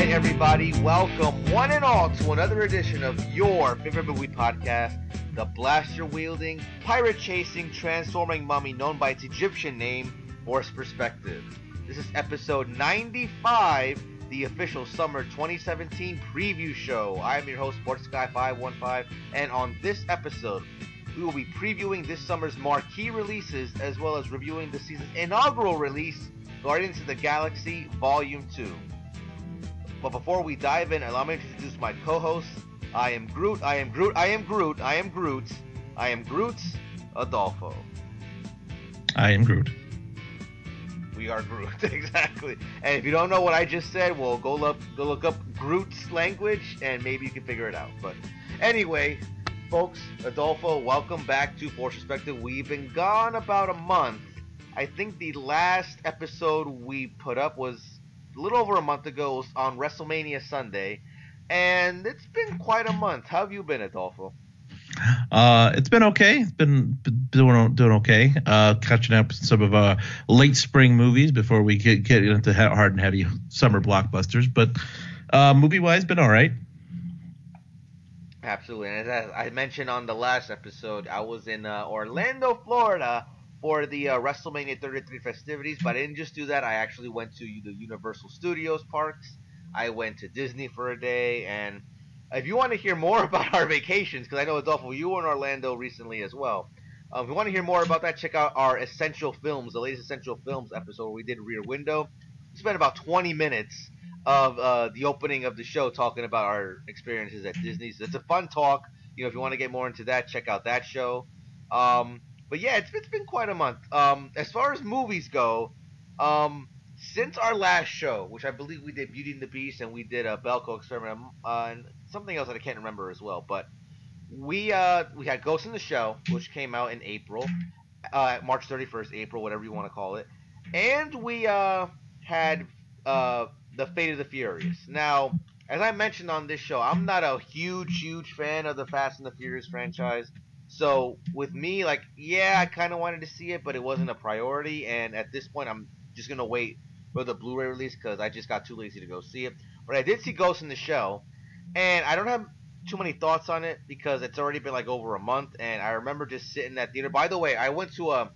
right, everybody, welcome one and all to another edition of your favorite movie podcast, the blaster-wielding, pirate-chasing, transforming mummy known by its Egyptian name, Forced Perspective. This is episode 95, the official summer 2017 preview show. I am your host, SportsGuy515, and on this episode, we will be previewing this summer's marquee releases as well as reviewing the season's inaugural release, Guardians of the Galaxy Vol. 2. But before we dive in, allow me to introduce my co-hosts. I am Groot, Adolfo. I am Groot. We are Groot, exactly. And if you don't know what I just said, well, go look up Groot's language and maybe you can figure it out. But anyway, folks, Adolfo, welcome back to Forced Perspective. We've been gone about a month. I think the last episode we put up was a little over a month ago on WrestleMania Sunday, and it's been quite a month. How have you been, Adolfo? It's been okay. It's been doing okay. Catching up some of our late spring movies before we get into hard and heavy summer blockbusters. But movie-wise, been all right. Absolutely. And as I mentioned on the last episode, I was in Orlando, Florida for the WrestleMania 33 festivities, but I didn't just do that. I actually went to the Universal Studios parks. I went to Disney for a day, and if you want to hear more about our vacations, because I know, Adolfo, you were in Orlando recently as well. If you want to hear more about that, check out our Essential Films, the latest Essential Films episode where we did Rear Window. We spent about 20 minutes of the opening of the show talking about our experiences at Disney. So it's a fun talk. You know, if you want to get more into that, check out that show. But yeah, it's been quite a month. As far as movies go, since our last show, which I believe we did Beauty and the Beast and we did a Belko Experiment and something else that I can't remember as well, but we had Ghost in the Shell, which came out in April, March 31st, April, whatever you want to call it, and we had the Fate of the Furious. Now, as I mentioned on this show, I'm not a huge fan of the Fast and the Furious franchise. So with me, like, yeah, I kind of wanted to see it, but it wasn't a priority. And at this point, I'm just going to wait for the Blu-ray release because I just got too lazy to go see it. But I did see Ghost in the Shell, and I don't have too many thoughts on it because it's already been like over a month. And I remember just sitting in that theater. By the way, I went to a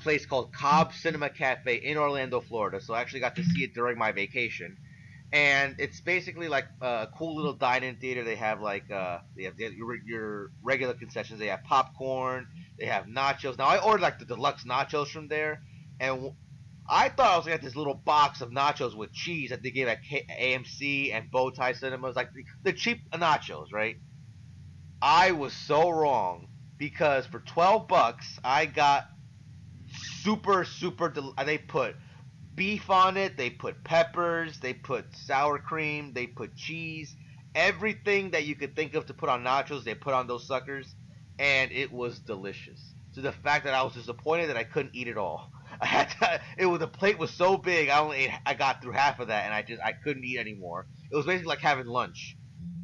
place called Cobb Cinema Cafe in Orlando, Florida. So I actually got to see it during my vacation. And it's basically like a cool little dine-in theater. They have like they have your regular concessions. They have popcorn. They have nachos. Now I ordered like the deluxe nachos from there, and I thought I was gonna get this little box of nachos with cheese that they gave at AMC and Bowtie Cinemas, like the cheap nachos, right? I was so wrong because for $12 I got super. They put beef on it, they put peppers, they put sour cream, they put cheese, everything that you could think of to put on nachos, they put on those suckers, and it was delicious. To the fact that I was disappointed that I couldn't eat it all. The plate was so big, I got through half of that, and I couldn't eat anymore. It was basically like having lunch.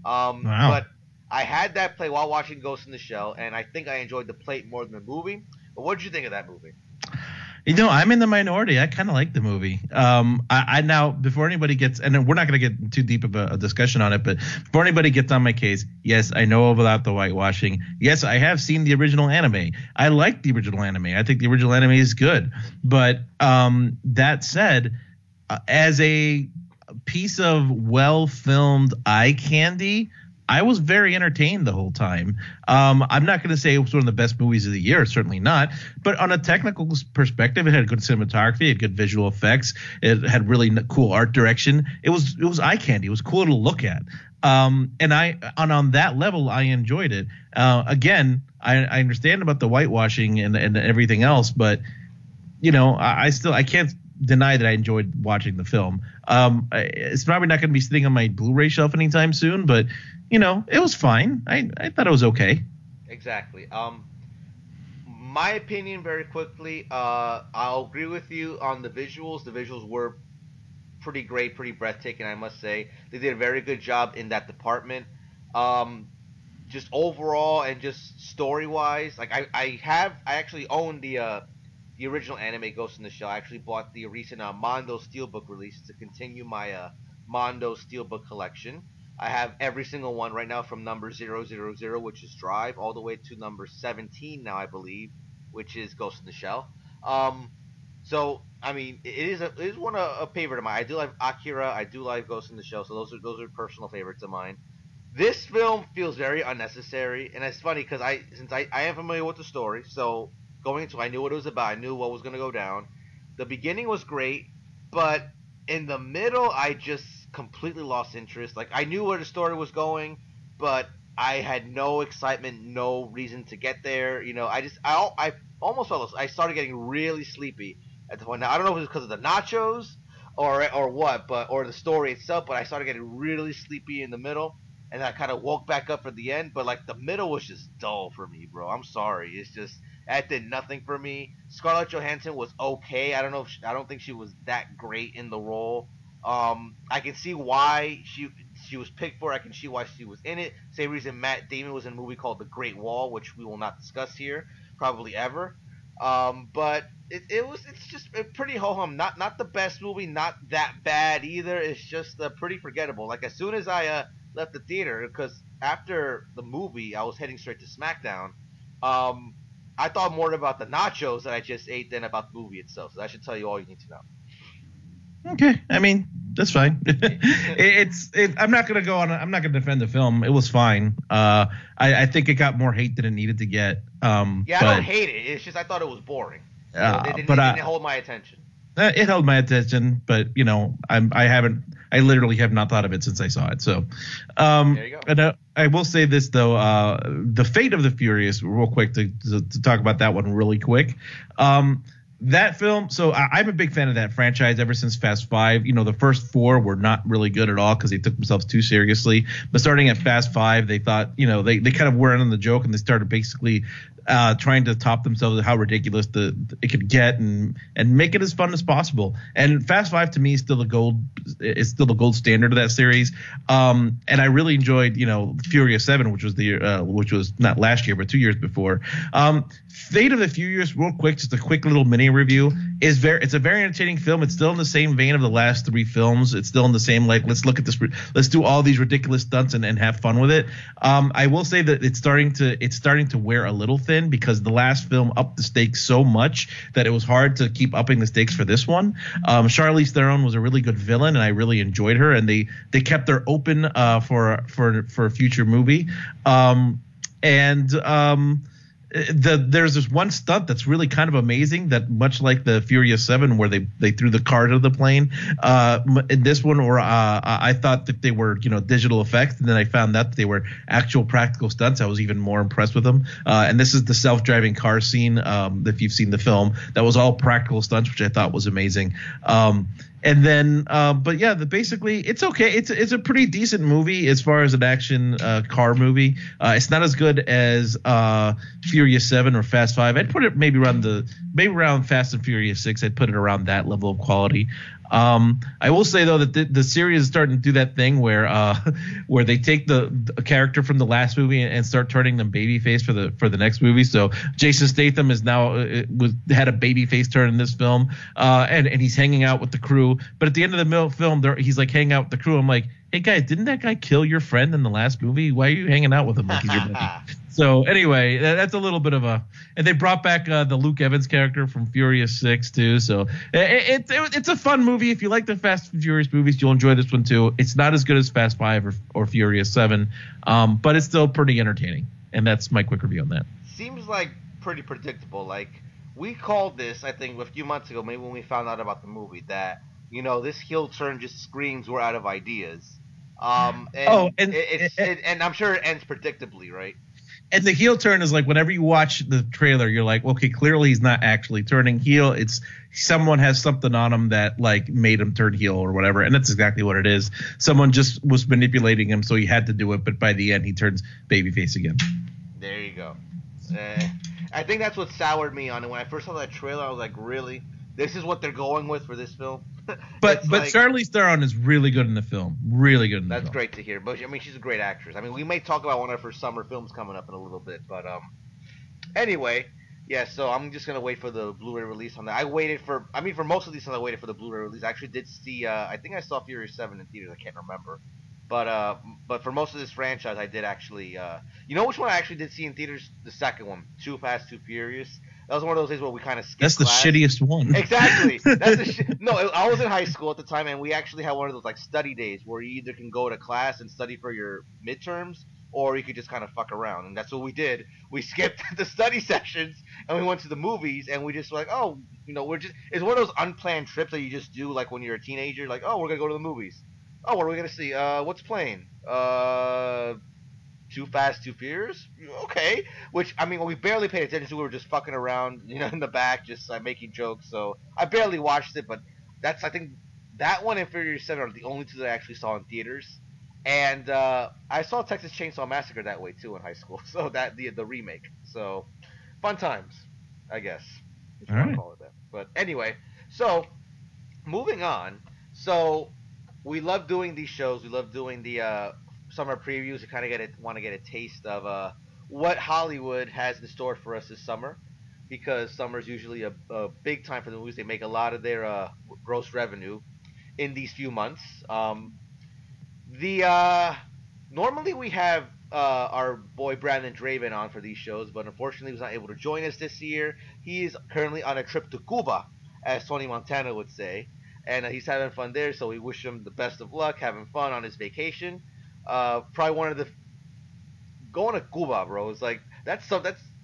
Wow. But I had that plate while watching Ghost in the Shell, and I think I enjoyed the plate more than the movie. But what did you think of that movie? You know, I'm in the minority. I kind of like the movie. I now, before anybody gets – and we're not going to get too deep of a discussion on it, but before anybody gets on my case, yes, I know about the whitewashing. Yes, I have seen the original anime. I like the original anime. I think the original anime is good. But that said, as a piece of well-filmed eye candy, I was very entertained the whole time. I'm not going to say it was one of the best movies of the year, certainly not. But on a technical perspective, it had good cinematography, it had good visual effects, it had really cool art direction. It was eye candy. It was cool to look at. And on that level, I enjoyed it. Again, I understand about the whitewashing and everything else, but you know, I still can't deny that I enjoyed watching the film. It's probably not going to be sitting on my Blu-ray shelf anytime soon, but you know, it was fine. I thought it was okay. Exactly. My opinion very quickly, I'll agree with you on the visuals. The visuals were pretty great, pretty breathtaking, I must say. They did a very good job in that department. Just overall and just story-wise, like I actually own the original anime Ghost in the Shell. I actually bought the recent Mondo Steelbook release to continue my Mondo Steelbook collection. I have every single one right now from number 000, which is Drive, all the way to number 17 now, I believe, which is Ghost in the Shell. So, I mean, it is one a favorite of mine. I do like Akira. I do like Ghost in the Shell. So those are personal favorites of mine. This film feels very unnecessary, and it's funny because since I am familiar with the story, so going into it, I knew what it was about. I knew what was going to go down. The beginning was great, but in the middle, I just completely lost interest. Like, I knew where the story was going, but I had no excitement, no reason to get there. You know, I almost fell asleep. I started getting really sleepy at the point. Now, I don't know if it was because of the nachos or what, but or the story itself, but I started getting really sleepy in the middle, and I kind of woke back up at the end. But like, the middle was just dull for me, bro. I'm sorry. It's just that did nothing for me. Scarlett Johansson was okay. I don't think she was that great in the role. I can see why she was picked for it. I can see why she was in it. Same reason Matt Damon was in a movie called The Great Wall, which we will not discuss here, probably ever. But it's just a pretty ho-hum. Not the best movie, not that bad either. It's just pretty forgettable. Like, as soon as I left the theater, because after the movie, I was heading straight to Smackdown. I thought more about the nachos that I just ate than about the movie itself. So that should tell you all you need to know. Okay, I mean, that's fine. I'm not gonna defend the film. It was fine. I think it got more hate than it needed to get. I don't hate it. It's just I thought it was boring. It didn't hold my attention. It held my attention, but you know, I literally have not thought of it since I saw it. So, there you go. And I will say this though, the Fate of the Furious, real quick to talk about that one really quick. That film, so I'm a big fan of that franchise ever since Fast Five. You know, the first four were not really good at all because they took themselves too seriously. But starting at Fast Five, they thought, you know, they kind of were in on the joke, and they started basically trying to top themselves at how ridiculous it could get and make it as fun as possible. And Fast Five to me is still the gold standard of that series. And I really enjoyed, you know, Furious 7, which was not last year but 2 years before. Fate of the Furious, real quick, just a quick little mini review, it's a very entertaining film. It's still in the same vein of the last three films. It's still in the same, like, let's look at this, let's do all these ridiculous stunts and have fun with it. I will say that it's starting to wear a little thin because the last film upped the stakes so much that it was hard to keep upping the stakes for this one. Charlize Theron was a really good villain, and I really enjoyed her, and they kept her open for a future movie. There's this one stunt that's really kind of amazing that, much like the Furious 7 where they threw the cart out of the plane, in this one, or I thought that they were, you know, digital effects, and then I found out that they were actual practical stunts. I was even more impressed with them. And this is the self-driving car scene, if you've seen the film, that was all practical stunts, which I thought was amazing. Basically it's okay. It's a pretty decent movie as far as an action car movie. It's not as good as Furious 7 or Fast 5. I'd put it maybe around Fast and Furious 6. I'd put it around that level of quality. I will say though that the series is starting to do that thing where they take the character from the last movie and start turning them babyface for the next movie. So Jason Statham is now had a babyface turn in this film, and he's hanging out with the crew. But at the end of the film, he's like hanging out with the crew. I'm like, hey guys, didn't that guy kill your friend in the last movie? Why are you hanging out with him like he's your buddy? So anyway, that's a little bit of a – and they brought back the Luke Evans character from Furious 6 too. So it's a fun movie. If you like the Fast and Furious movies, you'll enjoy this one too. It's not as good as Fast 5 or Furious 7, but it's still pretty entertaining. And that's my quick review on that. Seems like pretty predictable. Like, we called this, I think, a few months ago, maybe when we found out about the movie, that, you know, this heel turn just screams we're out of ideas. And I'm sure it ends predictably, right? And the heel turn is like, whenever you watch the trailer, you're like, okay, clearly he's not actually turning heel. It's someone has something on him that like made him turn heel or whatever. And that's exactly what it is. Someone just was manipulating him, so he had to do it. But by the end, he turns babyface again. There you go. I think that's what soured me on it. When I first saw that trailer, I was like, really? This is what they're going with for this film? But like, Charlize Theron is really good in the film. Really good in the film. That's great to hear. But I mean, she's a great actress. I mean, we may talk about one of her summer films coming up in a little bit. But anyway, Yeah, so I'm just going to wait for the Blu-ray release on that. For most of these I waited for the Blu-ray release. I actually did see, I think I saw Furious 7 in theaters. I can't remember. But for most of this franchise, I did actually, you know which one I actually did see in theaters? The second one, Too Fast, Too Furious. That was one of those days where we kind of skipped class. The shittiest one. Exactly. That's the I was in high school at the time, and we actually had one of those, like, study days where you either can go to class and study for your midterms, or you could just kind of fuck around, and that's what we did. We skipped the study sessions, and we went to the movies, and we just were like, oh, you know, it's one of those unplanned trips that you just do, like, when you're a teenager, like, oh, we're going to go to the movies. Oh, what are we going to see? What's playing? Too Fast, Too Furious? Okay. Which, I mean, we barely paid attention to. We were just fucking around, you know, in the back, just making jokes. So I barely watched it, but I think that one and Furious 7 are the only two that I actually saw in theaters. And I saw Texas Chainsaw Massacre that way, too, in high school. So the remake. So fun times, I guess. If you want to call it that. But anyway, so moving on. So... we love doing these shows. We love doing the summer previews. We kind of want to get a taste of what Hollywood has in store for us this summer, because summer is usually a big time for the movies. They make a lot of their gross revenue in these few months. Normally we have our boy Brandon Draven on for these shows, but unfortunately he was not able to join us this year. He is currently on a trip to Cuba, as Tony Montana would say. And he's having fun there, so we wish him the best of luck, having fun on his vacation. Probably one of the going to Cuba, bro. It's like that's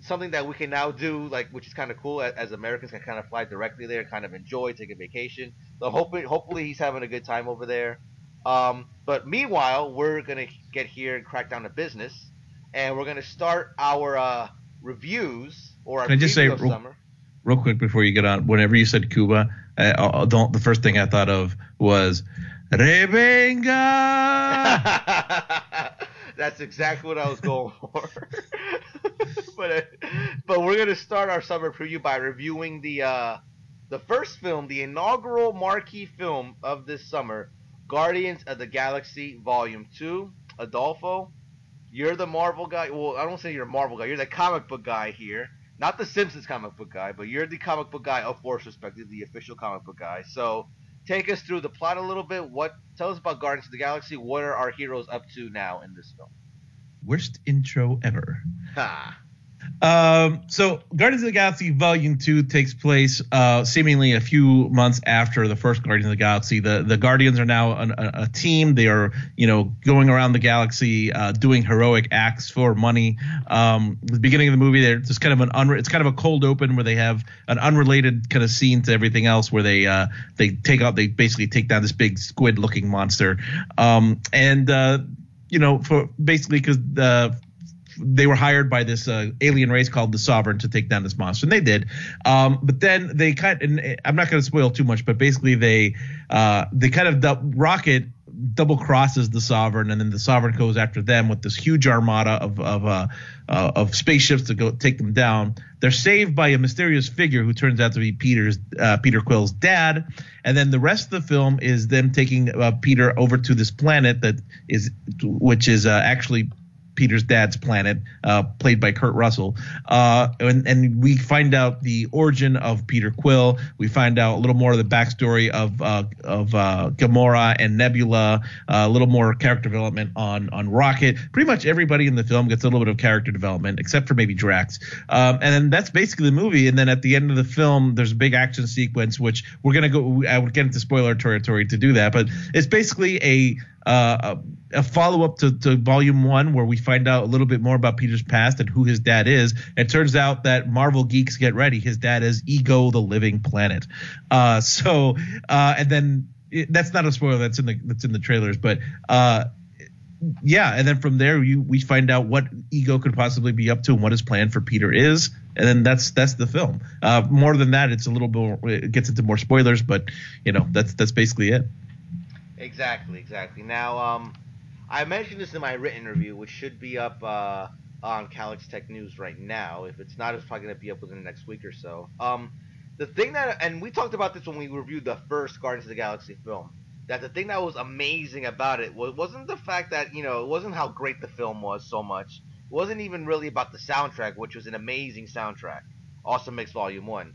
something that we can now do, like, which is kind of cool. As Americans can kind of fly directly there, kind of enjoy, take a vacation. So hopefully he's having a good time over there. But meanwhile, we're gonna get here and crack down to business, and we're gonna start our reviews or our preview of summer. Real quick before you get on, whenever you said Cuba, the first thing I thought of was Revenga. That's exactly what I was going for. But we're gonna start our summer preview by reviewing the first film, the inaugural marquee film of this summer, Guardians of the Galaxy Vol. 2. Adolfo, you're the Marvel guy. Well, I don't say you're a Marvel guy. You're the comic book guy here. Not the Simpsons comic book guy, but you're the comic book guy of Forced Perspective, the official comic book guy. So take us through the plot a little bit. Tell us about Guardians of the Galaxy. What are our heroes up to now in this film? Worst intro ever. So Guardians of the Galaxy Volume 2 takes place seemingly a few months after the first Guardians of the Galaxy. The Guardians are now a team. They are, you know, going around the galaxy doing heroic acts for money. At the beginning of the movie, there's kind of it's kind of a cold open where they have an unrelated kind of scene to everything else, where they basically take down this big squid looking monster, for basically because they were hired by this alien race called the Sovereign to take down this monster, and they did. But then they and I'm not going to spoil too much, but basically Rocket double crosses the Sovereign, and then the Sovereign goes after them with this huge armada of spaceships to go take them down. They're saved by a mysterious figure who turns out to be Peter Quill's dad, and then the rest of the film is them taking Peter over to this planet which is actually Peter's dad's planet, played by Kurt Russell, and we find out the origin of Peter Quill. We find out a little more of the backstory of Gamora and Nebula, a little more character development on Rocket. Pretty much everybody in the film gets a little bit of character development, except for maybe Drax. And then that's basically the movie. And then at the end of the film, there's a big action sequence, which we're gonna go. I would get into spoiler territory to do that, but it's basically a follow-up to Volume 1, where we find out a little bit more about Peter's past and who his dad is. It turns out that Marvel geeks get ready. His dad is Ego, the Living Planet. And then that's not a spoiler. That's in the trailers. But yeah, and then from there we find out what Ego could possibly be up to and what his plan for Peter is. And then that's the film. More than that, it's a little bit. It gets into more spoilers, but you know that's basically it. Exactly. Now, I mentioned this in my written review, which should be up on Calix Tech News right now. If it's not, it's probably going to be up within the next week or so. The thing and we talked about this when we reviewed the first Guardians of the Galaxy film, that the thing that was amazing about it wasn't the fact that, you know, it wasn't how great the film was so much. It wasn't even really about the soundtrack, which was an amazing soundtrack. Awesome Mix Volume 1.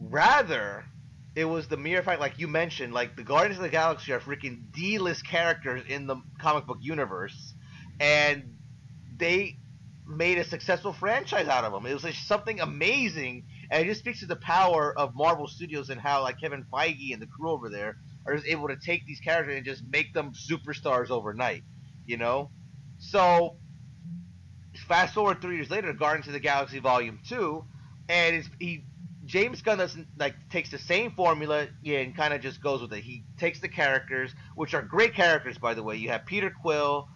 Rather, it was the mere fact, like you mentioned, like the Guardians of the Galaxy are freaking D-list characters in the comic book universe, and they made a successful franchise out of them. It was like something amazing, and it just speaks to the power of Marvel Studios and how like Kevin Feige and the crew over there are just able to take these characters and just make them superstars overnight, you know? So fast forward 3 years later, Guardians of the Galaxy Volume 2, and James Gunn doesn't, like, takes the same formula and kind of just goes with it. He takes the characters, which are great characters, by the way. You have Peter Quill,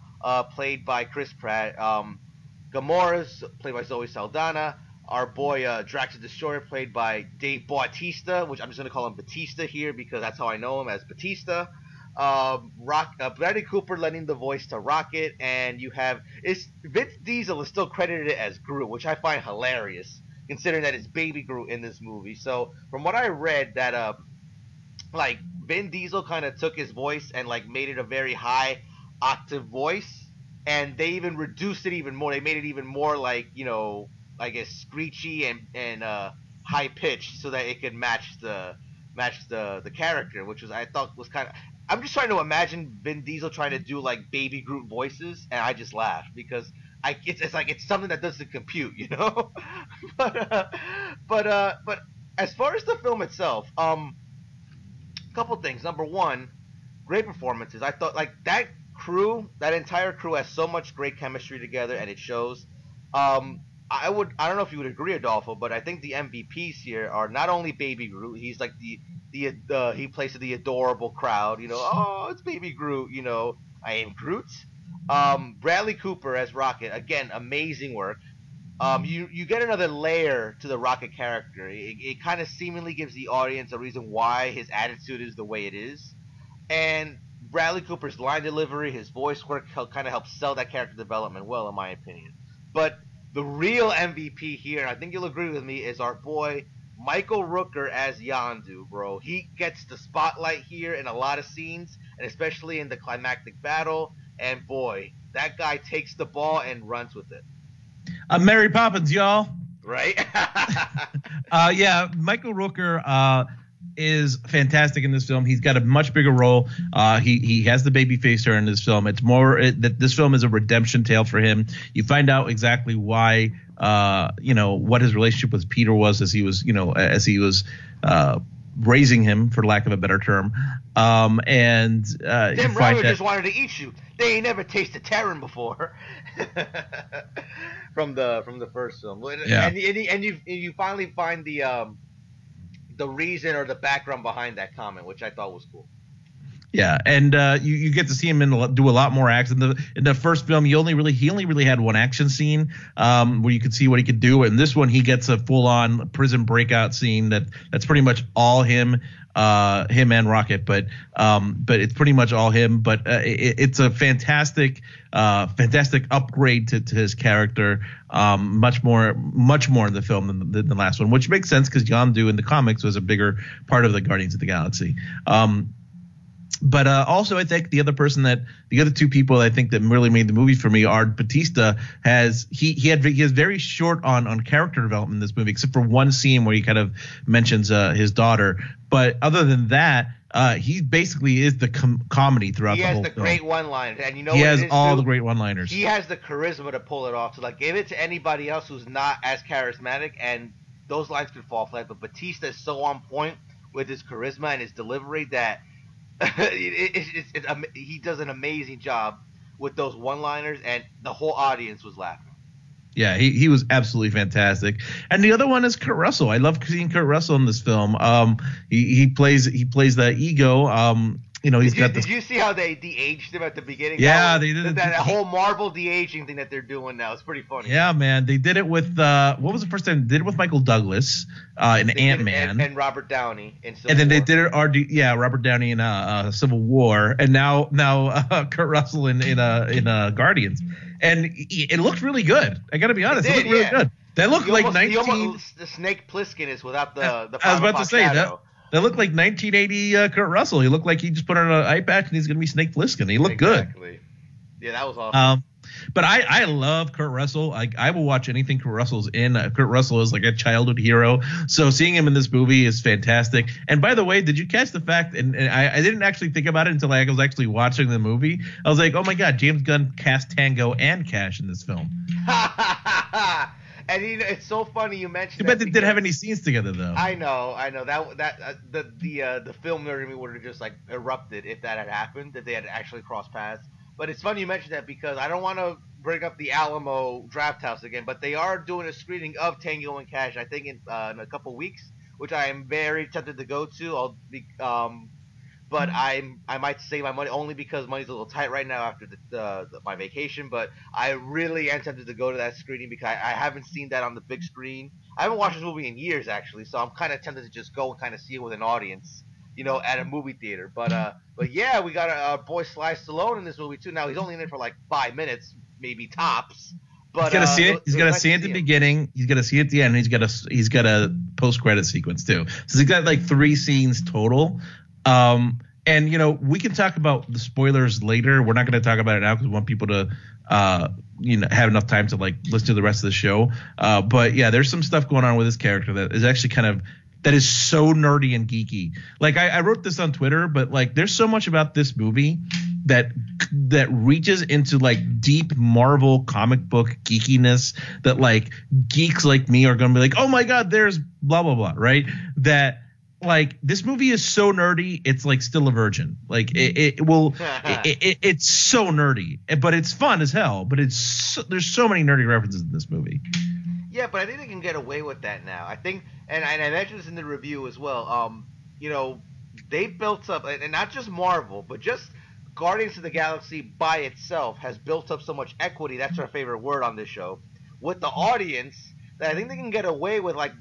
played by Chris Pratt, Gamora's played by Zoe Saldana, our boy Drax the Destroyer, played by Dave Bautista, which I'm just going to call him Batista here because that's how I know him, as Batista. Bradley Cooper lending the voice to Rocket, and you have Vin Diesel is still credited as Groot, which I find hilarious, considering that it's Baby Groot in this movie. So from what I read, that like Vin Diesel kind of took his voice and like made it a very high octave voice, and they even reduced it even more. They made it even more like, you know, I guess screechy and high pitched so that it could match the character, which was, I thought, was kind of. I'm just trying to imagine Vin Diesel trying to do like Baby Groot voices, and I just laugh because it's something that doesn't compute, you know. But as far as the film itself, a couple things. Number one, great performances. I thought like that entire crew has so much great chemistry together, and it shows. I don't know if you would agree, Adolfo, but I think the MVPs here are not only Baby Groot. He's like the he plays to the adorable crowd, you know. Oh, it's Baby Groot, you know. I am Groot. Bradley Cooper as Rocket, again, amazing work. You get another layer to the Rocket character. It kind of seemingly gives the audience a reason why his attitude is the way it is. And Bradley Cooper's line delivery, his voice work, kind of helps sell that character development well, in my opinion. But the real MVP here, and I think you'll agree with me, is our boy Michael Rooker as Yondu, bro. He gets the spotlight here in a lot of scenes, and especially in the climactic battle. And boy, that guy takes the ball and runs with it. I'm Mary Poppins, y'all. Right? Yeah, Michael Rooker is fantastic in this film. He's got a much bigger role. He has the baby face turn in this film. It's more that this film is a redemption tale for him. You find out exactly why, what his relationship with Peter was as he was raising him, for lack of a better term. Them rabbit just wanted to eat you. They ain't never tasted Terran before. from the first film. Yeah. And you finally find the reason or the background behind that comment, which I thought was cool. Yeah, and you get to see him do a lot more acts. In the first film, he only really had one action scene where you could see what he could do. In this one, he gets a full-on prison breakout scene that's pretty much all him. Him and Rocket, but it's pretty much all him. But it's a fantastic upgrade to his character. Much more in the film than the last one, which makes sense because Yondu in the comics was a bigger part of the Guardians of the Galaxy. But also, I think the other two people I think that really made the movie for me are Batista. He is very short on character development in this movie, except for one scene where he kind of mentions his daughter. But other than that, he basically is the comedy throughout the whole film. He has the great one-liners, and you know he has all the great one-liners. He has the charisma to pull it off. So like, give it to anybody else who's not as charismatic, and those lines could fall flat. But Batista is so on point with his charisma and his delivery that. He does an amazing job with those one-liners, and the whole audience was laughing. Yeah, he was absolutely fantastic. And the other one is Kurt Russell. I love seeing Kurt Russell in this film. He plays that ego. Did you see how they de-aged him at the beginning? Yeah, they did that whole Marvel de-aging thing that they're doing now. It's pretty funny. Yeah, man, they did it with what was the first time they did it with Michael Douglas in Ant-Man and Robert Downey in Civil War. And then they did it Robert Downey in Civil War, and now Kurt Russell in Guardians, and it looked really good. I got to be honest, it looked really good. That looked like 19. The Snake Plissken is without the. I was about to say that. That looked like 1980 Kurt Russell. He looked like he just put on an eye patch and he's going to be Snake Plissken. He looked good. Yeah, that was awesome. But I love Kurt Russell. I will watch anything Kurt Russell's in. Kurt Russell is like a childhood hero. So seeing him in this movie is fantastic. And by the way, did you catch the fact, and I didn't actually think about it until I was actually watching the movie. I was like, oh, my God, James Gunn cast Tango and Cash in this film. And you know, it's so funny you mentioned. But they didn't have any scenes together, though. I know that the film nerd would have just like erupted if that had happened, that they had actually crossed paths. But it's funny you mentioned that because I don't want to bring up the Alamo Drafthouse again, but they are doing a screening of Tango and Cash, I think, in a couple weeks, which I am very tempted to go to. I'll be, but I might save my money only because money's a little tight right now after my vacation. But I really am tempted to go to that screening because I haven't seen that on the big screen. I haven't watched this movie in years, actually, so I'm kind of tempted to just go and kind of see it with an audience, you know, at a movie theater. But yeah, we got our boy Sly Stallone in this movie too. Now he's only in it for like 5 minutes, maybe tops. But he's gonna see it. He's gonna see it at the beginning. He's gonna see it at the end. He's got a post-credit sequence too. So he's got like 3 scenes total. And, you know, we can talk about the spoilers later. We're not going to talk about it now because we want people to, you know, have enough time to, like, listen to the rest of the show. But, yeah, there's some stuff going on with this character that is actually kind of – that is so nerdy and geeky. Like, I wrote this on Twitter, but, like, there's so much about this movie that reaches into, like, deep Marvel comic book geekiness that, like, geeks like me are going to be like, oh, my God, there's blah, blah, blah, right? That – like, this movie is so nerdy, it's like Still a Virgin. Like it's so nerdy, but it's fun as hell. But there's so many nerdy references in this movie. Yeah, but I think they can get away with that now. I think, and I mentioned this in the review as well. You know, they built up, and not just Marvel, but just Guardians of the Galaxy by itself has built up so much equity. That's our favorite word on this show with the audience that I think they can get away with, like,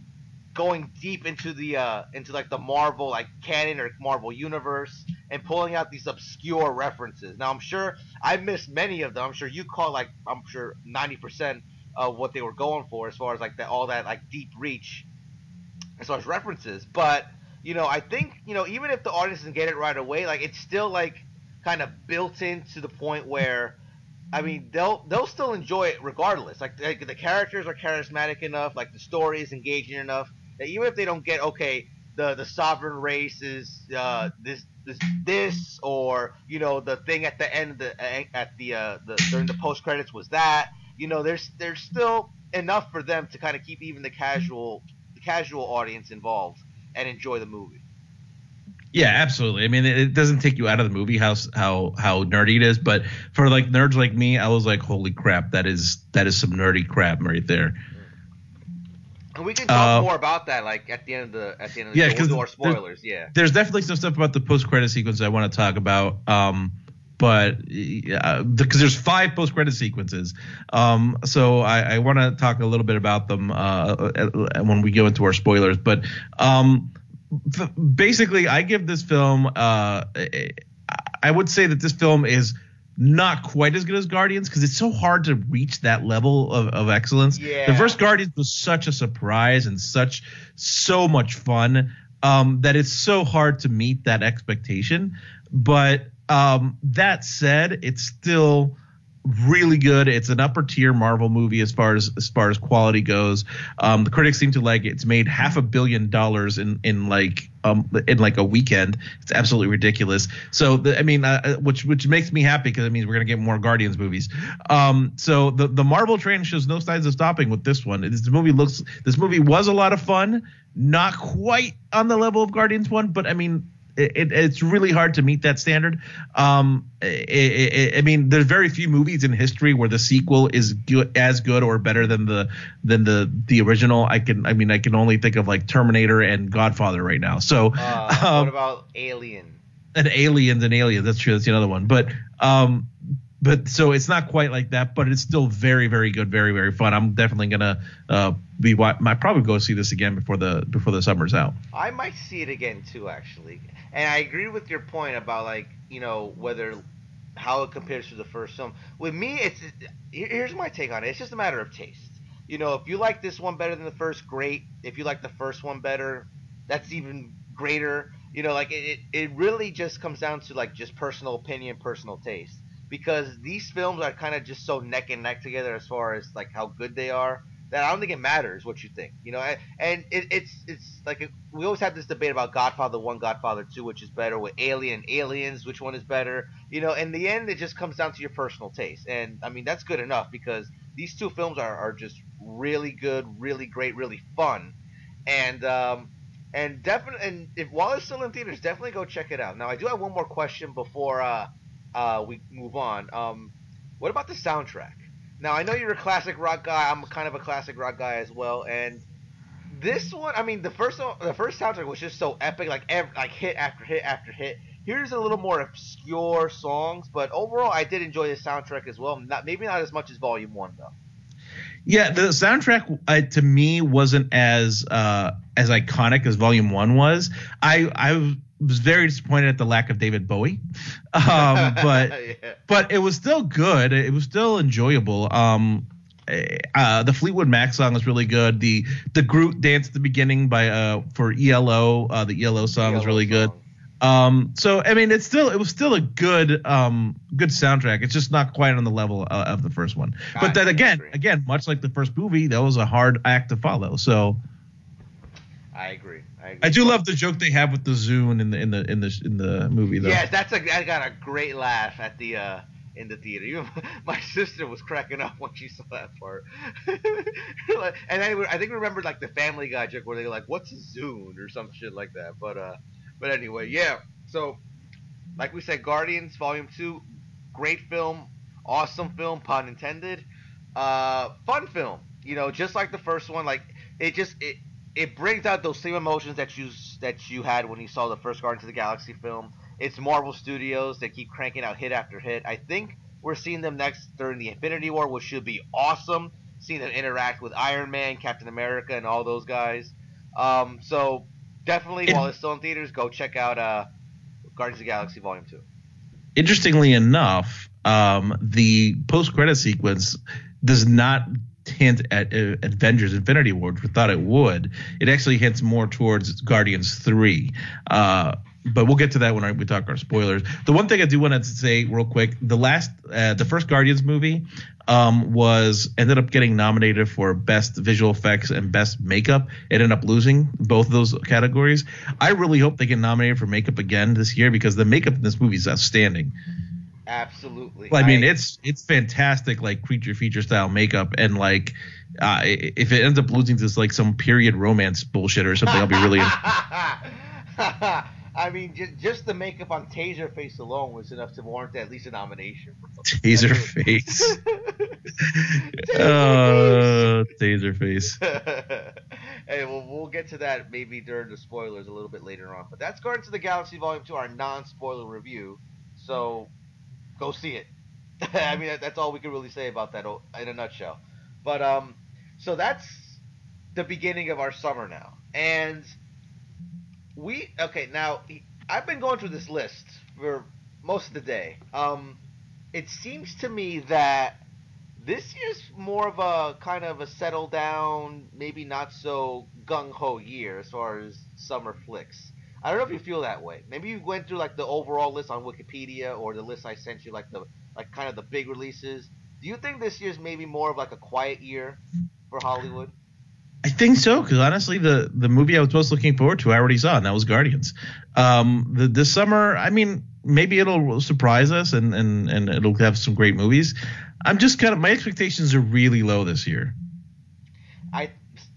going deep into the into like the Marvel, like, canon or Marvel universe and pulling out these obscure references. Now I'm sure I missed many of them. I'm sure you caught, like, I'm sure 90% of what they were going for as far as like that, all that like deep reach as far as references. But, you know, I think, you know, even if the audience didn't get it right away, like, it's still like kind of built in to the point where, I mean, they'll still enjoy it regardless. Like the characters are charismatic enough, like the story is engaging enough. Even if they don't get, okay, the sovereign race is this, or, you know, the thing at the end of the during the post credits was that, you know, there's still enough for them to kind of keep even the casual audience involved and enjoy the movie. Yeah, absolutely. I mean, it doesn't take you out of the movie how nerdy it is, but for, like, nerds like me, I was like, holy crap, that is some nerdy crap right there. And we can talk more about that, like, at the end of the show. We'll do our spoilers. There's definitely some stuff about the post-credit sequence I want to talk about, but because there's 5 post-credit sequences, so I want to talk a little bit about them when we go into our spoilers. But basically, I give this film. I would say that this film is not quite as good as Guardians because it's so hard to reach that level of excellence. Yeah. The first Guardians was such a surprise and so much fun that it's so hard to meet that expectation. But that said, it's still really good. It's an upper tier Marvel movie as far as quality goes. The critics seem to like it. It's made $500 million in like a weekend. It's absolutely ridiculous. So which makes me happy because it means we're gonna get more Guardians movies. So the Marvel train shows no signs of stopping with this one. This movie was a lot of fun, not quite on the level of Guardians 1, but I mean, It's really hard to meet that standard. I mean, there's very few movies in history where the sequel is as good or better than the original. I can only think of, like, Terminator and Godfather right now. So what about Alien? And Aliens. That's true. That's another one. But so it's not quite like that, but it's still very, very good, very, very fun. I'm definitely gonna might probably go see this again before the summer's out. I might see it again too, actually. And I agree with your point about, like, you know, whether how it compares to the first film. With me, here's my take on it. It's just a matter of taste. You know, if you like this one better than the first, great. If you like the first one better, that's even greater. You know, like, it really just comes down to, like, just personal opinion, personal taste. because these films are kind of just so neck and neck together as far as like how good they are that I don't think it matters what you think, you know. And it's like we always have this debate about Godfather 1, Godfather 2, which is better, with Alien and Aliens, which one is better, you know. In the end, it just comes down to your personal taste, and I mean that's good enough because these two films are just really good, really great, really fun, and definitely, and if while it's still in theaters, definitely go check it out. Now, I do have one more question before we move on. What about the soundtrack? Now, I know you're a classic rock guy. I'm kind of a classic rock guy as well. And this one, I mean, the first soundtrack was just so epic, like hit after hit after hit. Here's a little more obscure songs, but overall, I did enjoy the soundtrack as well. Maybe not as much as Volume 1, though. Yeah, the soundtrack to me wasn't as iconic as Volume 1 was. I was very disappointed at the lack of David Bowie, but yeah. But it was still good. It was still enjoyable. The Fleetwood Mac song is really good. The Groot dance at the beginning for ELO, the ELO song was really good. So I mean, it was still a good good soundtrack. It's just not quite on the level of the first one. God, but then again, much like the first movie, that was a hard act to follow. So I agree. I do love the joke they have with the Zune in the movie though. Yeah, I got a great laugh at the in the theater. My sister was cracking up when she saw that part. And I think I remembered like the Family Guy joke where they were like, "What's a Zune?" or some shit like that. But anyway, yeah. So, like we said, Guardians Volume 2, great film, awesome film, pun intended. Fun film, you know, just like the first one. Like it brings out those same emotions that you had when you saw the first Guardians of the Galaxy film. It's Marvel Studios. They keep cranking out hit after hit. I think we're seeing them next during the Infinity War, which should be awesome. Seeing them interact with Iron Man, Captain America, and all those guys. So. Definitely, while it's still in theaters, go check out Guardians of the Galaxy Volume 2. Interestingly enough, the post-credit sequence does not hint at Avengers Infinity War, which we thought it would. It actually hints more towards Guardians 3. But we'll get to that when we talk our spoilers. The one thing I do want to say real quick, the first Guardians movie ended up getting nominated for Best Visual Effects and Best Makeup. It ended up losing both of those categories. I really hope they get nominated for makeup again this year because the makeup in this movie is outstanding. Absolutely. Well, I mean, it's fantastic, like creature feature style makeup, and like if it ends up losing to like some period romance bullshit or something, I'll be really. I mean, just the makeup on Taserface alone was enough to warrant at least a nomination for something. Taserface. Taserface. Hey, well, we'll get to that maybe during the spoilers a little bit later on. But that's Guardians of the Galaxy Volume 2, our non-spoiler review. So go see it. I mean, that's all we can really say about that in a nutshell. But so that's the beginning of our summer now. And... now I've been going through this list for most of the day. It seems to me that this year's more of a kind of a settle down, maybe not so gung-ho year as far as summer flicks. I don't know if you feel that way. Maybe you went through like the overall list on Wikipedia or the list I sent you, like the kind of the big releases. Do you think this year's maybe more of like a quiet year for Hollywood? I think so, because honestly, the movie I was most looking forward to, I already saw, and that was Guardians. This summer, I mean, maybe it'll surprise us and it'll have some great movies. I'm just kind of – my expectations are really low this year.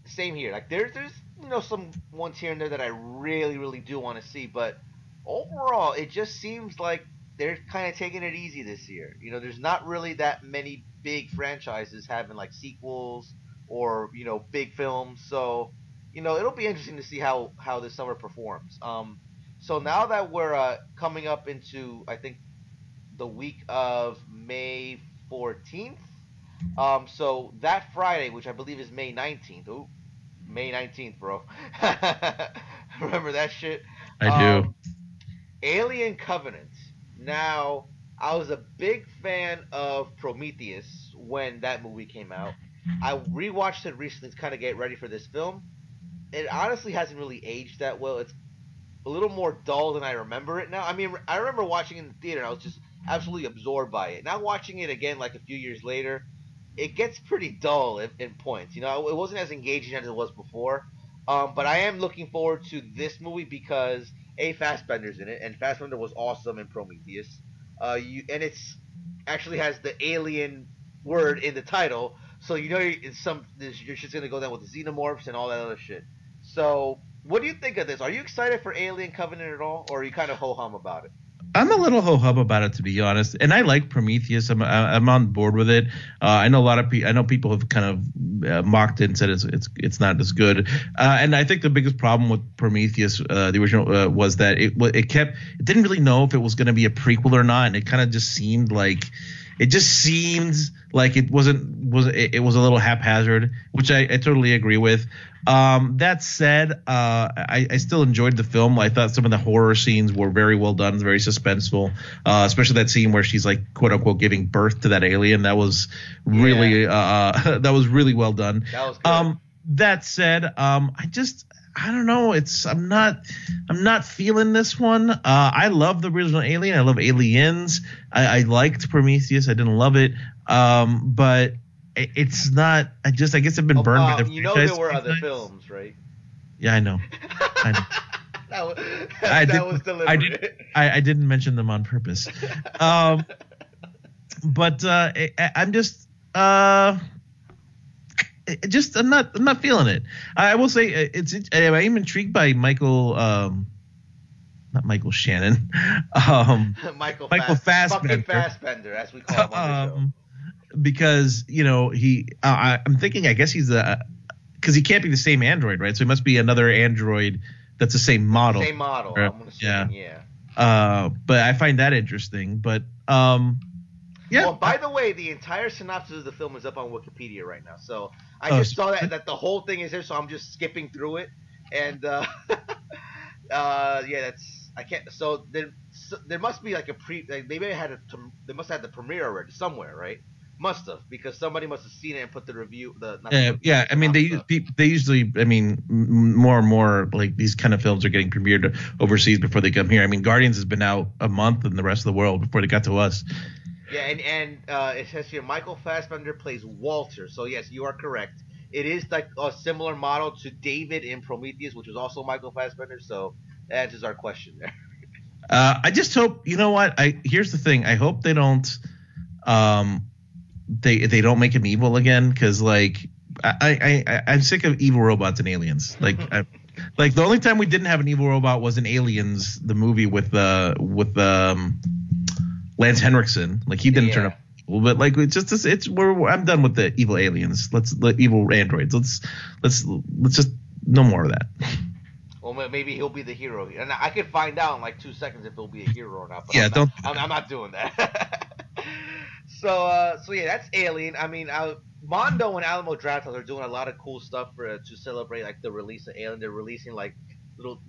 Same here. Like there's you know, some ones here and there that I really, really do want to see. But overall, it just seems like they're kind of taking it easy this year. You know, there's not really that many big franchises having like sequels – or, you know, big films. So, you know, it'll be interesting to see how this summer performs. So now that we're coming up into, I think, the week of May 14th. So that Friday, which I believe is May 19th. Ooh, May 19th, bro. Remember that shit? I do. Alien Covenant. Now, I was a big fan of Prometheus when that movie came out. I rewatched it recently to kind of get ready for this film. It honestly hasn't really aged that well. It's a little more dull than I remember it now. I mean, I remember watching it in the theater, and I was just absolutely absorbed by it. Now watching it again, like a few years later, it gets pretty dull in points. You know, it wasn't as engaging as it was before. But I am looking forward to this movie because A, Fassbender's in it, and Fassbender was awesome in Prometheus. And it's actually has the alien word in the title, so you know your shit's gonna go down with the xenomorphs and all that other shit. So, what do you think of this? Are you excited for Alien Covenant at all, or are you kind of ho-hum about it? I'm a little ho-hum about it, to be honest, and I like Prometheus. I'm on board with it. I know a lot of people. I know people have kind of mocked it and said it's not as good. And I think the biggest problem with Prometheus, the original, was that it didn't really know if it was going to be a prequel or not, and it kind of just seemed like. It just seems like it was a little haphazard, which I totally agree with. That said, I still enjoyed the film. I thought some of the horror scenes were very well done, very suspenseful, especially that scene where she's like quote unquote giving birth to that alien. That was really that was really well done. That was good. That said, I don't know. I'm not feeling this one. I love the original Alien. I love Aliens. I liked Prometheus. I didn't love it. But it's not. I guess I've been burned by the franchise. You know there were other films, right? Yeah, I know. That was deliberate. I didn't mention them on purpose. But I'm just. I'm not feeling it. I will say I'm intrigued by Michael Fassbender. Fucking Fassbender, as we call him on the show. Because, you know, I guess he's because he can't be the same android, right? So he must be another android that's the same model. Same model. Right? I'm assuming, yeah. But I find that interesting. But yeah. Well, by the way, the entire synopsis of the film is up on Wikipedia right now, so I just saw that the whole thing is there, so I'm just skipping through it, and there must be like a they must have had the premiere already somewhere, right? Must have, because somebody must have seen it and put the review. I mean, they usually more and more like these kind of films are getting premiered overseas before they come here. I mean, Guardians has been out a month in the rest of the world before they got to us. Yeah, and it says here Michael Fassbender plays Walter. So yes, you are correct. It is like a similar model to David in Prometheus, which was also Michael Fassbender. So that answers our question there. I just hope here's the thing. I hope they don't they don't make him evil again, because like I'm sick of evil robots and aliens. Like like the only time we didn't have an evil robot was in Aliens, the movie with Lance Henriksen, like he didn't turn up, but like I'm done with the evil aliens. Evil androids. Let's just no more of that. Well, maybe he'll be the hero, and I could find out in like 2 seconds if he'll be a hero or not. But yeah, I'm not doing that. So yeah, that's Alien. I mean, Mondo and Alamo Drafthouse are doing a lot of cool stuff to celebrate like the release of Alien. They're releasing like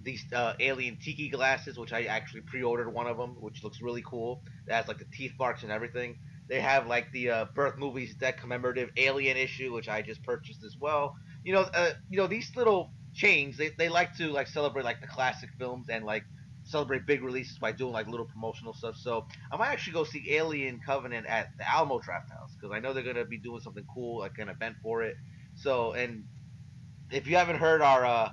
these alien tiki glasses, which I actually pre-ordered one of them, which looks really cool. It has like the teeth marks and everything. They have like the Birth Movies Deck commemorative Alien issue, which I just purchased as well. These little chains, they like to like celebrate like the classic films and like celebrate big releases by doing like little promotional stuff. So I might actually go see Alien Covenant at the Alamo Drafthouse, because I know they're gonna be doing something cool, like an event for it. So, and if you haven't heard our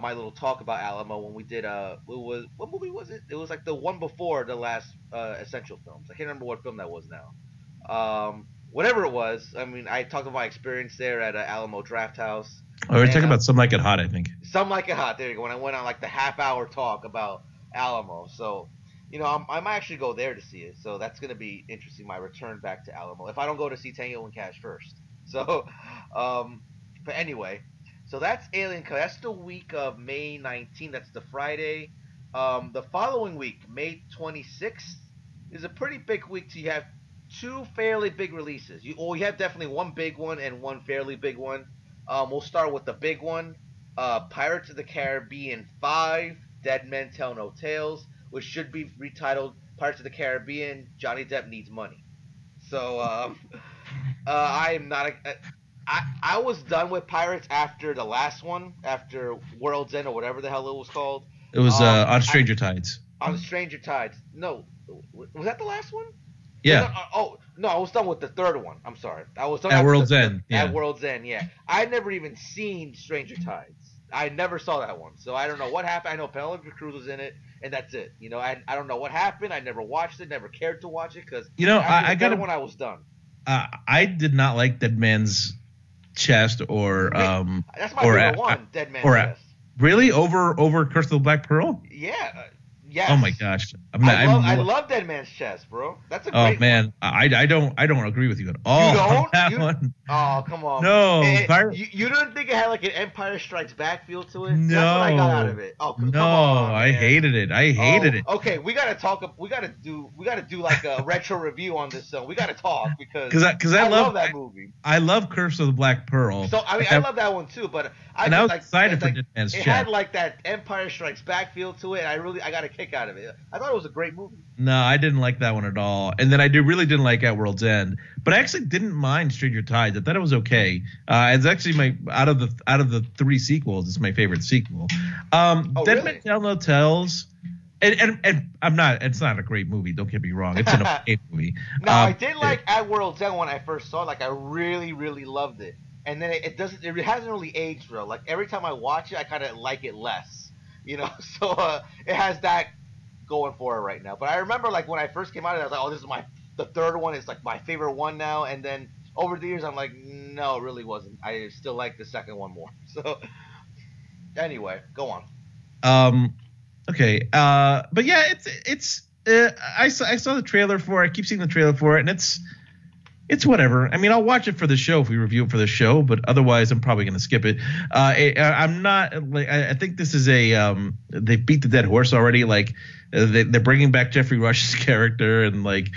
my little talk about Alamo when we did what movie was it? It was like the one before the last Essential Films. I can't remember what film that was now. Whatever it was, I mean, I talked about my experience there at Alamo Drafthouse. Oh, we're talking about Some Like It Hot, I think. Some Like It Hot. There you go. When I went on like the half-hour talk about Alamo, so I might actually go there to see it. So that's gonna be interesting. My return back to Alamo, if I don't go to see Tango and Cash first. So, but anyway. So that's Alien Covenant. That's the week of May 19th. That's the Friday. The following week, May 26th, is a pretty big week. So you have two fairly big releases. You have definitely one big one and one fairly big one. We'll start with the big one, Pirates of the Caribbean 5, Dead Men Tell No Tales, which should be retitled Pirates of the Caribbean, Johnny Depp Needs Money. So I am not I was done with Pirates after the last one, after World's End or whatever the hell it was called. It was on Stranger Tides. On Stranger Tides. No. Was that the last one? Yeah. Oh, no, I was done with the third one. I'm sorry. I was done at World's End. Yeah. At World's End, yeah. I never even seen Stranger Tides. I never saw that one. So I don't know what happened. I know Penelope Cruz was in it, and that's it. You know, I don't know what happened. I never watched it, never cared to watch it because, you know, I got it when I was done. I did not like Dead Man's Chest or that's my favorite one, Dead Man's Chest. Really? Over Curse of the Black Pearl? Yeah. Yes. Oh my gosh! I love Dead Man's Chest, bro. That's a great. Oh man, one. I don't agree with you at all. You don't? On that one. Oh come on. No. You didn't think it had like an Empire Strikes Back feel to it? No. That's what I got out of it. Oh come on. No, I hated it. I hated it. Okay, we gotta talk. We gotta do like a retro review on this song. We gotta talk because I love that movie. I love Curse of the Black Pearl. So I mean, I love that one too, but I was excited for Dead Man's Chest. It had like that Empire Strikes Back feel to it. And I got a kick out of it. I thought it was a great movie. No, I didn't like that one at all. And then I really didn't like At World's End, but I actually didn't mind Stranger Tides. I thought it was okay. It's actually my out of the three sequels, it's my favorite sequel. Dead Man Tell No Tales, and I'm not. It's not a great movie. Don't get me wrong. It's an okay movie. No, I did like At World's End when I first saw it. Like I really, really loved it. And then it hasn't really aged real. Like every time I watch it, I kind of like it less. You know, so it has that going for it right now. But I remember, like, when I first came out of it, I was like, oh, this is the third one. It's, like, my favorite one now. And then over the years, I'm like, no, it really wasn't. I still like the second one more. So anyway, go on. Okay. But, yeah, I saw the trailer for it. I keep seeing the trailer for it, and it's whatever. I mean, I'll watch it for the show if we review it for the show, but otherwise I'm probably going to skip it. I'm not like I think this is a they beat the dead horse already. Like they're bringing back Jeffrey Rush's character and like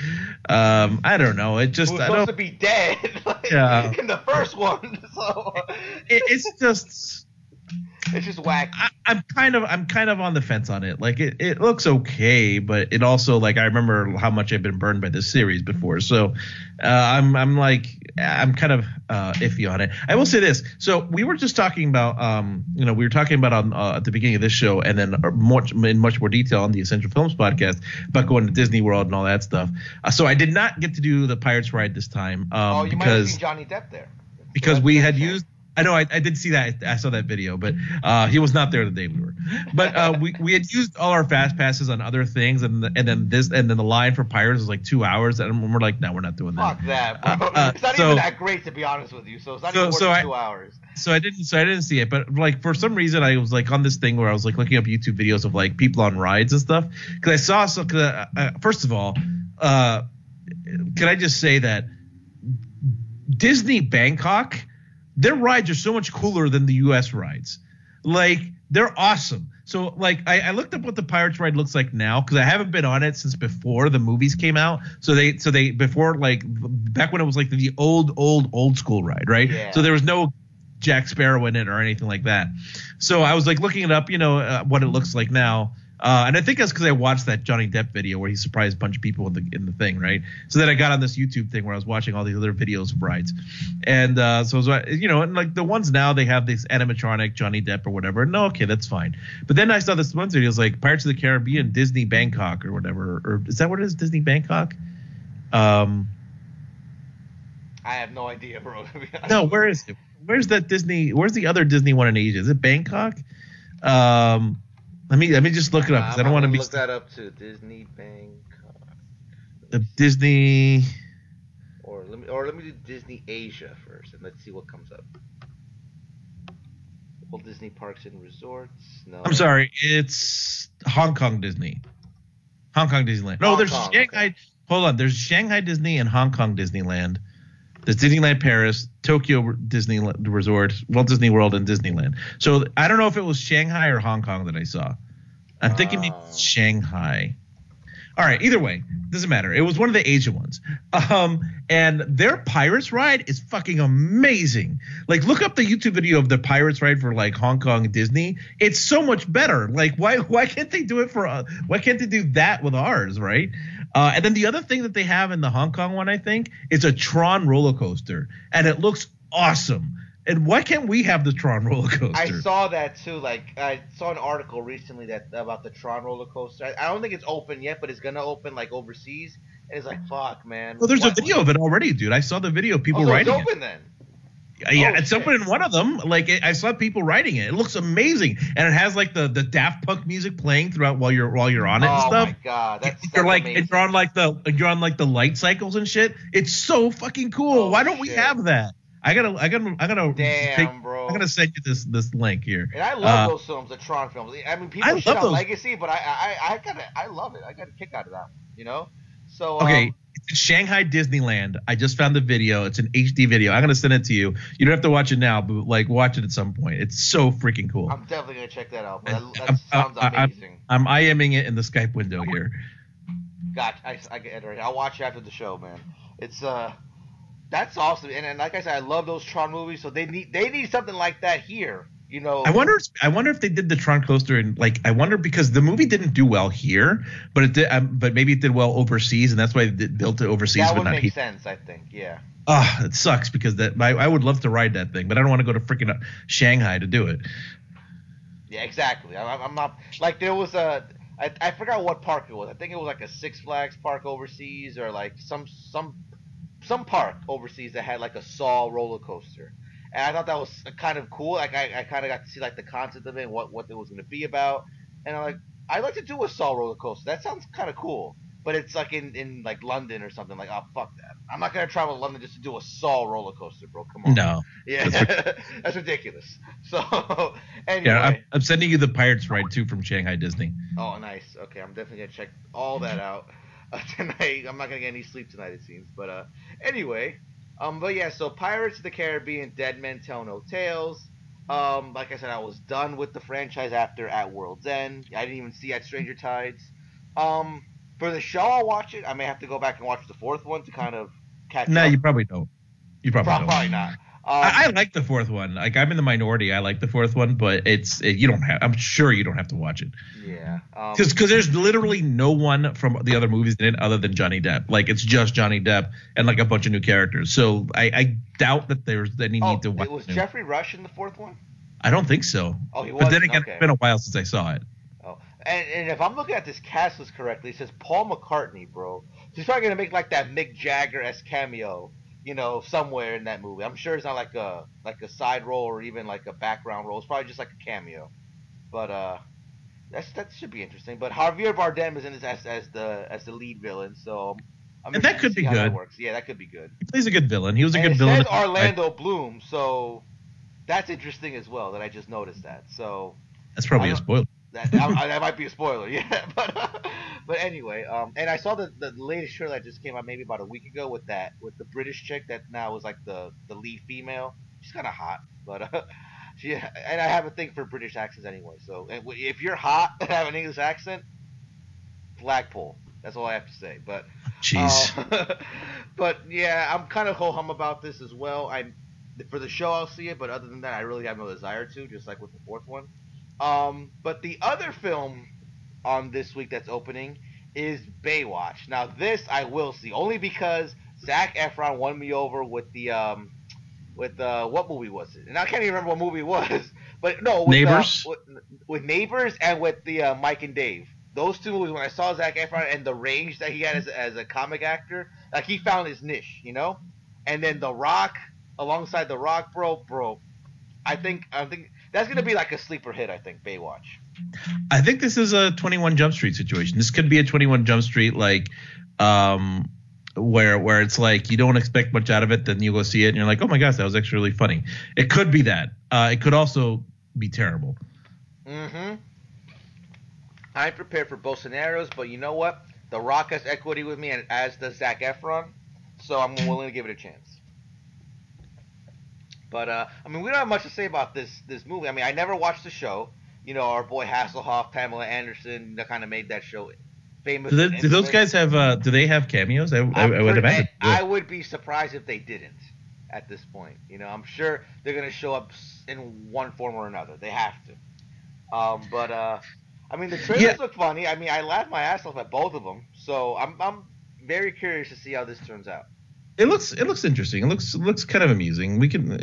I don't know. It just supposed to be dead like, yeah. In the first one. So it's just whack. I'm kind of on the fence on it. Like it looks okay, but it also like I remember how much I've been burned by this series before. So I'm kind of iffy on it. I will say this. So we were just talking about at the beginning of this show and then much more detail on the Essential Films podcast about going to Disney World and all that stuff. So I did not get to do the Pirates ride this time. You might have seen Johnny Depp there. Because we had used. I know I did see that. I saw that video, but he was not there the day we were. But we had used all our fast passes on other things, and then the line for Pirates was like 2 hours, and we're like, no, we're not doing that. Fuck that. It's not even that great, to be honest with you. So it's not even more than 2 hours. So I didn't see it, but like for some reason I was like on this thing where I was like looking up YouTube videos of like people on rides and stuff because I saw some. First of all, can I just say that Disney Bangkok. Their rides are so much cooler than the U.S. rides. Like, they're awesome. So, like, I looked up what the Pirates ride looks like now because I haven't been on it since before the movies came out. So they before, like, back when it was, like, the old school ride, right? Yeah. So there was no Jack Sparrow in it or anything like that. So I was, like, looking it up, you know, what it looks like now. And I think that's because I watched that Johnny Depp video where he surprised a bunch of people in the thing, right? So then I got on this YouTube thing where I was watching all these other videos of rides, and and like the ones now they have this animatronic Johnny Depp or whatever. No, okay, that's fine. But then I saw this one video, it's like Pirates of the Caribbean, Disney Bangkok or whatever, or is that what it is, Disney Bangkok? I have no idea, bro. No, where is it? Where's that Disney? Where's the other Disney one in Asia? Is it Bangkok? Let me just look it up because I don't want to be. Look that up to Disney Bangkok. The Disney. Or let me do Disney Asia first, and let's see what comes up. Well, Disney Parks and Resorts. No. I'm sorry, it's Hong Kong Disney. Hong Kong Disneyland. No, there's Shanghai. Okay. Hold on, there's Shanghai Disney and Hong Kong Disneyland. There's Disneyland Paris, Tokyo Disney Resort, Walt Disney World, and Disneyland. So I don't know if it was Shanghai or Hong Kong that I saw. I'm thinking maybe Shanghai. All right, either way, doesn't matter. It was one of the Asian ones. And their Pirates ride is fucking amazing. Like, look up the YouTube video of the Pirates ride for like Hong Kong Disney. It's so much better. Like, why can't they do it for why can't they do that with ours, right? And then the other thing that they have in the Hong Kong one, I think, is a Tron roller coaster, and it looks awesome. And why can't we have the Tron roller coaster? I saw that too. Like, I saw an article recently that about the Tron roller coaster. I don't think it's open yet, but it's gonna open like overseas. And it's like, fuck, man. Well, there's a video of it already, dude. I saw the video. People writing it. It's open then. Yeah, it's open in one of them. Like, I saw people writing it. It looks amazing, and it has like the Daft Punk music playing throughout while you're on it and stuff. Oh my god, that's amazing. You're on like the light cycles and shit. It's so fucking cool. Oh, why don't we have that? I gotta I'm gonna send you this link here. And I love those films, the Tron films. I mean, people shit on Legacy, but I love it. I got a kick out of that one, you know. So okay. It's Shanghai Disneyland. I just found the video. It's an HD video. I'm gonna send it to you. You don't have to watch it now, but like watch it at some point. It's so freaking cool. I'm definitely gonna check that out. That sounds amazing. I'm IMing it in the Skype window here. God, I get it right. I'll watch it after the show, man. It's that's awesome. And like I said, I love those Tron movies. So they need something like that here. You know, I wonder if they did the Tron coaster and like I wonder because the movie didn't do well here, but it did, but maybe it did well overseas, and that's why they built it overseas. That would make sense, I think. Yeah. Ah, it sucks because I would love to ride that thing, but I don't want to go to freaking Shanghai to do it. Yeah, exactly. I'm not like there was I forgot what park it was. I think it was like a Six Flags park overseas or like some park overseas that had like a Saw roller coaster. And I thought that was kind of cool. Like I kind of got to see like the concept of it, and what it was going to be about. And I'm like, I'd like to do a Saw roller coaster. That sounds kind of cool. But it's like in like London or something. Like, oh fuck that. I'm not going to travel to London just to do a Saw roller coaster, bro. Come on. No. Yeah, that's ridiculous. So anyway. Yeah, I'm sending you the Pirates ride too from Shanghai Disney. Oh, nice. Okay, I'm definitely going to check all that out tonight. I'm not going to get any sleep tonight, it seems. But anyway. But yeah, so Pirates of the Caribbean, Dead Men Tell No Tales. Like I said, I was done with the franchise after At World's End. I didn't even see At Stranger Tides. For the show, I'll watch it. I may have to go back and watch the fourth one to kind of catch up. No, you probably don't. You probably don't. Probably not. I like the fourth one. Like I'm in the minority. I like the fourth one, but you don't have. I'm sure you don't have to watch it. Yeah. Because there's literally no one from the other movies in it other than Johnny Depp. Like it's just Johnny Depp and like a bunch of new characters. So I doubt that there's any need to watch. It was Jeffrey Rush in the fourth one? I don't think so. Oh, he was. But then again, it's been a while since I saw it. Oh, and if I'm looking at this cast list correctly, it says Paul McCartney, bro. He's probably gonna make like that Mick Jagger-esque cameo. You know, somewhere in that movie. I'm sure it's not like a side role or even like a background role. It's probably just like a cameo. But that should be interesting. But Javier Bardem is in this as the lead villain, so I'm and that could be good. That works. Yeah, that could be good. He plays a good villain. He was a good villain. It says Orlando Bloom, so that's interesting as well. That I just noticed that. So that's probably a spoiler. That might be a spoiler, yeah. But anyway, and I saw the latest show that just came out maybe about a week ago with the British chick that now is like the lead female. She's kind of hot, but and I have a thing for British accents anyway. So if you're hot and have an English accent, flagpole. That's all I have to say. But jeez. But yeah, I'm kind of ho-hum about this as well. For the show I'll see it, but other than that, I really have no desire to. Just like with the fourth one. But the other film on this week that's opening is Baywatch. Now this I will see only because Zac Efron won me over with the what movie was it? And I can't even remember what movie it was. But no, with Neighbors. With Neighbors and with the Mike and Dave. Those two movies when I saw Zac Efron and the range that he had as a comic actor, like he found his niche, you know? And then The Rock alongside The Rock, bro. I think that's going to be like a sleeper hit, I think, Baywatch. I think this is a 21 Jump Street situation. This could be a 21 Jump Street, like, where it's like you don't expect much out of it, then you go see it, and you're like, oh my gosh, that was actually really funny. It could be that. It could also be terrible. Mm-hmm. I'm prepared for both scenarios, but you know what? The Rock has equity with me, and as does Zac Efron, so I'm willing to give it a chance. But, I mean, we don't have much to say about this movie. I mean, I never watched the show. You know, our boy Hasselhoff, Pamela Anderson, that kind of made that show famous. Do those guys have do they have cameos? I would imagine. I would be surprised if they didn't at this point. You know, I'm sure they're going to show up in one form or another. They have to. I mean, the trailers look funny. I mean, I laughed my ass off at both of them. So I'm very curious to see how this turns out. It looks interesting. It looks kind of amusing. We can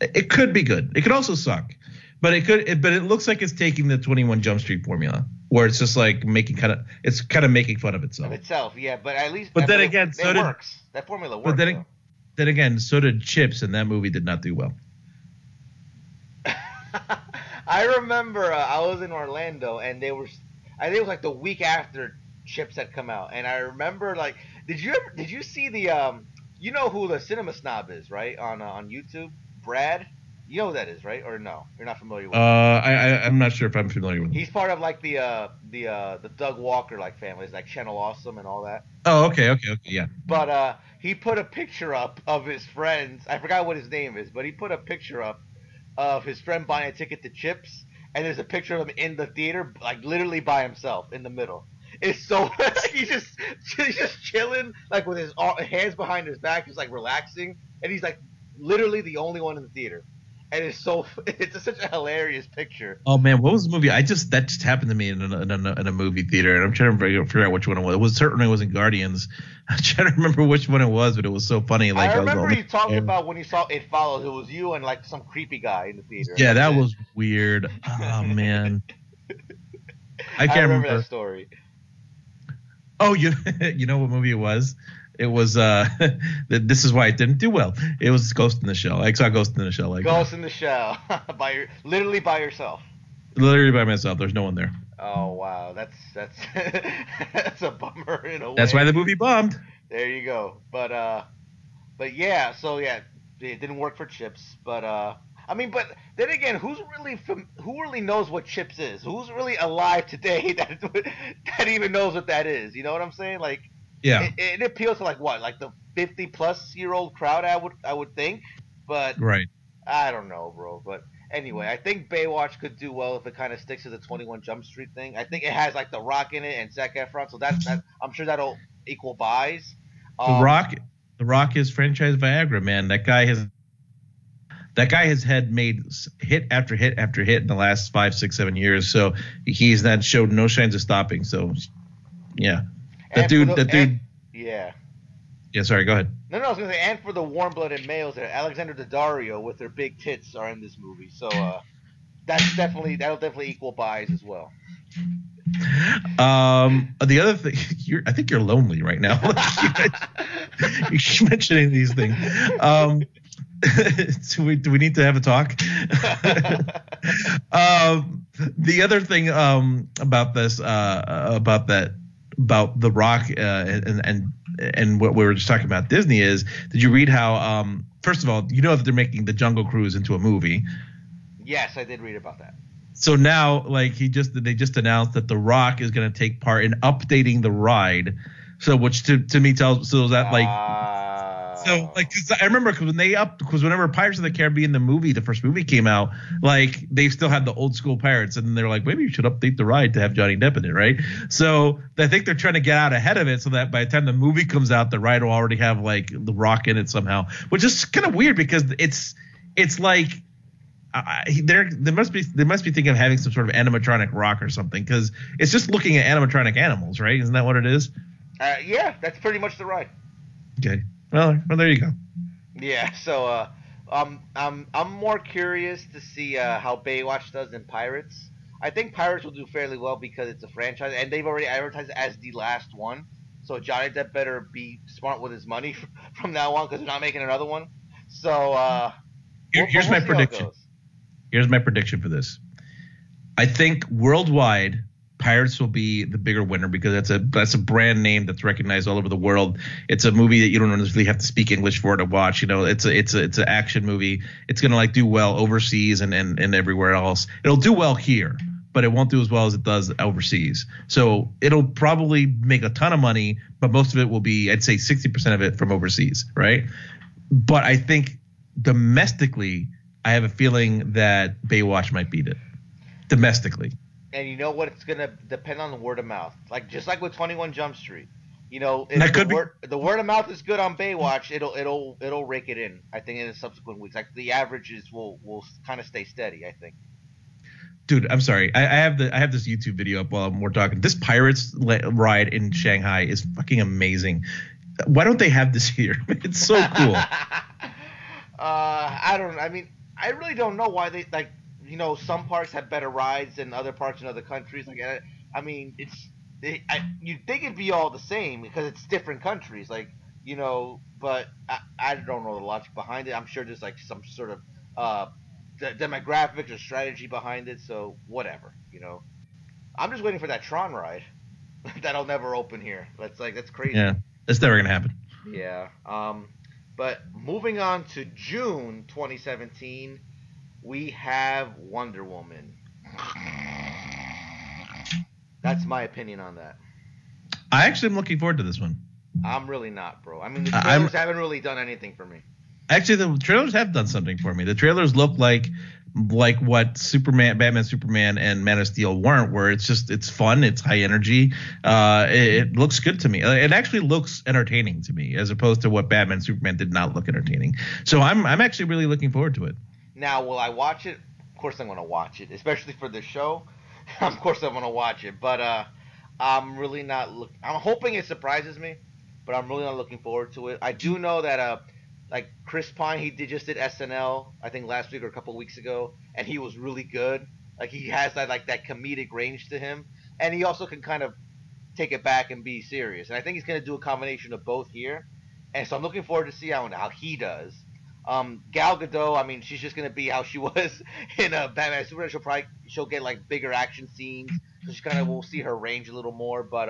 It could be good. It could also suck. But it could. But it looks like it's taking the 21 Jump Street formula, where it's just like making kind of – it's kind of making fun of itself. Of itself, yeah. But at least – but then again, so did – works. That formula works. But then again, so did Chips, and that movie did not do well. I remember I was in Orlando, and they were – I think it was like the week after Chips had come out. And I remember like – did you see the you know who the Cinema Snob is, right, on YouTube? Brad? You know who that is, right? Or no? You're not familiar with him? I'm not sure if I'm familiar with him. He's part of like the Doug Walker like family, like Channel Awesome and all that. Oh, okay, yeah. But he put a picture up of his friends. I forgot what his name is, but he put a picture up of his friend buying a ticket to Chips, and there's a picture of him in the theater, like literally by himself in the middle. It's so he's just chilling, like with his hands behind his back, he's like relaxing, and he's like literally the only one in the theater. And it's such a hilarious picture. Oh man, what was the movie? That just happened to me in a movie theater, and I'm trying to figure out which one it was. It was certainly wasn't Guardians. I'm trying to remember which one it was, but it was so funny. Like I remember you talking about when you saw It Follows. It was you and like some creepy guy in the theater. Yeah, that was weird. Oh man, I can't remember that story. Oh, you know what movie it was? It was this is why it didn't do well. It was Ghost in the Shell. I saw Ghost in the Shell. Ghost in the Shell, literally by yourself. Literally by myself. There's no one there. Oh wow, that's that's a bummer in a way. That's why the movie bombed. There you go. But yeah. So yeah, it didn't work for Chips. But I mean, but then again, who really knows what Chips is? Who's really alive today that even knows what that is? You know what I'm saying? Like. Yeah, it appeals to like what, like the 50-plus-year-old crowd, I would think, but right. I don't know, bro. But anyway, I think Baywatch could do well if it kind of sticks to the 21 Jump Street thing. I think it has like The Rock in it and Zac Efron, so that I'm sure that'll equal buys. The Rock is franchise Viagra, man. That guy has had made hit after hit after hit in the last 5, 6, 7 years, so he's not showed no signs of stopping. So yeah. That dude. Yeah. Yeah, sorry, go ahead. No, I was going to say, and for the warm-blooded males, Alexander Daddario with their big tits are in this movie. So that'll definitely equal buys as well. The other thing, I think you're lonely right now. You're mentioning these things. Do we need to have a talk? The other thing about this, about The Rock and what we were just talking about Disney is, did you read how first of all, you know that they're making The Jungle Cruise into a movie? Yes, I did read about that. So now like they just announced that The Rock is going to take part in updating the ride, so which to me tells so that like so like I remember whenever Pirates of the Caribbean the first movie came out, like they still had the old school pirates, and they're like, maybe you should update the ride to have Johnny Depp in it, right? So I think they're trying to get out ahead of it so that by the time the movie comes out, the ride will already have like The Rock in it somehow, which is kind of weird because it's like they must be thinking of having some sort of animatronic Rock or something, because it's just looking at animatronic animals, right? Isn't that what it is? Yeah, that's pretty much the ride. Okay. Well, there you go. Yeah, so I'm more curious to see how Baywatch does than Pirates. I think Pirates will do fairly well because it's a franchise, and they've already advertised it as the last one. So Johnny Depp better be smart with his money from now on, because they're not making another one. So here's my prediction. Here's my prediction for this. I think worldwide, Pirates will be the bigger winner because that's a brand name that's recognized all over the world. It's a movie that you don't necessarily have to speak English for to watch. You know, it's an action movie. It's gonna like do well overseas and everywhere else. It'll do well here, but it won't do as well as it does overseas. So it'll probably make a ton of money, but most of it will be, I'd say 60% of it from overseas, right? But I think domestically, I have a feeling that Baywatch might beat it. Domestically. And you know what? It's going to depend on the word of mouth. Like just like with 21 Jump Street. You know, if the word of mouth is good on Baywatch, it'll rake it in, I think, in the subsequent weeks. Like the averages will kind of stay steady, I think. Dude, I'm sorry. I have this YouTube video up while we're talking. This Pirates ride in Shanghai is fucking amazing. Why don't they have this here? It's so cool. I don't know. I mean, I really don't know why they, like, you know, some parks have better rides than other parks in other countries. Like, I mean, you'd think it'd be all the same because it's different countries, like, you know, but I don't know the logic behind it. I'm sure there's, like, some sort of demographics or strategy behind it, so whatever, you know. I'm just waiting for that Tron ride that'll never open here. That's crazy. Yeah, it's never going to happen. Yeah. But moving on to June 2017, we have Wonder Woman. That's my opinion on that. I actually am looking forward to this one. I'm really not, bro. I mean, the trailers haven't really done anything for me. Actually, the trailers have done something for me. The trailers look like what Superman, Batman, Superman, and Man of Steel weren't, where it's just, it's fun, it's high energy. It looks good to me. It actually looks entertaining to me, as opposed to what Batman, Superman did not look entertaining. So I'm actually really looking forward to it. Now, will I watch it? Of course I'm going to watch it, especially for this show. Of course I'm going to watch it, but I'm really not I'm hoping it surprises me, but I'm really not looking forward to it. I do know that like Chris Pine, he did SNL, I think last week or a couple weeks ago, and he was really good. Like, he has that, like, that comedic range to him, and he also can kind of take it back and be serious. And I think he's going to do a combination of both here, and so I'm looking forward to see how he does. Gal Gadot, I mean, she's just going to be how she was in Batman Superman. She'll get, like, bigger action scenes, so she kind of will see her range a little more. But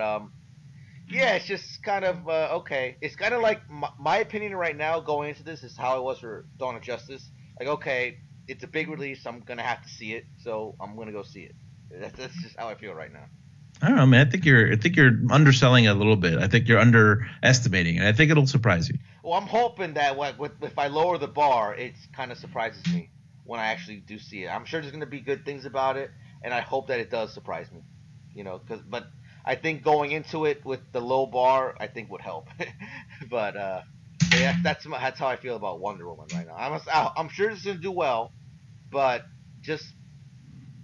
yeah, it's just kind of okay. It's kind of like my opinion right now going into this is how it was for Dawn of Justice. Like, okay, it's a big release. I'm going to have to see it, so I'm going to go see it. That's just how I feel right now. I don't know, man. I think you're underselling it a little bit. I think you're underestimating it. I think it'll surprise you. Well, I'm hoping that if I lower the bar, it kind of surprises me when I actually do see it. I'm sure there's going to be good things about it, and I hope that it does surprise me. You know, but I think going into it with the low bar, I think would help. But yeah, that's how I feel about Wonder Woman right now. I'm sure this is going to do well, but just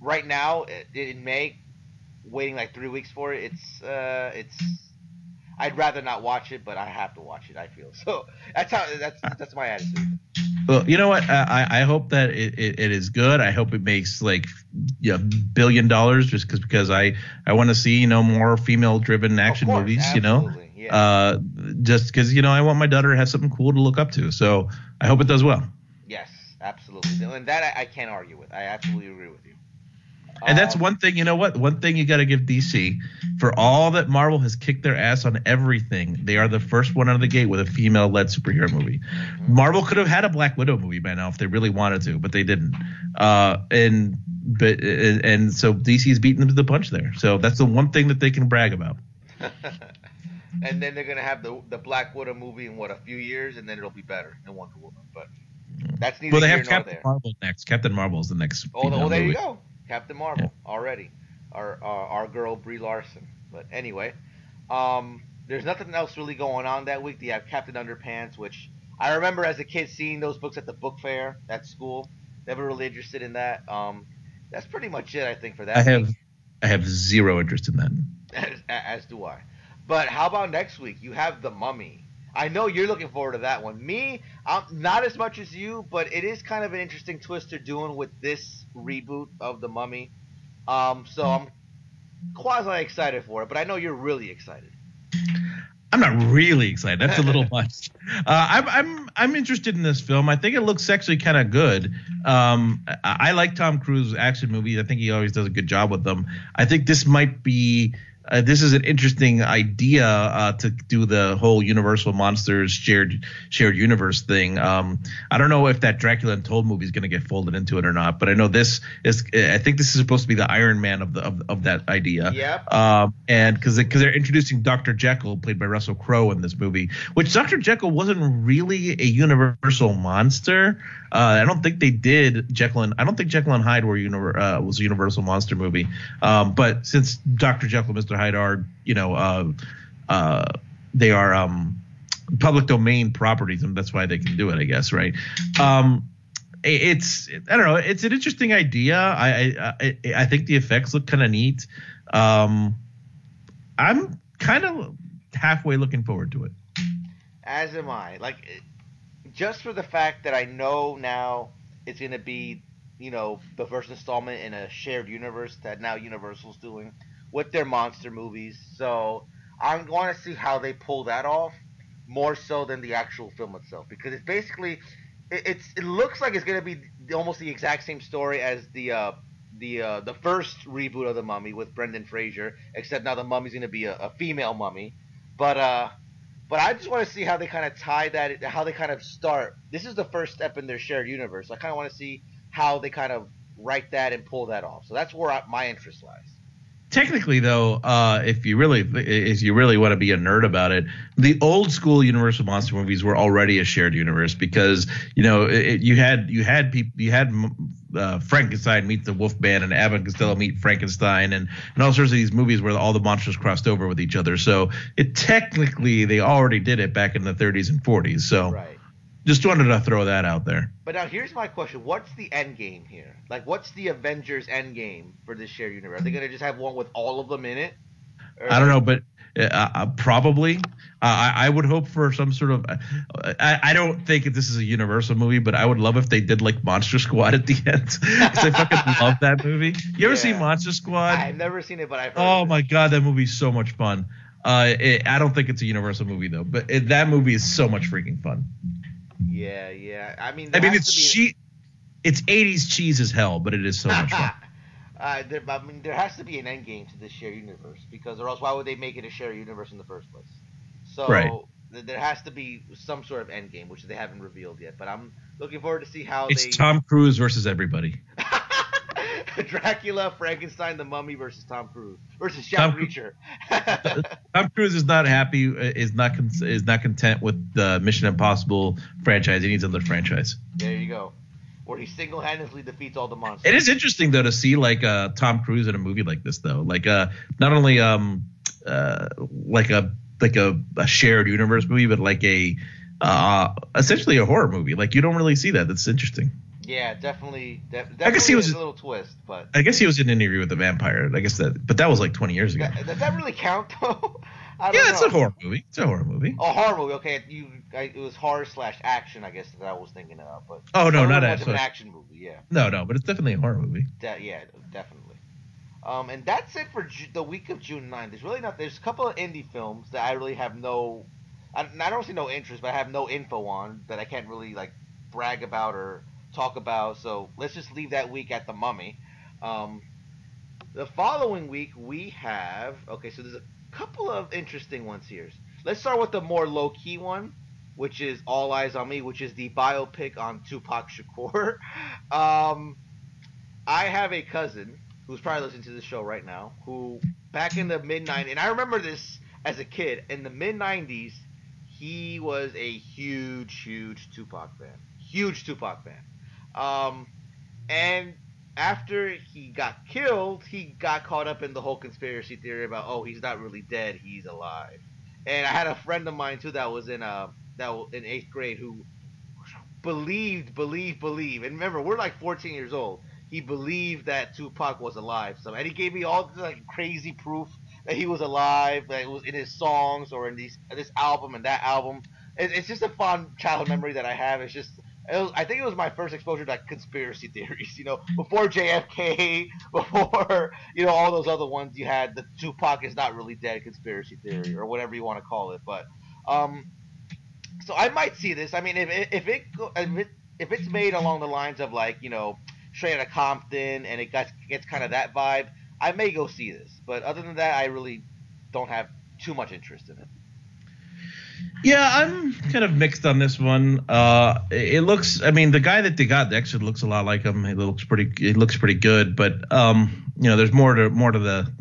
right now, in May, waiting like 3 weeks for it, I'd rather not watch it, but I have to watch it, I feel. So that's my attitude. Well, you know what? I hope that it is good. I hope it makes $1 billion just because I want to see, you know, more female-driven action movies, absolutely. You know, yeah. Just because, you know, I want my daughter to have something cool to look up to. So I hope it does well. Yes, absolutely. And that I can't argue with. I absolutely agree with you. And that's one thing, you know what? One thing you got to give DC, for all that Marvel has kicked their ass on everything, they are the first one out of the gate with a female-led superhero movie. Mm-hmm. Marvel could have had a Black Widow movie by now if they really wanted to, but they didn't. And so DC's beaten them to the punch there. So that's the one thing that they can brag about. And then they're going to have the Black Widow movie in, a few years, and then it'll be better than Wonder Woman. But that's neither here nor there. Well, they have Captain Marvel next. Captain Marvel is the next female movie. Oh, there you go. Captain Marvel already, our girl Brie Larson. But anyway, there's nothing else really going on that week. They have Captain Underpants, which I remember as a kid seeing those books at the book fair at school. Never really interested in that. That's pretty much it, I think, for that. I have zero interest in that. As do I. But how about next week? You have The Mummy. I know you're looking forward to that one. Me, I'm not as much as you, but it is kind of an interesting twist they're doing with this reboot of The Mummy. So I'm quasi-excited for it, but I know you're really excited. I'm not really excited. That's a little much. I'm interested in this film. I think it looks actually kind of good. I like Tom Cruise's action movies. I think he always does a good job with them. I think this might be... this is an interesting idea to do the whole Universal Monsters shared universe thing. I don't know if that Dracula Untold movie is going to get folded into it or not, but I know this is. I think this is supposed to be the Iron Man of that idea. Yep. And because they're introducing Dr. Jekyll, played by Russell Crowe, in this movie, which Dr. Jekyll wasn't really a Universal monster. I don't think they did Jekyll and Hyde was a Universal monster movie. But since Dr. Jekyll and Mr. Hyde are, you know, they are public domain properties, and that's why they can do it, I guess, right? I don't know. It's an interesting idea. I think the effects look kind of neat. I'm kind of halfway looking forward to it. As am I. Just for the fact that I know now it's going to be, you know, the first installment in a shared universe that now Universal's doing with their monster movies. So I'm going to see how they pull that off more so than the actual film itself, because it's basically it looks like it's going to be almost the exact same story as the first reboot of The Mummy with Brendan Fraser, except now the mummy's going to be a female mummy. But I just want to see how they kind of tie that, how they kind of start. This is the first step in their shared universe. So I kind of want to see how they kind of write that and pull that off. So that's where my interest lies. Technically, though, if you really want to be a nerd about it, the old school Universal monster movies were already a shared universe, because you had Frankenstein meet the Wolfman, and Abbott and Costello meet Frankenstein, and all sorts of these movies where all the monsters crossed over with each other. So it technically they already did it back in the 30s and 40s. So right. Just wanted to throw that out there. But now here's my question. What's the end game here? Like, what's the Avengers end game for this shared universe? Are they going to just have one with all of them in it? Or... I don't know, but probably. I would hope for some sort of I don't think this is a Universal movie, but I would love if they did, like, Monster Squad at the end, because I fucking love that movie. You ever seen Monster Squad? I've never seen it, but I've heard of it. Oh, my God, that movie's so much fun. I don't think it's a Universal movie, though, but that movie is so much freaking fun. Yeah, yeah. I mean, it's 80s cheese as hell, but it is so much fun. There has to be an end game to this shared universe, because or else why would they make it a shared universe in the first place? So right. There has to be some sort of end game, which they haven't revealed yet. But I'm looking forward to see how it's Tom Cruise versus everybody. Dracula, Frankenstein, the Mummy versus Tom Cruise versus Jack Reacher. Tom Cruise is not happy, is not content with the Mission Impossible franchise. He needs another franchise. There you go, where he single-handedly defeats all the monsters. It is interesting though to see like Tom Cruise in a movie like this though, like not only like a shared universe movie, but like a essentially a horror movie. Like you don't really see that. That's interesting. Yeah, definitely. I guess he was a little twist, but I guess he was in an interview with the vampire. I guess that, but that was like 20 years ago. Does that really count though? I don't know. It's a horror movie. Oh, horror movie. Okay, it was horror/action. I guess that I was thinking of. But oh no, not action. An action movie. Yeah. No, but it's definitely a horror movie. Yeah, definitely. And that's it for the week of June 9th. There's really not. There's a couple of indie films that I really have no. I don't see no interest, but I have no info on that I can't really like brag about or talk about, so let's just leave that week at The Mummy. The following week we have so there's a couple of interesting ones here. Let's start with the more low-key one, which is All Eyes on Me, which is the biopic on Tupac Shakur. I have a cousin who's probably listening to this show right now who back in the mid-90s, and I remember this as a kid, in the mid-90s he was a huge Tupac fan. And after he got killed, he got caught up in the whole conspiracy theory about, oh, he's not really dead, he's alive. And I had a friend of mine too that was in 8th grade who believed. And remember, we're like 14 years old. He believed that Tupac was alive. So, and he gave me all the like, crazy proof that he was alive, that it was in his songs or in this album and that album. It's just a fond childhood memory that I have. It's just. I think it was my first exposure to like, conspiracy theories, you know, before JFK, before, you know, all those other ones you had, the Tupac is not really dead conspiracy theory or whatever you want to call it. But so I might see this. I mean, if it's made along the lines of like, you know, Straight Outta Compton and it gets kind of that vibe, I may go see this. But other than that, I really don't have too much interest in it. Yeah, I'm kind of mixed on this one. It looks, I mean, the guy that they got actually looks a lot like him. It looks pretty good, but you know, there's more to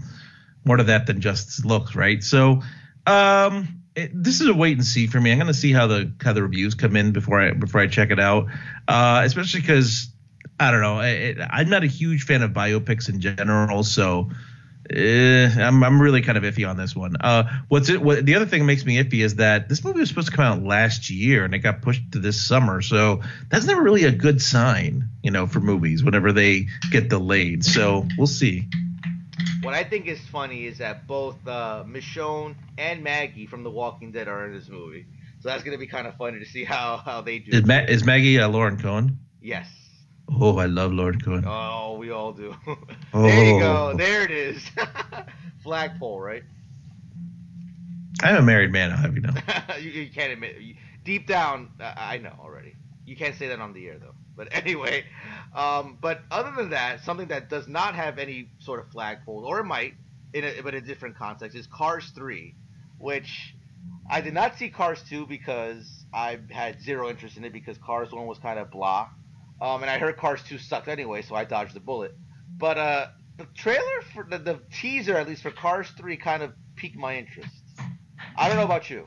that than just looks, right? So, this is a wait and see for me. I'm gonna see how the reviews come in before I check it out, especially because I don't know. I'm not a huge fan of biopics in general, so. I'm really kind of iffy on this one. The other thing that makes me iffy is that this movie was supposed to come out last year and it got pushed to this summer. So that's never really a good sign, you know, for movies whenever they get delayed. So we'll see. What I think is funny is that both Michonne and Maggie from The Walking Dead are in this movie. So that's going to be kind of funny to see how they do. Is Maggie Lauren Cohen? Yes. Oh, I love Lord Cohen. Oh, we all do. There you go. There it is. Flagpole, right? I'm a married man, how do you know? You can't admit. Deep down, I know already. You can't say that on the air, though. But anyway, but other than that, something that does not have any sort of flagpole, or it might, but in a different context, is Cars 3, which I did not see Cars 2 because I had zero interest in it because Cars 1 was kind of blah. And I heard Cars 2 sucked anyway, so I dodged the bullet. But the trailer, for the teaser at least for Cars 3 kind of piqued my interest. I don't know about you.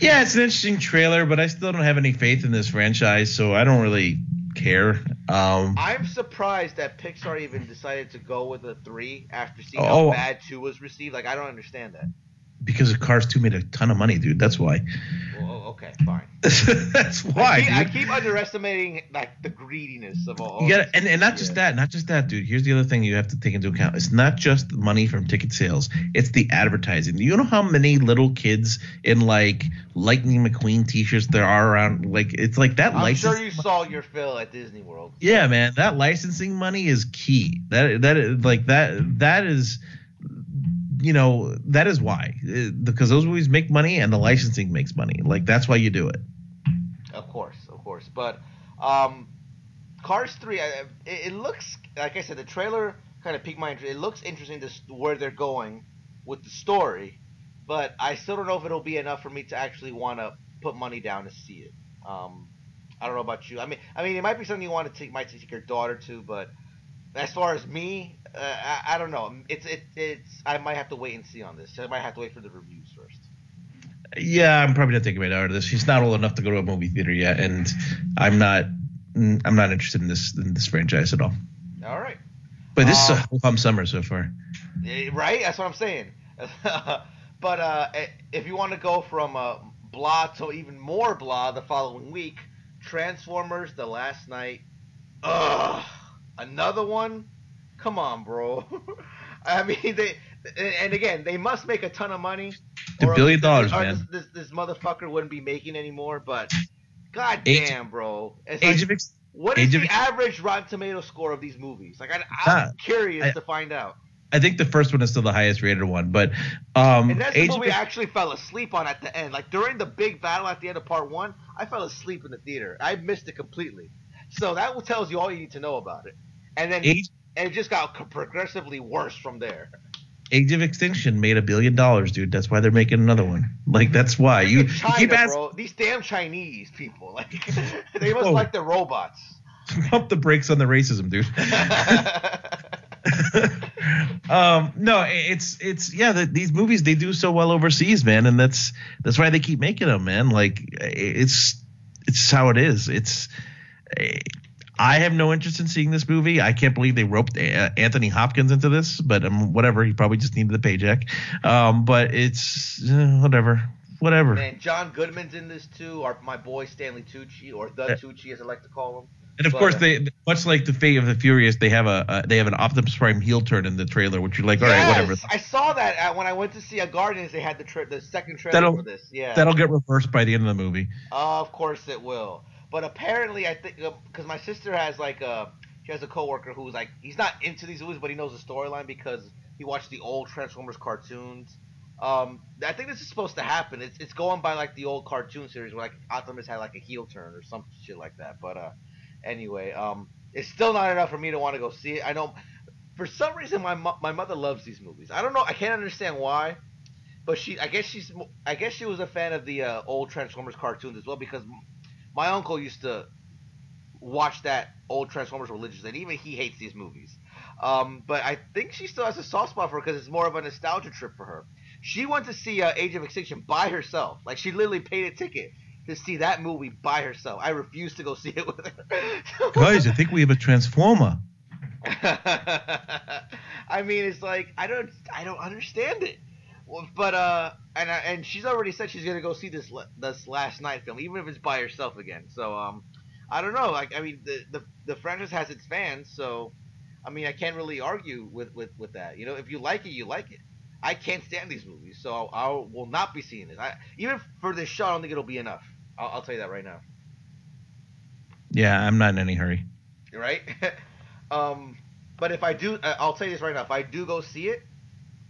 Yeah, it's an interesting trailer, but I still don't have any faith in this franchise, so I don't really care. I'm surprised that Pixar even decided to go with a 3 after seeing how bad 2 was received. Like, I don't understand that. Because Cars 2 made a ton of money, dude. That's why. Well, okay, fine. That's why. I keep underestimating like the greediness of all. You gotta, and not just that, dude. Here's the other thing you have to take into account: it's not just the money from ticket sales; it's the advertising. You know how many little kids in like Lightning McQueen T-shirts there are around? Like, it's like that. I'm sure you saw your fill at Disney World. Yeah, man, that licensing money is key. That is. You know, that is why, because those movies make money and the licensing makes money. Like, that's why you do it. Of course. But Cars 3, it looks, like I said, the trailer kind of piqued my interest. It looks interesting where they're going with the story, but I still don't know if it'll be enough for me to actually want to put money down to see it. I don't know about you. I mean, it might be something you want to take your daughter to, but as far as me, I don't know. It's. I might have to wait and see on this. I might have to wait for the reviews first. Yeah, I'm probably not taking my daughter to this. She's not old enough to go to a movie theater yet, and I'm not interested in this franchise at all. All right. But this is a whole summer so far. Right. That's what I'm saying. But if you want to go from blah to even more blah the following week, Transformers: The Last Knight. Ugh. Another one. Come on, bro. I mean, they must make a ton of money. $1 billion, man. This motherfucker wouldn't be making anymore. But goddamn, bro. What is the average Rotten Tomato score of these movies? Like, I'm curious to find out. I think the first one is still the highest rated one, but and that's the movie I actually fell asleep on at the end. Like during the big battle at the end of part one, I fell asleep in the theater. I missed it completely. So that tells you all you need to know about it. And then. And it just got progressively worse from there. Age of Extinction made $1 billion, dude. That's why they're making another one. Like, that's why. China, you keep asking, bro. These damn Chinese people. Like, they must like the robots. Pump the brakes on the racism, dude. No, it's yeah. These movies, they do so well overseas, man, and that's why they keep making them, man. Like, it's how it is. I have no interest in seeing this movie. I can't believe they roped Anthony Hopkins into this, but whatever. He probably just needed the paycheck. But it's whatever. Man, John Goodman's in this too, or my boy Stanley Tucci, or the Tucci as I like to call him. And of course, they much like the Fate of the Furious, they have an Optimus Prime heel turn in the trailer, which you're like, all right, whatever. I saw that when I went to see Guardians. They had the second trailer for this. Yeah, that'll get reversed by the end of the movie. Of course, it will. But apparently, I think because my sister has she has a coworker who's like, he's not into these movies, but he knows the storyline because he watched the old Transformers cartoons. I think this is supposed to happen. It's going by like the old cartoon series where like Optimus had like a heel turn or some shit like that. But anyway, it's still not enough for me to want to go see it. I know for some reason my mother loves these movies. I don't know. I can't understand why. But I guess she was a fan of the old Transformers cartoons as well because. My uncle used to watch that old Transformers religiously, and even he hates these movies. But I think she still has a soft spot for it because it's more of a nostalgia trip for her. She went to see Age of Extinction by herself. Like, she literally paid a ticket to see that movie by herself. I refused to go see it with her. Guys, I think we have a Transformer. I mean, it's like, I don't understand it. But and she's already said she's gonna go see this Last Night film, even if it's by herself again. So I don't know. Like, I mean, the franchise has its fans, so I mean, I can't really argue with that. You know, if you like it, you like it. I can't stand these movies, so I will not be seeing this. Even for this show, I don't think it'll be enough. I'll tell you that right now. Yeah, I'm not in any hurry. right? But if I do, I'll tell you this right now. If I do go see it,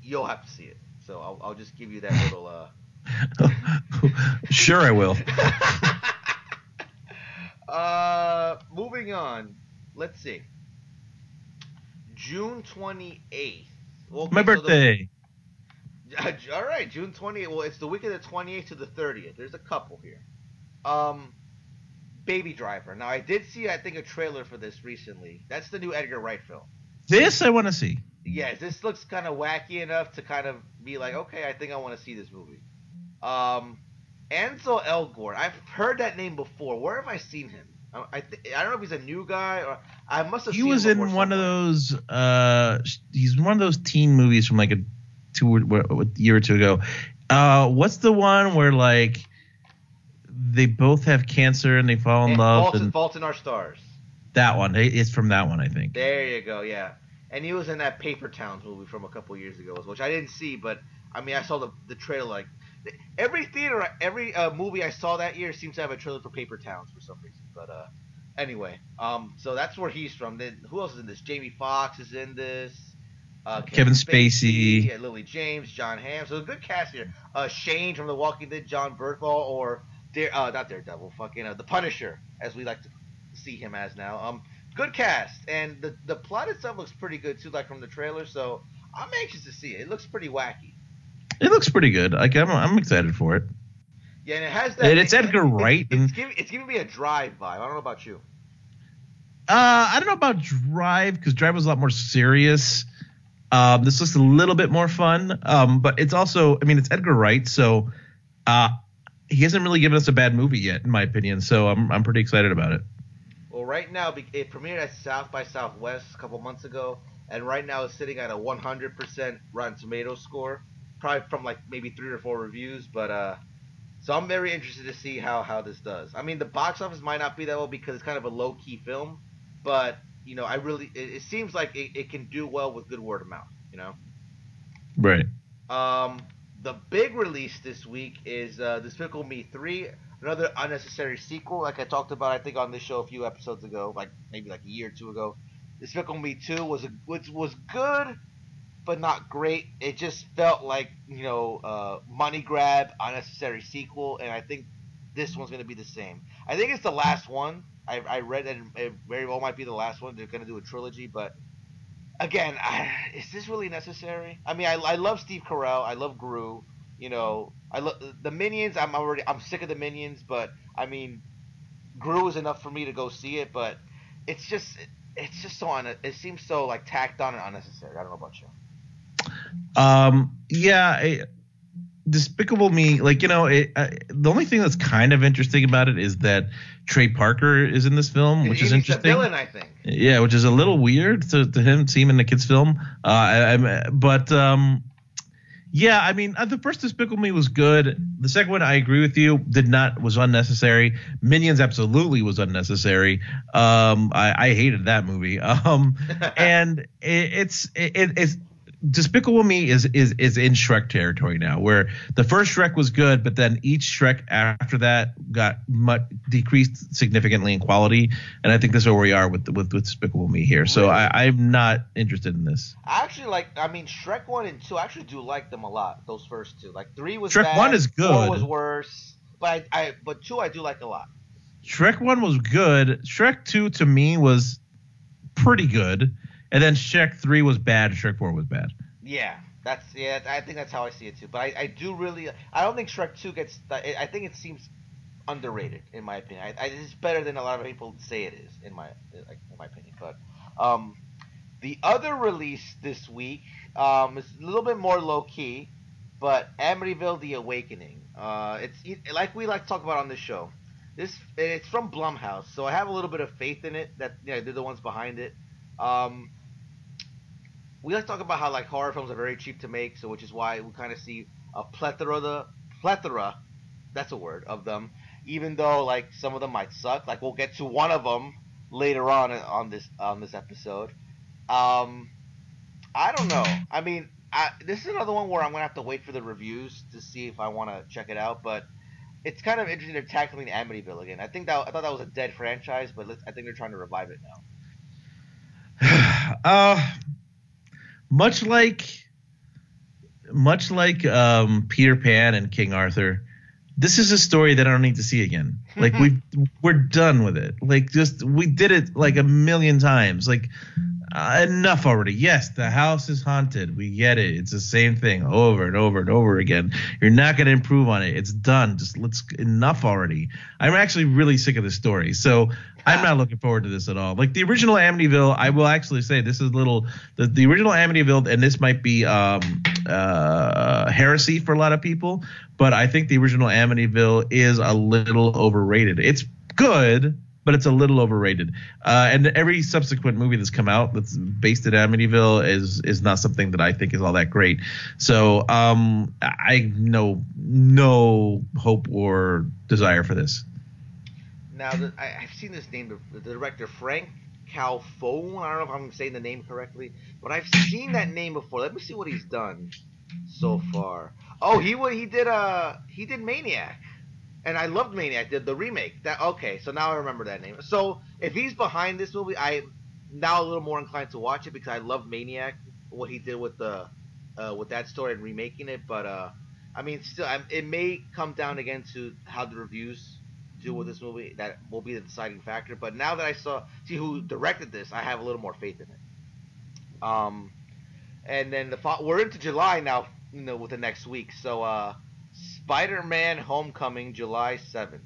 you'll have to see it. So I'll just give you that little. Sure, I will. Moving on. Let's see. June 28th. Okay, my birthday. So all right, June 28th. Well, it's the week of the 28th to the 30th. There's a couple here. Baby Driver. Now, I did see, I think, a trailer for this recently. That's the new Edgar Wright film. This I want to see. Yes, this looks kind of wacky enough to kind of be like, okay, I think I want to see this movie. Ansel Elgort. I've heard that name before. Where have I seen him? I don't know if he's a new guy or I must have. He seen was him in one somewhere. Of those. He's in one of those teen movies from like a year or two ago. What's the one where like they both have cancer and they fall in love? Fault in Our Stars. That one. It's from that one, I think. There you go. Yeah. And he was in that Paper Towns movie from a couple years ago, which I didn't see, but I mean, I saw the trailer. Like every movie I saw that year seems to have a trailer for Paper Towns for some reason. But anyway, so that's where he's from. Then who else is in this? Jamie Foxx is in this. Kevin Spacey. Yeah, Lily James, John Hamm. So a good cast here. Shane from The Walking Dead, John Bernthal, or not Daredevil, fucking The Punisher, as we like to see him as now. Good cast, and the plot itself looks pretty good too, like from the trailer. So I'm anxious to see it. It looks pretty wacky. It looks pretty good. Like I'm excited for it. Yeah, and it has that. And it's Edgar Wright. It's giving me a Drive vibe. I don't know about you. I don't know about Drive because Drive was a lot more serious. This looks a little bit more fun. But it's also, I mean, it's Edgar Wright, so he hasn't really given us a bad movie yet, in my opinion. So I'm pretty excited about it. Well, right now, it premiered at South by Southwest a couple months ago, and right now it's sitting at a 100% Rotten Tomatoes score, probably from like maybe 3 or 4 reviews. But so I'm very interested to see how this does. I mean, the box office might not be that well because it's kind of a low-key film, but you know, it seems like it can do well with good word of mouth, you know? Right. The big release this week is Despicable Me 3. Another unnecessary sequel, like I talked about, I think, on this show a few episodes ago, like maybe like a year or two ago. Despicable Me 2 was good, but not great. It just felt like, you know, money grab, unnecessary sequel, and I think this one's going to be the same. I think it's the last one. I read that it very well might be the last one. They're going to do a trilogy, but again, is this really necessary? I mean, I love Steve Carell. I love Gru. You know, I love the Minions. I'm sick of the Minions, but I mean, Gru is enough for me to go see it. But it's just so it seems so like tacked on and unnecessary. I don't know about you. Yeah. Despicable Me, like, you know, the only thing that's kind of interesting about it is that Trey Parker is in this film, which is interesting. He's a villain, I think. Yeah, which is a little weird to him seeing in the kids' film. Yeah, I mean, the first Despicable Me was good. The second one, I agree with you, was unnecessary. Minions absolutely was unnecessary. I hated that movie. And it's Despicable Me is in Shrek territory now, where the first Shrek was good, but then each Shrek after that got decreased significantly in quality. And I think that's where we are with Despicable Me here. So really? I'm not interested in this. I actually Shrek 1 and 2, I actually do like them a lot, those first two. Like 3 was Shrek bad, 1 is good. 4 was worse, but but 2 I do like a lot. Shrek 1 was good. Shrek 2 to me was pretty good. And then Shrek 3 was bad. Shrek 4 was bad. Yeah, I think that's how I see it too. But I don't think Shrek 2 gets. I think it seems underrated in my opinion. It's better than a lot of people say it is in my opinion. But the other release this week is a little bit more low key, but Amityville: The Awakening. It's like we like to talk about on this show. It's from Blumhouse, so I have a little bit of faith in it that they're the ones behind it. We like to talk about how like horror films are very cheap to make, so which is why we kind of see a plethora, that's a word, of them, even though like some of them might suck. Like we'll get to one of them later on this episode. I don't know. I mean, this is another one where I'm gonna have to wait for the reviews to see if I want to check it out, but it's kind of interesting they're tackling Amityville again. I thought that was a dead franchise, but I think they're trying to revive it now. Much like Peter Pan and King Arthur, this is a story that I don't need to see again. Like we're done with it. Like we did it like a million times. Like enough already. Yes, the house is haunted. We get it. It's the same thing over and over and over again. You're not going to improve on it. It's done. Just let's enough already. I'm actually really sick of this story. So I'm not looking forward to this at all. Like the original Amityville, I will actually say this is the original Amityville, and this might be heresy for a lot of people, but I think the original Amityville is a little overrated. It's good, but it's a little overrated. And every subsequent movie that's come out that's based at Amityville is not something that I think is all that great. So I no hope or desire for this. Now, I've seen this name, the director Frank Calfone. I don't know if I'm saying the name correctly, but I've seen that name before. Let me see what he's done so far. Oh, he did Maniac, and I loved Maniac. Did the remake? Okay, so now I remember that name. So if he's behind this movie, I'm now a little more inclined to watch it because I love Maniac, what he did with the with that story and remaking it. But I mean, still, it may come down again to how the reviews do with this movie. That will be the deciding factor. But now that I see who directed this, I have a little more faith in it. And then we're into July now, with the next week. So Spider-Man: Homecoming, July 7th.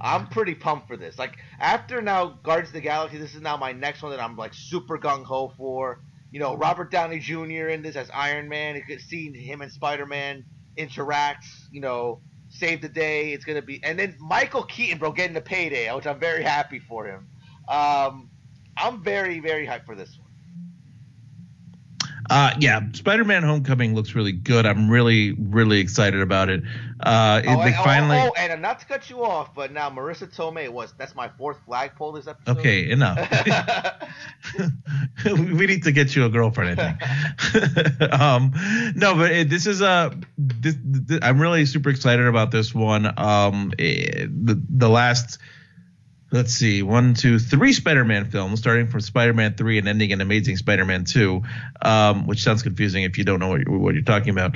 I'm pretty pumped for this. Like after now Guardians of the Galaxy, this is now my next one that I'm like super gung ho for. Robert Downey Jr. in this as Iron Man. Seeing him and Spider-Man interact. Save the day. It's gonna be, and then Michael Keaton, bro, getting the payday, which I'm very happy for him. I'm very, very hyped for this one. Yeah, Spider-Man: Homecoming looks really good. I'm really, really excited about it. And not to cut you off, but now Marissa Tomei that's my fourth flagpole this episode. Okay, enough. We need to get you a girlfriend, I think. No, but this is I'm really super excited about this one. The last. Let's see, 1, 2, 3 Spider-Man films, starting from Spider-Man 3 and ending in Amazing Spider-Man 2, which sounds confusing if you don't know what you're talking about.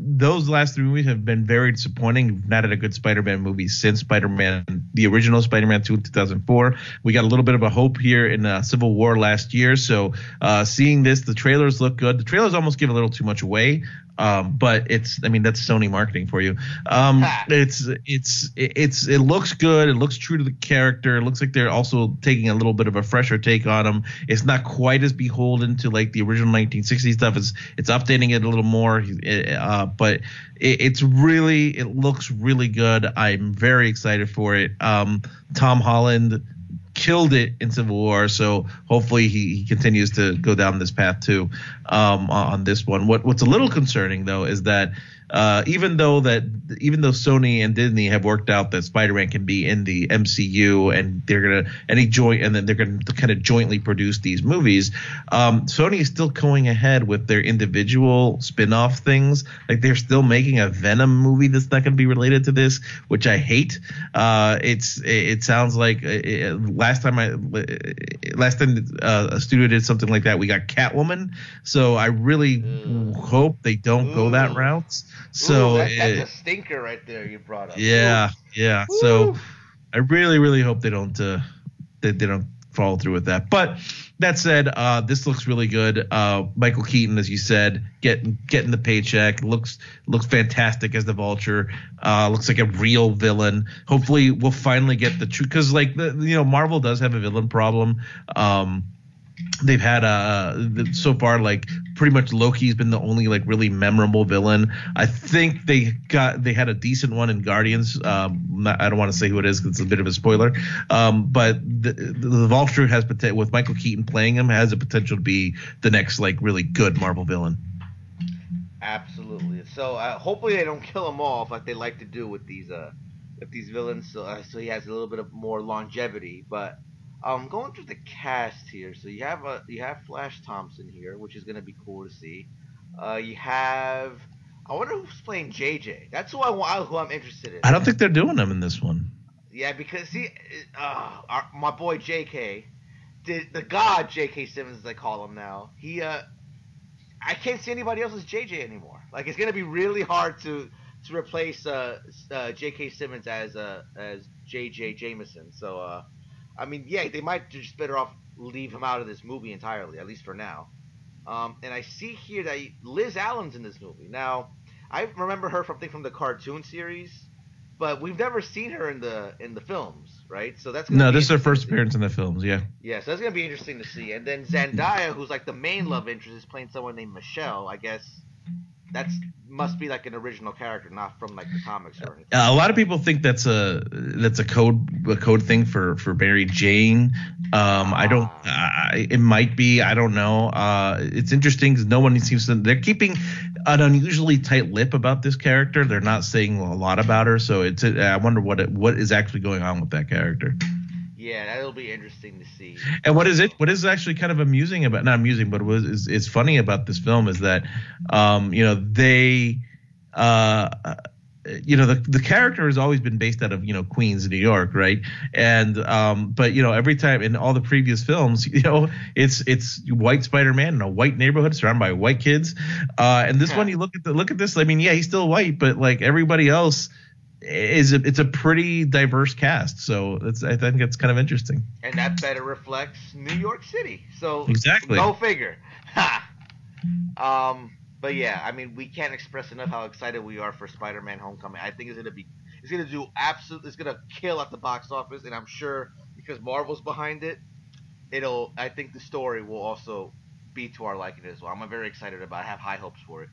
Those last three movies have been very disappointing. We've not had a good Spider-Man movie since the original Spider-Man 2 in 2004. We got a little bit of a hope here in Civil War last year. So seeing this, the trailers look good. The trailers almost give a little too much away. But that's Sony marketing for you. It looks good. It looks true to the character. It looks like they're also taking a little bit of a fresher take on him. It's not quite as beholden to like the original 1960s stuff. It's updating it a little more. But it looks really good. I'm very excited for it. Tom Holland killed it in Civil War, so hopefully he continues to go down this path too. On this one, what's a little concerning though is that even though Sony and Disney have worked out that Spider-Man can be in the MCU and they're gonna kind of jointly produce these movies, Sony is still going ahead with their individual spin-off things. Like they're still making a Venom movie that's not going to be related to this, which I hate. It sounds like last time a studio did something like that, we got Catwoman. So I really hope they don't go that route. So that's a stinker right there you brought up. Yeah, yeah. Ooh. So I really, really hope they don't follow through with that. But that said, this looks really good. Michael Keaton, as you said, getting the paycheck, looks fantastic as the Vulture. Looks like a real villain. Hopefully, we'll finally get the true, because like Marvel does have a villain problem. They've had so far like pretty much Loki's been the only like really memorable villain. I think they had a decent one in Guardians. I don't want to say who it is because it's a bit of a spoiler. But the Vulture has with Michael Keaton playing him has the potential to be the next like really good Marvel villain. Absolutely. So hopefully they don't kill them off like they like to do with these villains. So he has a little bit of more longevity, but. I'm going through the cast here. So you have Flash Thompson here, which is going to be cool to see. You have – I wonder who's playing JJ. That's who I'm interested in. I don't think they're doing him in this one. Yeah, because my boy JK the god J.K. Simmons, as I call him now, he I can't see anybody else as J.J. anymore. Like, it's going to be really hard to replace J.K. Simmons as J.J. Jameson. So, I mean, yeah, they might just better off leave him out of this movie entirely, at least for now. And I see here that Liz Allen's in this movie. Now, I remember her from the cartoon series, but we've never seen her in the films, right? So that's this is her first appearance in the films, yeah. Yeah, so that's gonna be interesting to see. And then Zendaya, who's like the main love interest, is playing someone named Michelle. I guess that's must be like an original character, not from like the comics or anything. A lot of people think that's a code thing for Barry Jane. It might be. I don't know. It's interesting because no one seems to. They're keeping an unusually tight lip about this character. They're not saying a lot about her, so it's. I wonder what is actually going on with that character. Yeah, that'll be interesting to see. And what is actually kind of amusing about – not amusing, but what is funny about this film is that, they the character has always been based out of, Queens, New York, right? And but, every time in all the previous films, it's white Spider-Man in a white neighborhood surrounded by white kids. And this one, you look at this. I mean, yeah, he's still white, but like everybody else – it's a pretty diverse cast, so I think it's kind of interesting. And that better reflects New York City. So exactly, go figure. Ha. But yeah, I mean, we can't express enough how excited we are for Spider-Man: Homecoming. I think it's gonna kill at the box office, and I'm sure because Marvel's behind it, I think the story will also be to our liking as well. I'm very excited about it. I have high hopes for it.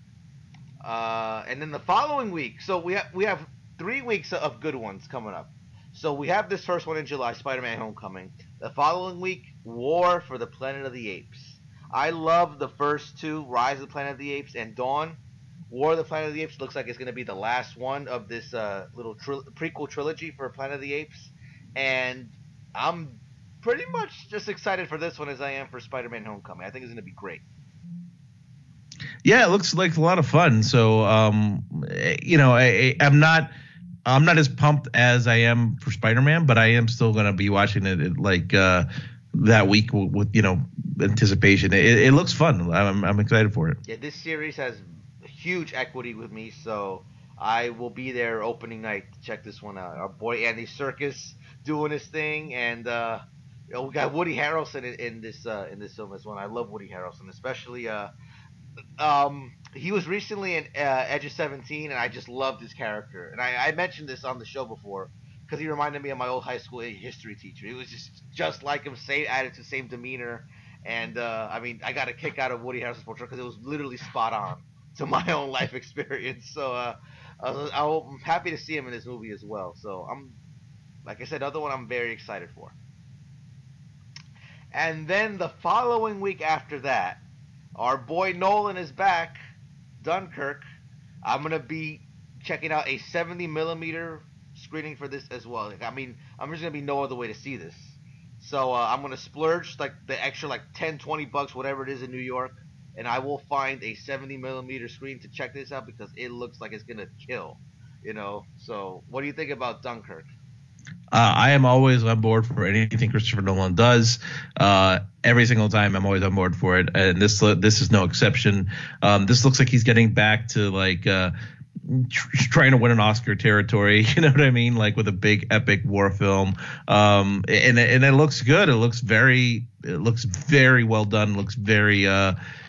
And then the following week, so we have 3 weeks of good ones coming up. So we have this first one in July, Spider-Man: Homecoming. The following week, War for the Planet of the Apes. I love the first two, Rise of the Planet of the Apes and Dawn. War of the Planet of the Apes looks like it's going to be the last one of this little prequel trilogy for Planet of the Apes. And I'm pretty much just excited for this one as I am for Spider-Man: Homecoming. I think it's going to be great. Yeah, it looks like a lot of fun. So, I'm not as pumped as I am for Spider-Man, but I am still going to be watching it like that week with anticipation. It looks fun. I'm excited for it. Yeah, this series has huge equity with me, so I will be there opening night to check this one out. Our boy Andy Serkis doing his thing, and we got Woody Harrelson in this film as well. I love Woody Harrelson, especially. He was recently in Edge of 17, and I just loved his character. And I mentioned this on the show before because he reminded me of my old high school history teacher. He was just like him, same attitude, same demeanor. And, I got a kick out of Woody Harrelson's portrayal because it was literally spot on to my own life experience. So I'm happy to see him in this movie as well. So like I said, another one I'm very excited for. And then the following week after that, our boy Nolan is back. Dunkirk. I'm gonna be checking out a 70mm screening for this as well. Like, I'm just gonna be no other way to see this. So I'm gonna splurge like the extra like $10, $20, whatever it is in New York, and I will find a 70mm screen to check this out because it looks like it's gonna kill. So what do you think about Dunkirk? I am always on board for anything Christopher Nolan does. Every single time, I'm always on board for it, and this is no exception. This looks like he's getting back to like trying to win an Oscar territory. You know what I mean? Like with a big epic war film. And it looks good. It looks very well done. Looks very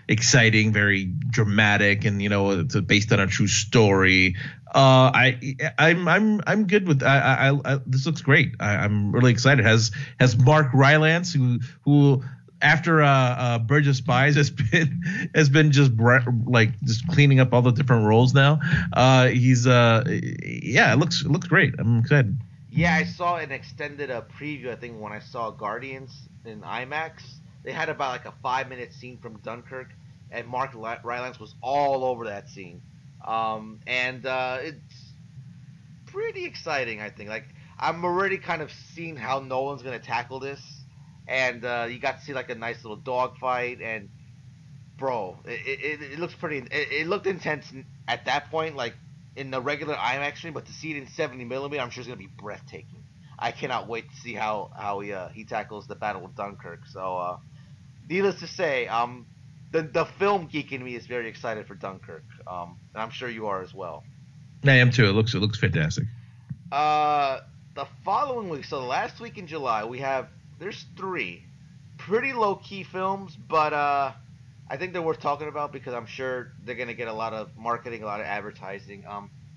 exciting, very dramatic, and it's based on a true story. I'm good with. This looks great. I'm really excited. Has Mark Rylance who after Bridge of Spies has been just cleaning up all the different roles now. It looks great. I'm excited. Yeah, I saw an extended preview. I think when I saw Guardians in IMAX, they had about like a 5-minute scene from Dunkirk, and Mark Rylance was all over that scene. It's pretty exciting, I think. Like, I'm already kind of seeing how Nolan's going to tackle this, and you got to see like a nice little dogfight, and bro, it looks pretty. It looked intense at that point, like in the regular IMAX screen, but to see it in 70mm, I'm sure it's going to be breathtaking. I cannot wait to see how he tackles the Battle of Dunkirk. So, needless to say, the film geek in me is very excited for Dunkirk, and I'm sure you are as well. I am too. It looks fantastic. The following week, so the last week in July, there's three pretty low-key films, but I think they're worth talking about because I'm sure they're going to get a lot of marketing, a lot of advertising.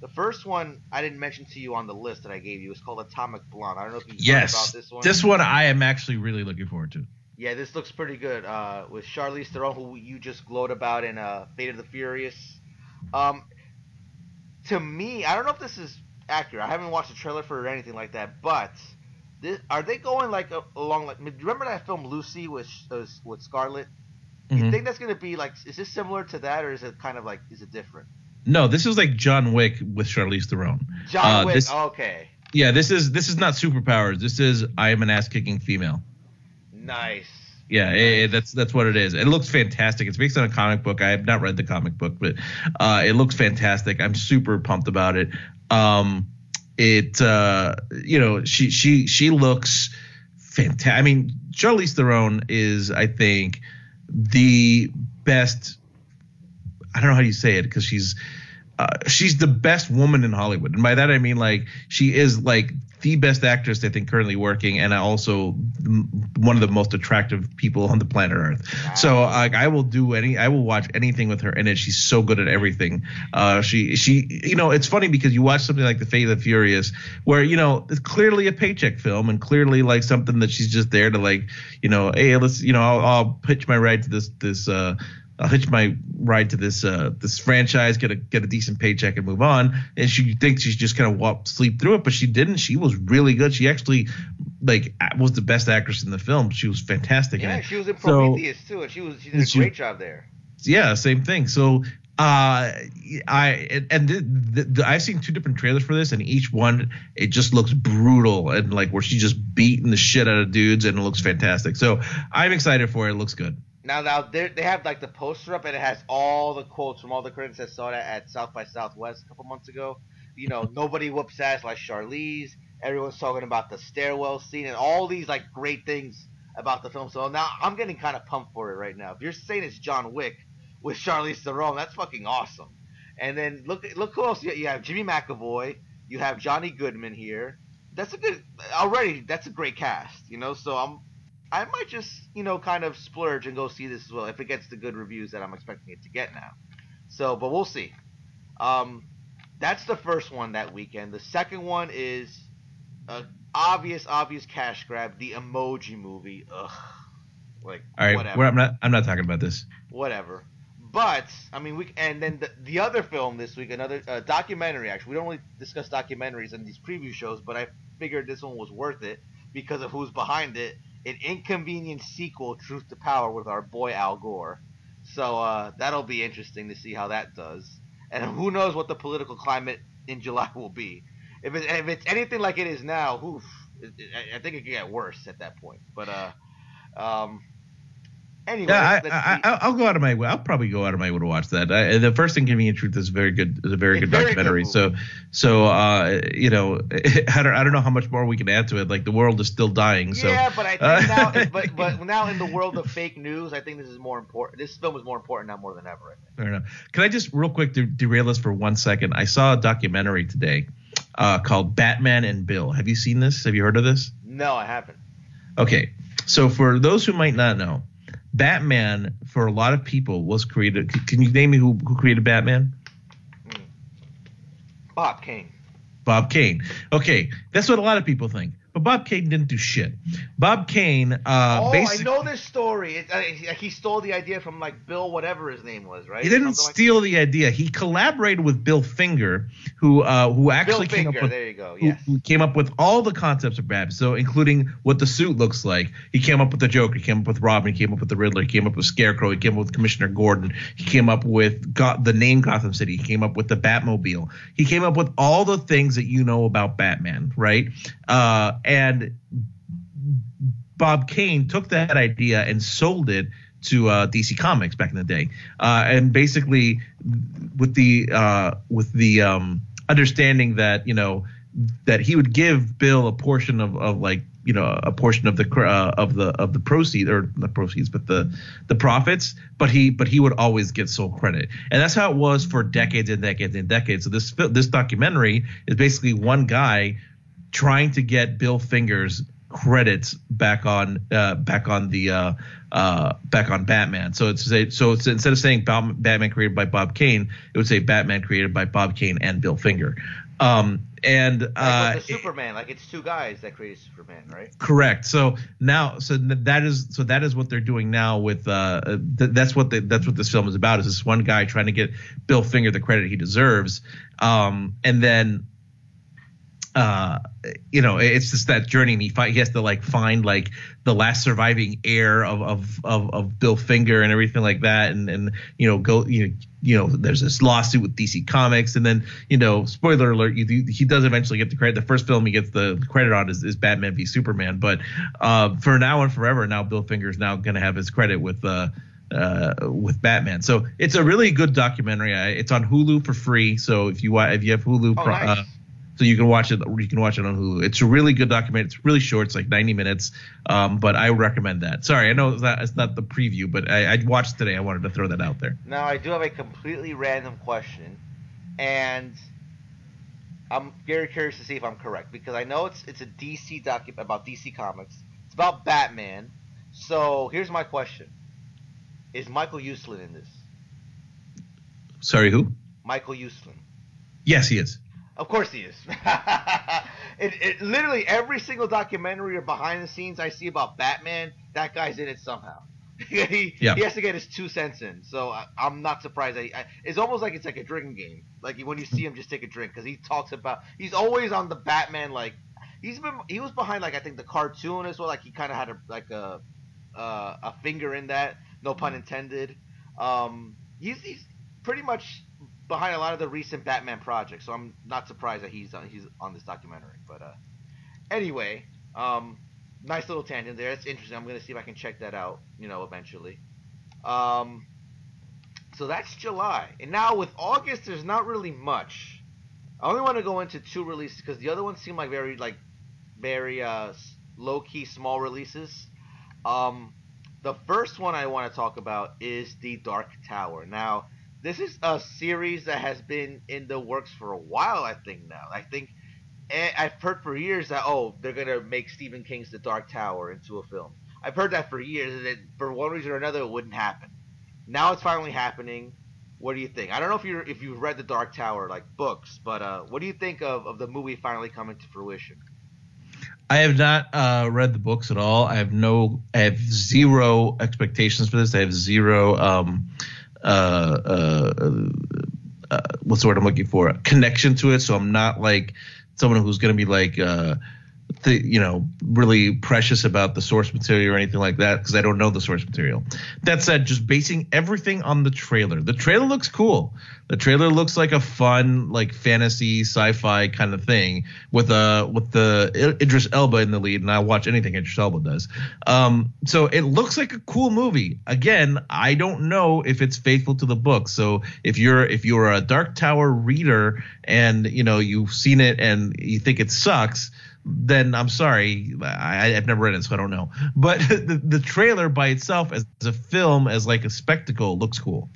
The first one I didn't mention to you on the list that I gave you. It's called Atomic Blonde. I don't know if you talked about this one. This one I am actually really looking forward to. Yeah, this looks pretty good. With Charlize Theron, who you just glowed about in Fate of the Furious. To me, I don't know if this is accurate. I haven't watched a trailer for it or anything like that, but are they going along like? Remember that film Lucy with Scarlett? Mm-hmm. You think that's going to be like? Is this similar to that, or is it kind of like? Is it different? No, this is like John Wick with Charlize Theron. John Wick. Okay. Yeah, this is not superpowers. This is I am an ass-kicking female. Nice. Yeah, nice. That's what it is. It looks fantastic. It's based on a comic book. I have not read the comic book, but it looks fantastic. I'm super pumped about it. She looks fantastic. I mean, Charlize Theron is, I think, the best. I don't know how you say it because she's the best woman in Hollywood, and by that I mean like she is like the best actress I think currently working, and also one of the most attractive people on the planet Earth. Wow. So I will watch anything with her in it. She's so good at everything. She you know, it's funny because you watch something like The Fate of the Furious, where you know it's clearly a paycheck film and clearly like something that she's just there to like, you know, hey, let's, you know, I'll pitch my ride to this I'll hitch my ride to this franchise, get a decent paycheck, and move on. And she thinks she's just gonna sleep through it, but she didn't. She was really good. She actually like was the best actress in the film. She was fantastic. Yeah, she was in Prometheus too, and she did a great job there. Yeah, same thing. So I've seen two different trailers for this, and each one it just looks brutal and like where she's just beating the shit out of dudes, and it looks fantastic. So I'm excited for it. It looks good. Now they have like the poster up, and it has all the quotes from all the critics that saw that at South by Southwest a couple months ago. You know, nobody whoops ass like Charlize. Everyone's talking about the stairwell scene and all these like great things about the film. So now I'm getting kind of pumped for it right now. If you're saying it's John Wick with Charlize Theron, that's fucking awesome. And then look who else you have. Jimmy McAvoy. You have Johnny Goodman here. That's a great cast. You know, so I might just, you know, kind of splurge and go see this as well if it gets the good reviews that I'm expecting it to get now. So, but we'll see. That's the first one that weekend. The second one is an obvious cash grab, the Emoji Movie. Ugh. Like, all right, whatever. I'm not talking about this. Whatever. But I mean, and then the other film this week, another documentary. Actually, we don't really discuss documentaries in these preview shows, but I figured this one was worth it because of who's behind it. An inconvenient sequel, Truth to Power, with our boy Al Gore. So that'll be interesting to see how that does. And who knows what the political climate in July will be. If it's anything like it is now, oof, I think it could get worse at that point. But anyway. Yeah, I'll go out of my way. I'll probably go out of my way to watch that. The First Inconvenient Truth is a very good documentary. So you know, I don't know how much more we can add to it. Like the world is still dying. So yeah, but I think now in the world of fake news, I think this is more important. This film is more important now more than ever. I think. Fair enough. Can I just real quick derail this for 1 second? I saw a documentary today called Batman and Bill. Have you seen this? Have you heard of this? No, I haven't. Okay, so for those who might not know, Batman for a lot of people was created. Can you name me who created Batman? Bob Kane. Okay, that's what a lot of people think. But Bob Kane didn't do shit. Bob Kane basically – I know this story. He stole the idea from like Bill whatever his name was, right? He didn't steal the idea. He collaborated with Bill Finger, who actually Bill Finger, came up with – there you go, yes. Who came up with all the concepts of Batman, so including what the suit looks like. He came up with the Joker. He came up with Robin. He came up with the Riddler. He came up with Scarecrow. He came up with Commissioner Gordon. He came up with the name Gotham City. He came up with the Batmobile. He came up with all the things that you know about Batman, right? And Bob Kane took that idea and sold it to DC Comics back in the day, and basically with the understanding that, you know, that he would give Bill a portion of like, you know, a portion of the proceeds, or not proceeds, but the profits. But he would always get sole credit, and that's how it was for decades and decades and decades. So this documentary is basically one guy trying to get Bill Fingers credits back on Batman. So it's instead of saying Batman created by Bob Kane, it would say Batman created by Bob Kane and Bill Finger. And Superman, like it's two guys that created Superman, right? Correct. So that is what they're doing now with that's what this film is about, is this one guy trying to get Bill Finger the credit he deserves, and then it's just that journey, and he has to like find like the last surviving heir of Bill Finger and everything like that, and there's this lawsuit with DC Comics, and then, you know, spoiler alert, he does eventually get the credit. The first film he gets the credit on is Batman v Superman, but for now and forever, now Bill Finger is now going to have his credit with Batman. So it's a really good documentary. It's on Hulu for free, so if you have Hulu. Oh, nice. So you can watch it. You can watch it on Hulu. It's a really good documentary. It's really short. It's like 90 minutes. But I recommend that. Sorry, I know it's not the preview, but I watched today. I wanted to throw that out there. Now I do have a completely random question, and I'm very curious to see if I'm correct, because I know it's a DC doc about DC Comics. It's about Batman. So here's my question: is Michael Uslan in this? Sorry, who? Michael Uslan. Yes, he is. Of course he is. It literally every single documentary or behind the scenes I see about Batman, that guy's in it somehow. He has to get his 2 cents in. So I'm not surprised. It's almost like it's like a drinking game. Like when you see him, just take a drink, because he talks about – he's always on the Batman, like – he was behind, like, I think the cartoon as well. Like he kind of had a finger in that, no pun intended. He's pretty much – behind a lot of the recent Batman projects, so I'm not surprised that he's on this documentary. But anyway, nice little tangent there. That's interesting. I'm gonna see if I can check that out, you know, eventually. So that's July, and now with August, there's not really much. I only want to go into two releases because the other ones seem like very low key small releases. The first one I want to talk about is The Dark Tower. Now, this is a series that has been in the works for a while, I think now. I think I've heard for years that, oh, they're going to make Stephen King's The Dark Tower into a film. I've heard that for years, and it, for one reason or another, it wouldn't happen. Now it's finally happening. What do you think? I don't know if you've read The Dark Tower, like, books, but what do you think of the movie finally coming to fruition? I have not read the books at all. I have zero expectations for this. I have zero what's the word I'm looking for? Connection to it. So I'm not like someone who's going to be like, really precious about the source material or anything like that, because I don't know the source material. That said, just basing everything on the trailer. The trailer looks cool. The trailer looks like a fun, like fantasy, sci-fi kind of thing with the Idris Elba in the lead, and I watch anything Idris Elba does. So it looks like a cool movie. Again, I don't know if it's faithful to the book. So if you're a Dark Tower reader and you know you've seen it and you think it sucks, then I'm sorry, I've never read it, so I don't know. But the trailer by itself as a film, as like a spectacle, looks cool.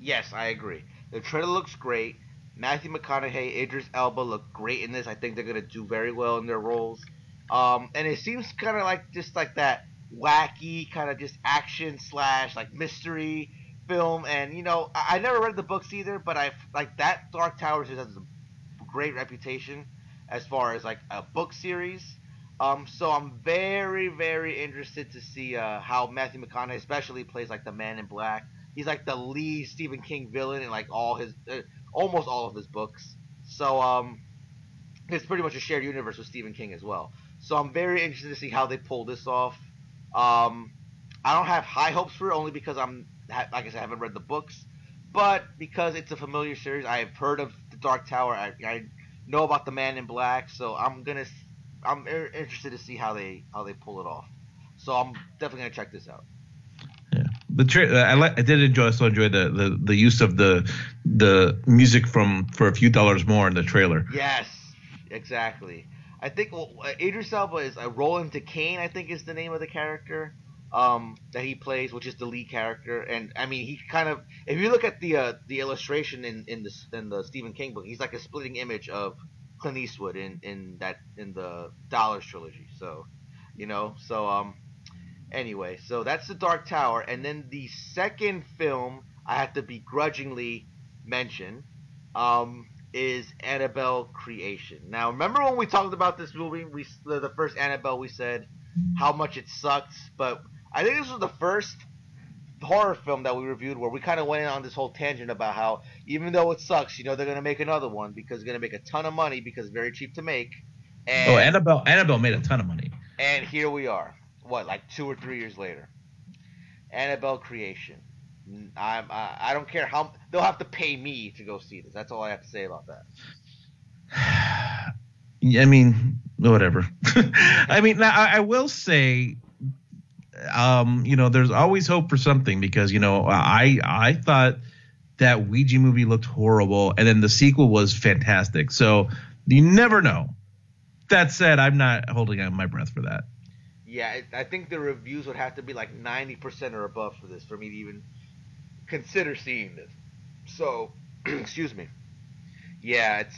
Yes, I agree. The trailer looks great. Matthew McConaughey, Idris Elba look great in this. I think they're going to do very well in their roles. And it seems kind of like just like that wacky kind of just action / like mystery film. And, you know, I never read the books either, but I like that Dark Tower has a great reputation as far as like a book series. So I'm very, very interested to see how Matthew McConaughey especially plays like the Man in Black. He's like the lead Stephen King villain in like all his almost all of his books. So it's pretty much a shared universe with Stephen King as well. So I'm very interested to see how they pull this off. I don't have high hopes for it, only because I haven't read the books, but because it's a familiar series, I have heard of The Dark Tower. I know about the Man in Black, so I'm interested to see how they pull it off. So I'm definitely gonna check this out. Yeah, I did enjoy the use of the music from For a Few Dollars More in the trailer. Yes, Exactly. I think Idris Elba is Roland Takane, I think is the name of the character that he plays, which is the lead character. And I mean, he kind of, if you look at the illustration in the Stephen King book, he's like a splitting image of Clint Eastwood in the Dollars trilogy. So, you know, so anyway, so that's The Dark Tower, and then the second film I have to begrudgingly mention is Annabelle Creation. Now, remember when we talked about this movie, the first Annabelle, we said how much it sucked, but I think this was the first horror film that we reviewed where we kind of went in on this whole tangent about how even though it sucks, you know, they're going to make another one because they're going to make a ton of money because it's very cheap to make. And, Annabelle made a ton of money. And here we are, what, like 2 or 3 years later. Annabelle Creation. I don't care how – they'll have to pay me to go see this. That's all I have to say about that. I mean, whatever. I mean, now, I will say, you know, there's always hope for something because, you know, I thought that Ouija movie looked horrible and then the sequel was fantastic. So you never know. That said, I'm not holding on my breath for that. Yeah, I think the reviews would have to be like 90% or above for this for me to even – consider seeing this. So, excuse me. Yeah, it's.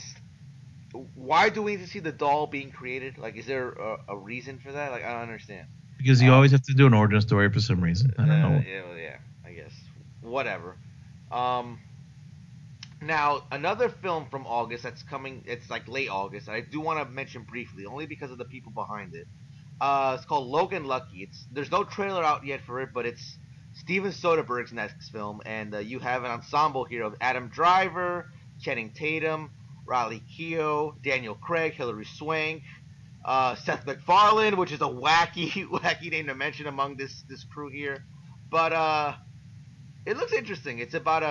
Why do we need to see the doll being created? Like, is there a reason for that? Like, I don't understand. Because you always have to do an origin story for some reason. I don't know. Yeah, I guess. Whatever. Now, another film from August that's coming. It's like late August. I do want to mention briefly, only because of the people behind it. It's called Logan Lucky. There's no trailer out yet for it, but it's Steven Soderbergh's next film, and you have an ensemble here of Adam Driver, Channing Tatum, Riley Keough, Daniel Craig, Hilary Swank, Seth MacFarlane, which is a wacky name to mention among this crew here. But it looks interesting. It's about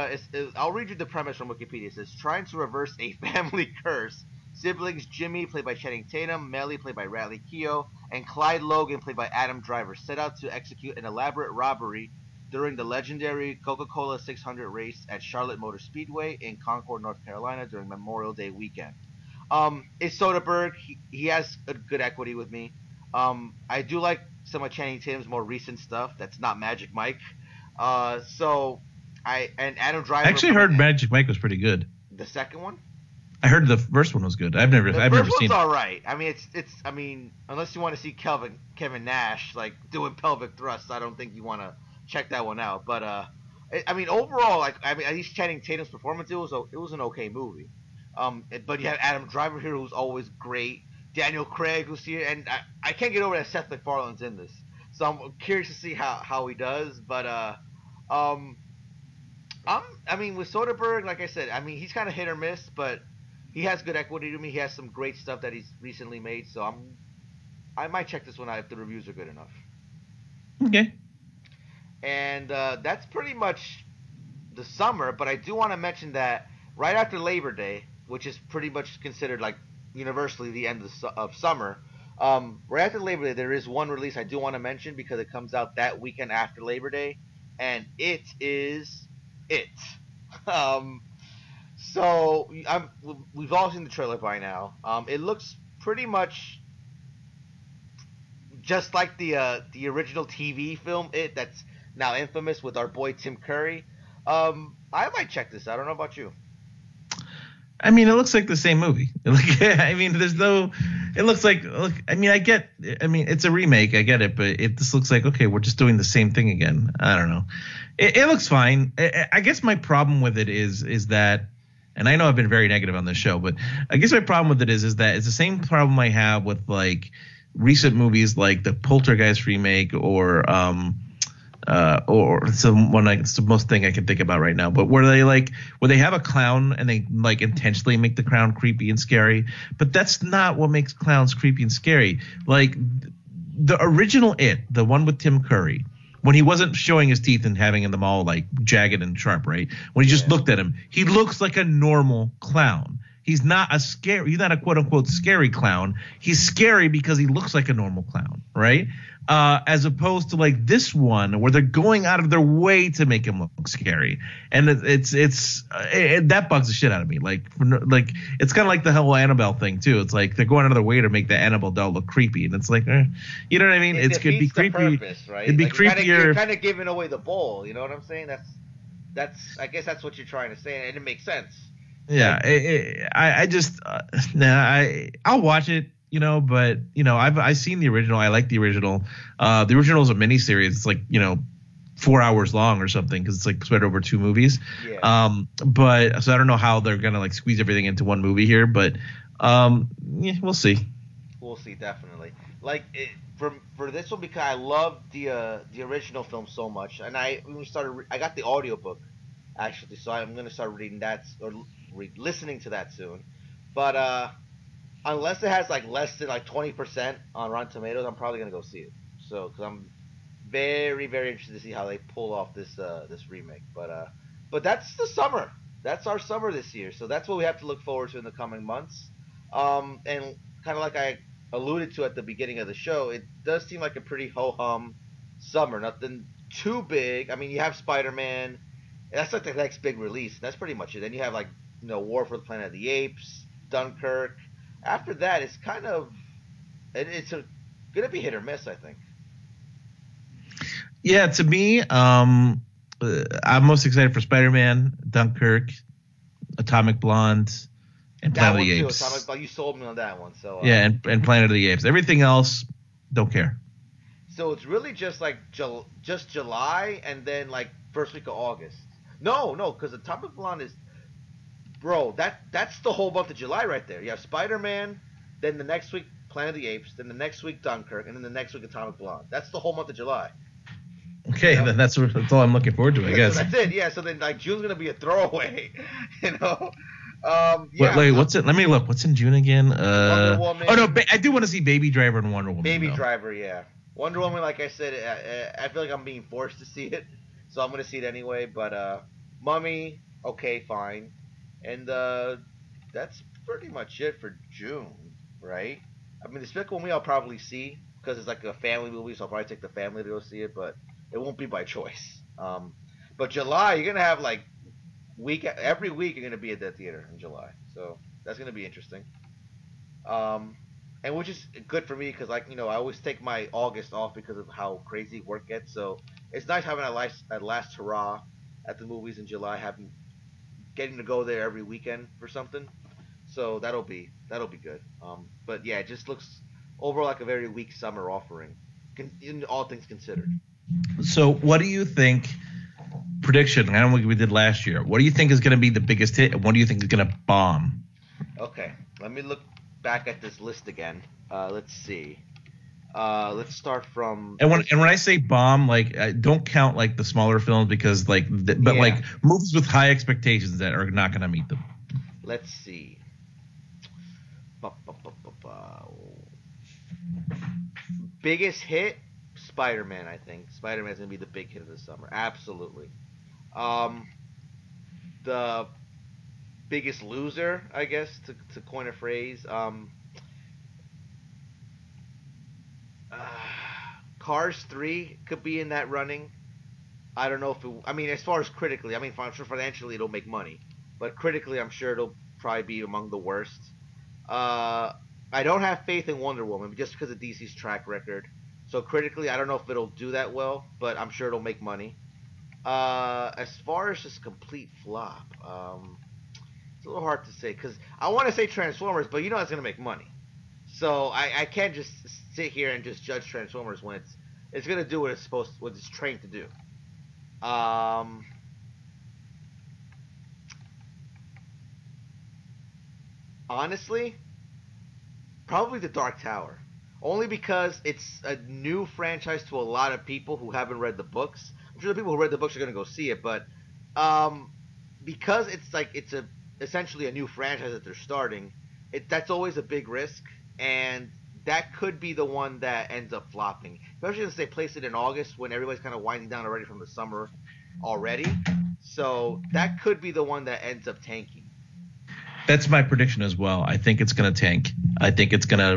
I'll read you the premise from Wikipedia. It says, trying to reverse a family curse, siblings Jimmy, played by Channing Tatum, Melly, played by Riley Keough, and Clyde Logan, played by Adam Driver, set out to execute an elaborate robbery during the legendary Coca-Cola 600 race at Charlotte Motor Speedway in Concord, North Carolina during Memorial Day weekend. It's Soderbergh. He has a good equity with me. I do like some of Channing Tatum's more recent stuff that's not Magic Mike. And Adam Driver. I actually heard Magic Mike was pretty good. The second one? I heard the first one was good. I've never seen it. The first one's all right. I mean, I mean, unless you want to see Kevin Nash like doing pelvic thrusts, I don't think you want to check that one out, but overall, at least Channing Tatum's performance, it was an okay movie. But you have Adam Driver here, who's always great. Daniel Craig, who's here, and I can't get over that Seth MacFarlane's in this, so I'm curious to see how he does. But with Soderbergh, like I said, I mean, he's kind of hit or miss, but he has good equity to me. He has some great stuff that he's recently made, so I might check this one out if the reviews are good enough. Okay. And that's pretty much the summer, but I do want to mention that right after Labor Day, which is pretty much considered like universally the end of summer, right after Labor Day there is one release I do want to mention because it comes out that weekend after Labor Day, and it is it. So we've all seen the trailer by now. It looks pretty much just like the original TV film It that's now infamous with our boy Tim Curry. I might check this out. I don't know about you. I mean, it looks like the same movie. I mean, there's no – it looks like – look. I mean, I get – I mean, it's a remake. I get it. But this looks like, okay, we're just doing the same thing again. I don't know. It looks fine. I guess my problem with it is that – and I know I've been very negative on this show, but I guess my problem with it is that it's the same problem I have with, like, recent movies like the Poltergeist remake or someone like it's the most thing I can think about right now, but where they have a clown and they like intentionally make the clown creepy and scary, but that's not what makes clowns creepy and scary. Like the original It, the one with Tim Curry, when he wasn't showing his teeth and having them all like jagged and sharp, right? When he just looked at him, he looks like a normal clown. He's not a scary. He's not a quote unquote scary clown. He's scary because he looks like a normal clown, right? As opposed to like this one where they're going out of their way to make him look scary, and it's that bugs the shit out of me. Like it's kind of like the whole Annabelle thing too. It's like they're going out of their way to make the Annabelle doll look creepy, and it's like, you know what I mean? It could be creepy. Purpose, right? It'd be like creepier. You're kind of giving away the bowl. You know what I'm saying? That's I guess that's what you're trying to say, and it makes sense. Yeah, I'll watch it, you know, but you know, I've seen the original. I like the original. The original is a miniseries. It's like, you know, 4 hours long or something because it's like spread over two movies. Yeah. But so I don't know how they're gonna like squeeze everything into one movie here, but yeah, we'll see. We'll see, definitely. Like for this one, because I love the original film so much, and I got the audiobook actually, so I'm gonna start reading that or listening to that soon, but unless it has like less than like 20% on Rotten Tomatoes, I'm probably gonna go see it. So because I'm very, very interested to see how they pull off this this remake. But that's the summer. That's our summer this year. So that's what we have to look forward to in the coming months. And kind of like I alluded to at the beginning of the show, it does seem like a pretty ho-hum summer. Nothing too big. I mean, you have Spider-Man. That's like the next big release. That's pretty much it. Then you have like, you know, War for the Planet of the Apes, Dunkirk. After that, it's kind of going to be hit or miss, I think. Yeah, to me, I'm most excited for Spider-Man, Dunkirk, Atomic Blonde, and Planet of the Apes. Atomic Blonde, you sold me on that one. So yeah, and Planet of the Apes. Everything else, don't care. So it's really just like just July and then like first week of August. No, because Atomic Blonde is – bro, that's the whole month of July right there. You have Spider-Man, then the next week Planet of the Apes, then the next week Dunkirk, and then the next week Atomic Blonde. That's the whole month of July. Okay, you know? Then that's all I'm looking forward to, I guess. That's it, yeah. So then like June's gonna be a throwaway, you know. Yeah. Wait, what's it? Let me look. What's in June again? Wonder Woman. Oh no, I do want to see Baby Driver and Wonder Woman. Driver, yeah. Wonder Woman, like I said, I feel like I'm being forced to see it, so I'm gonna see it anyway. But Mummy, okay, fine. And that's pretty much it for June, right? I mean, Despicable Me I'll probably see because it's like a family movie, so I'll probably take the family to go see it, but it won't be by choice. But July, you're going to have like every week you're going to be at that theater in July. So that's going to be interesting. And which is good for me because, like, you know, I always take my August off because of how crazy work gets. So it's nice having a last hurrah at the movies in July, getting to go there every weekend for something, so that'll be good. But yeah, it just looks overall like a very weak summer offering, in all things considered. So, what do you think? Prediction. I don't know what we did last year. What do you think is going to be the biggest hit, and what do you think is going to bomb? Okay, let me look back at this list again. Let's see. Let's start from. And when I say bomb, like I don't count like the smaller films because like, but like movies with high expectations that are not going to meet them. Let's see. Biggest hit, Spider-Man. I think Spider-Man is going to be the big hit of the summer. Absolutely. The biggest loser, I guess, to coin a phrase. Cars 3 could be in that running. I don't know if it, I mean, as far as critically, I mean, I'm sure financially it'll make money, but critically, I'm sure it'll probably be among the worst. I don't have faith in Wonder Woman just because of DC's track record. So critically, I don't know if it'll do that well, but I'm sure it'll make money. As far as just complete flop, it's a little hard to say because I want to say Transformers, but you know it's going to make money. So I can't just sit here and just judge Transformers when it's gonna do what it's supposed to, what it's trained to do. Honestly, probably The Dark Tower, only because it's a new franchise to a lot of people who haven't read the books. I'm sure the people who read the books are gonna go see it, but because it's like essentially a new franchise that they're starting, that's always a big risk. And that could be the one that ends up flopping, especially since they place it in August when everybody's kind of winding down already from the summer already. So that could be the one that ends up tanking. That's my prediction as well. I think it's going to tank. I think it's going to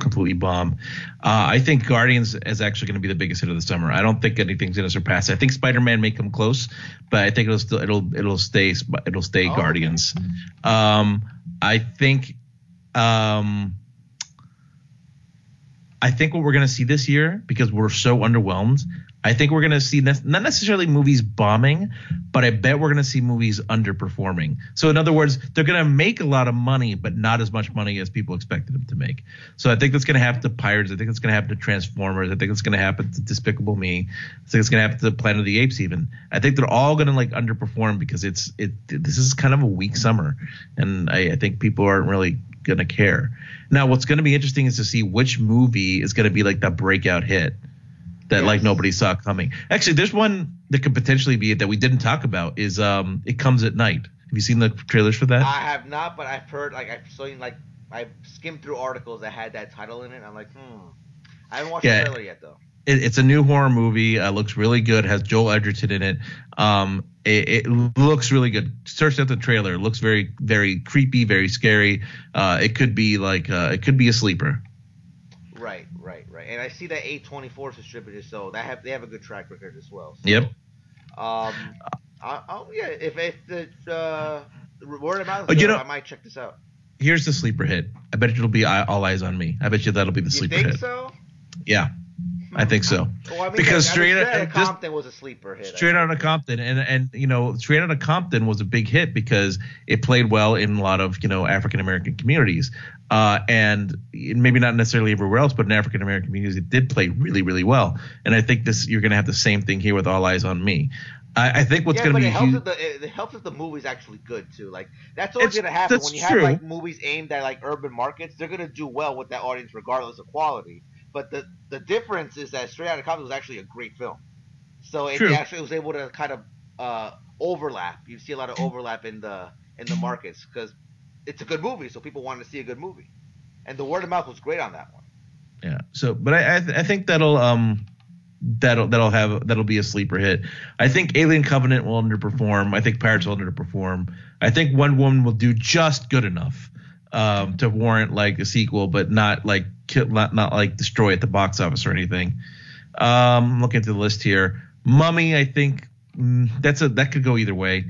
completely bomb. I think Guardians is actually going to be the biggest hit of the summer. I don't think anything's going to surpass it. I think Spider-Man may come close, but I think it'll stay Guardians. Okay. I think what we're going to see this year, because we're so underwhelmed, I think we're going to see not necessarily movies bombing, but I bet we're going to see movies underperforming. So in other words, they're going to make a lot of money, but not as much money as people expected them to make. So I think that's going to happen to Pirates. I think it's going to happen to Transformers. I think it's going to happen to Despicable Me. I think it's going to happen to Planet of the Apes even. I think they're all going to underperform because this is kind of a weak summer, and I think people aren't really going to care. Now, what's going to be interesting is to see which movie is going to be the breakout hit that nobody saw coming. Actually, there's one that could potentially be it that we didn't talk about is It Comes at Night. Have you seen the trailers for that? I have not, but I've heard I've skimmed through articles that had that title in it. And I'm I haven't watched the trailer yet though. It's a new horror movie. Looks really good. Has Joel Edgerton in it. It looks really good. Search out the trailer. It looks very, very creepy, very scary. It could be a sleeper. Right. And I see that A24 is distributed, so they have a good track record as well. So, yep. If the word of mouth, I might check this out. Here's the sleeper hit. I bet it'll be All Eyes on Me. I bet you that'll be the sleeper hit. You think so? Yeah. I think so. Well, because Straight Outta Compton was a sleeper hit. Straight Outta Compton, and Straight Outta Compton was a big hit because it played well in a lot of African American communities, and maybe not necessarily everywhere else, but in African American communities it did play really, really well. And I think you're going to have the same thing here with All Eyes on Me. I think what's going to be it helps if the movie's actually good too. That's always going to happen when you have movies aimed at urban markets. They're going to do well with that audience regardless of quality. But the difference is that Straight Outta Compton was actually a great film. So it actually was able to kind of overlap. You see a lot of overlap in the markets because it's a good movie, so people wanted to see a good movie. And the word of mouth was great on that one. Yeah. So, but I think that'll be a sleeper hit. I think Alien Covenant will underperform. I think Pirates will underperform. I think One Woman will do just good enough to warrant a sequel, but not not destroy at the box office or anything. Looking at the list here, Mummy, I think that could go either way.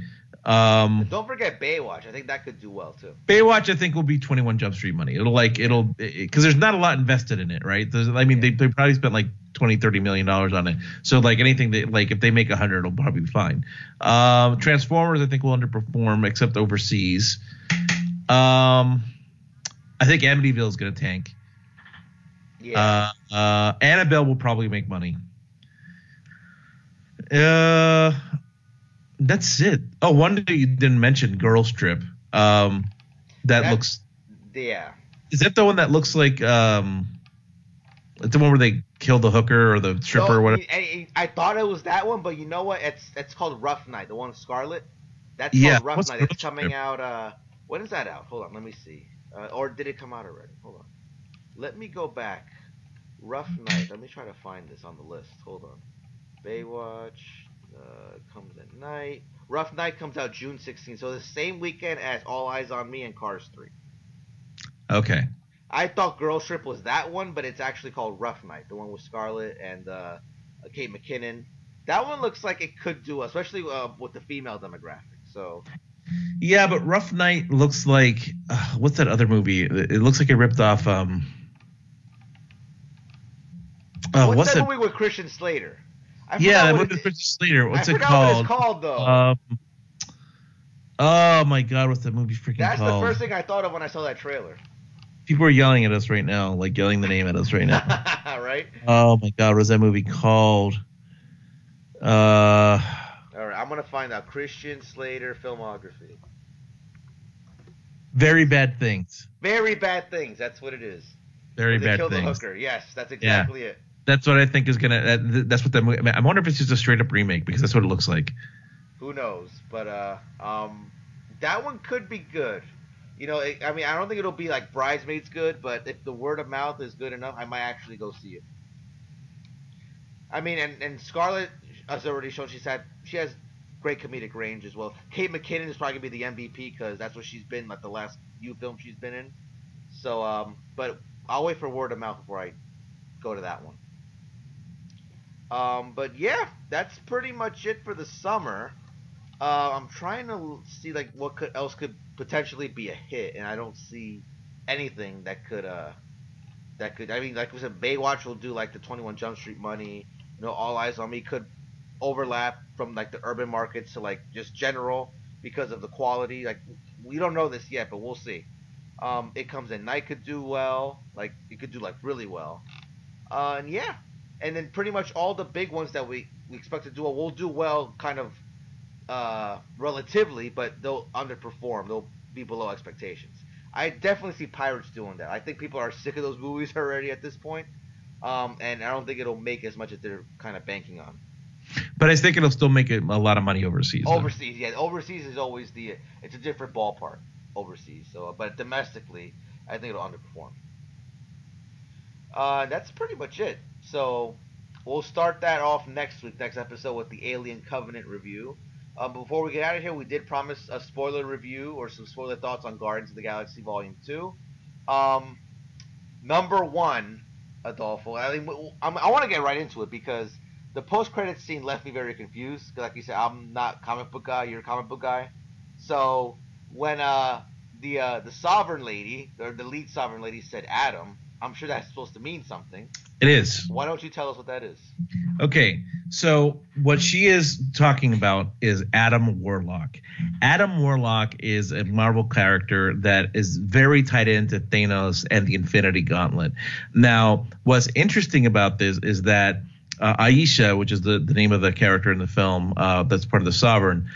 Don't forget Baywatch. I think that could do well too. Baywatch, I think, will be 21 Jump Street money. It'll because there's not a lot invested in it, right? They probably spent $20-30 million on it. So anything that if they make 100, it'll probably be fine. Transformers, I think, will underperform except overseas. I think Amityville is going to tank. Yeah. Annabelle will probably make money. That's it. Oh, one that you didn't mention, Girls Trip. Is that the one that looks the one where they kill the hooker or the stripper or whatever? I thought it was that one, but you know what? It's called Rough Night. The one with Scarlett. That's called Rough Night. It's coming out. When is that out? Hold on, let me see. Or did it come out already? Hold on. Let me go back. Rough Night. Let me try to find this on the list. Hold on. Baywatch comes at night. Rough Night comes out June 16th. So the same weekend as All Eyes on Me and Cars 3. Okay. I thought Girls Trip was that one, but it's actually called Rough Night. The one with Scarlett and Kate McKinnon. That one looks like it could do, especially with the female demographic. So. Yeah, but Rough Night looks like what's that other movie? It looks like it ripped off. What's that movie with Christian Slater? That movie with Christian Slater. What's it called? I forgot what it's called though. Oh my God, what's that movie freaking called? That's the first thing I thought of when I saw that trailer. People are yelling at us right now, yelling the name at us right now. Right? Oh my God, what's that movie called? All right, I'm going to find out. Christian Slater filmography. Very Bad Things. Very Bad Things. That's what it is. Very Bad Things. They kill the hooker. Yes, that's exactly it. That's what I think is going to – that's what that movie – I wonder if it's just a straight-up remake because that's what it looks like. Who knows? But that one could be good. I don't think it'll be Bridesmaids good, but if the word of mouth is good enough, I might actually go see it. Scarlett – as already shown, she has great comedic range as well. Kate McKinnon is probably going to be the MVP because that's what she's been, like the last few films she's been in. So, but I'll wait for word of mouth before I go to that one. But yeah, that's pretty much it for the summer. I'm trying to see like what else could potentially be a hit, and I don't see anything that could. I mean, like we said, Baywatch will do like the 21 Jump Street money. You know, All Eyes on Me could overlap from like the urban markets to like just general because of the quality. Like we don't know this yet, but we'll see. It Comes at Night could do well. Like it could do like really well. And yeah, and then pretty much all the big ones that we expect to do well will do well, kind of relatively, but they'll underperform. They'll be below expectations. I definitely see Pirates doing that. I think people are sick of those movies already at this point, and I don't think it'll make as much as they're kind of banking on. But I think it'll still make a lot of money overseas. Overseas, yeah. Overseas is always it's a different ballpark overseas. So, but domestically, I think it'll underperform. That's pretty much it. So we'll start that off next week, next episode with the Alien Covenant review. Before we get out of here, we did promise a spoiler review or some spoiler thoughts on Guardians of the Galaxy Vol. 2. Number one, Adolfo, I mean, I want to get right into it because the post-credits scene left me very confused. Like you said, I'm not a comic book guy. You're a comic book guy. So when the sovereign lady, or the lead sovereign lady, said Adam, I'm sure that's supposed to mean something. It is. Why don't you tell us what that is? Okay, so what she is talking about is Adam Warlock. Adam Warlock is a Marvel character that is very tied into Thanos and the Infinity Gauntlet. Now, what's interesting about this is that Aisha, which is the name of the character in the film that's part of the Sovereign,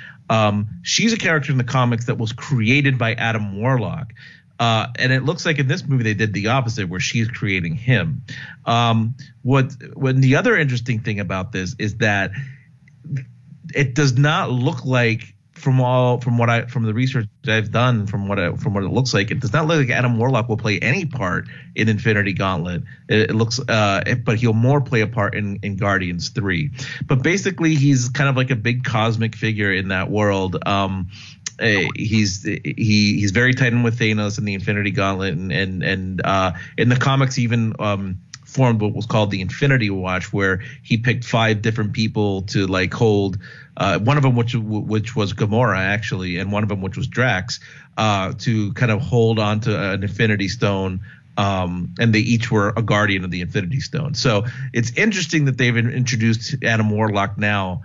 she's a character in the comics that was created by Adam Warlock. And it looks like in this movie they did the opposite, where she's creating him. The other interesting thing about this is that it does not look like, from the research I've done, from what it looks like, it does not look like Adam Warlock will play any part in Infinity Gauntlet. It looks, but he'll more play a part in Guardians 3. But basically, he's kind of like a big cosmic figure in that world. He's very tied in with Thanos and the Infinity Gauntlet, and in the comics even formed what was called the Infinity Watch, where he picked 5 different people to like hold one of them, which was Gamora actually, and one of them which was Drax, to kind of hold on to an Infinity Stone. And they each were a guardian of the Infinity Stone. So it's interesting that they've introduced Adam Warlock now,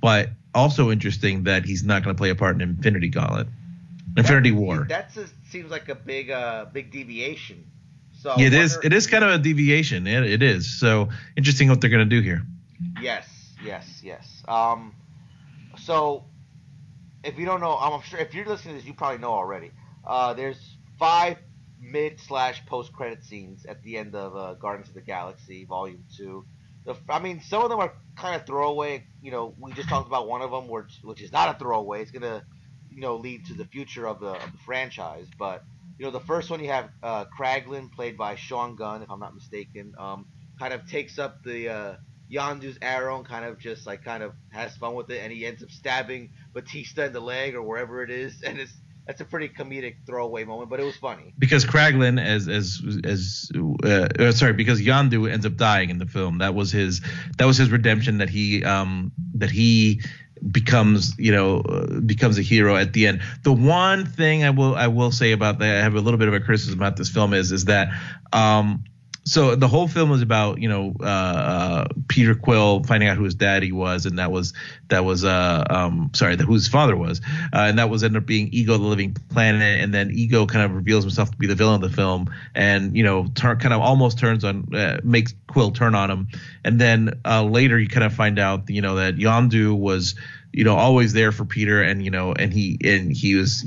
but also interesting that he's not going to play a part in Infinity Gauntlet, Infinity War. That seems like a big deviation. So yeah, it is kind of a deviation. It is. So interesting what they're going to do here. Yes. So if you don't know, I'm sure if you're listening to this, you probably know already. There's 5 mid/post-credit scenes at the end of Guardians of the Galaxy Volume 2. I mean, some of them are kind of throwaway. You know, we just talked about one of them, which is not a throwaway. It's gonna, lead to the future of the franchise. But the first one, you have Kraglin, played by Sean Gunn, if I'm not mistaken. Kind of takes up the Yondu's arrow and kind of just like kind of has fun with it, and he ends up stabbing Bautista in the leg or wherever it is, and it's. That's a pretty comedic throwaway moment, but it was funny. Because Kraglin, because Yondu ends up dying in the film. That was his redemption, that he becomes becomes a hero at the end. The one thing I will say about that, I have a little bit of a criticism about this film is that. So the whole film was about Peter Quill finding out who his daddy was, and who his father was, and that was ended up being Ego the Living Planet, and then Ego kind of reveals himself to be the villain of the film, and kind of almost turns on makes Quill turn on him, and then later you kind of find out that Yondu was always there for Peter, and he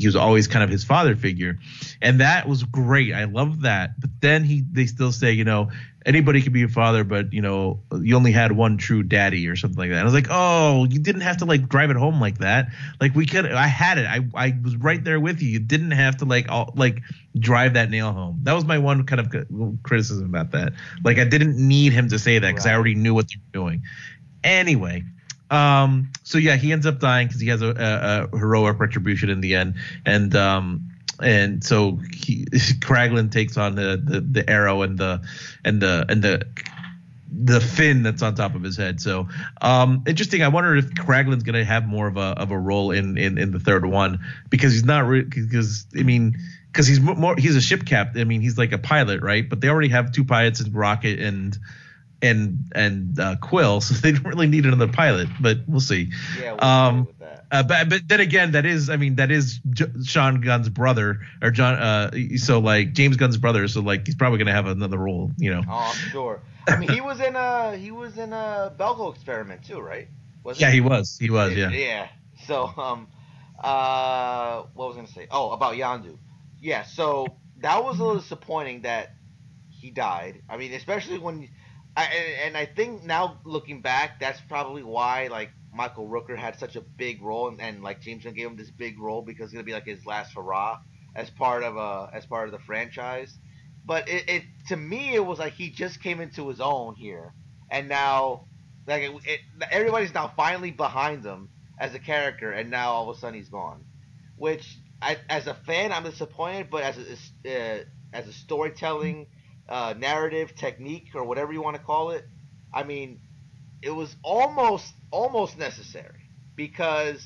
was always kind of his father figure, and that was great. I love that. But then they still say anybody could be a father, but you only had one true daddy or something like that. And I was like, oh, you didn't have to like drive it home like that. Like we could, I had it. I was right there with you. You didn't have to like drive that nail home. That was my one kind of criticism about that. Like I didn't need him to say that because I already knew what they were doing. Anyway. So yeah, he ends up dying because he has a heroic retribution in the end, and so Kraglin takes on the arrow and the fin that's on top of his head. So interesting. I wonder if Kraglin's going to have more of a role in the third one, because he's not because he's more, he's a ship captain. I mean, he's like a pilot, right? But they already have two pilots in Rocket and Quill, so they don't really need another pilot. But we'll see. Yeah, we'll see with that. But then again, that is Sean Gunn's brother, or John. So like James Gunn's brother. So like he's probably going to have another role, you know. Oh, I'm sure. I mean, he was in a Belko Experiment too, right? He was. Yeah. Yeah. So what was I going to say? Oh, about Yondu. Yeah. So that was a little disappointing that he died. I mean, especially when. I think now looking back, that's probably why like Michael Rooker had such a big role, and like James Gunn gave him this big role, because it's gonna be like his last hurrah as part of the franchise. But it to me it was like he just came into his own here, and now like everybody's now finally behind him as a character, and now all of a sudden he's gone. Which as a fan I'm disappointed, but as a storytelling. Narrative technique, or whatever you want to call it, I mean, it was almost necessary, because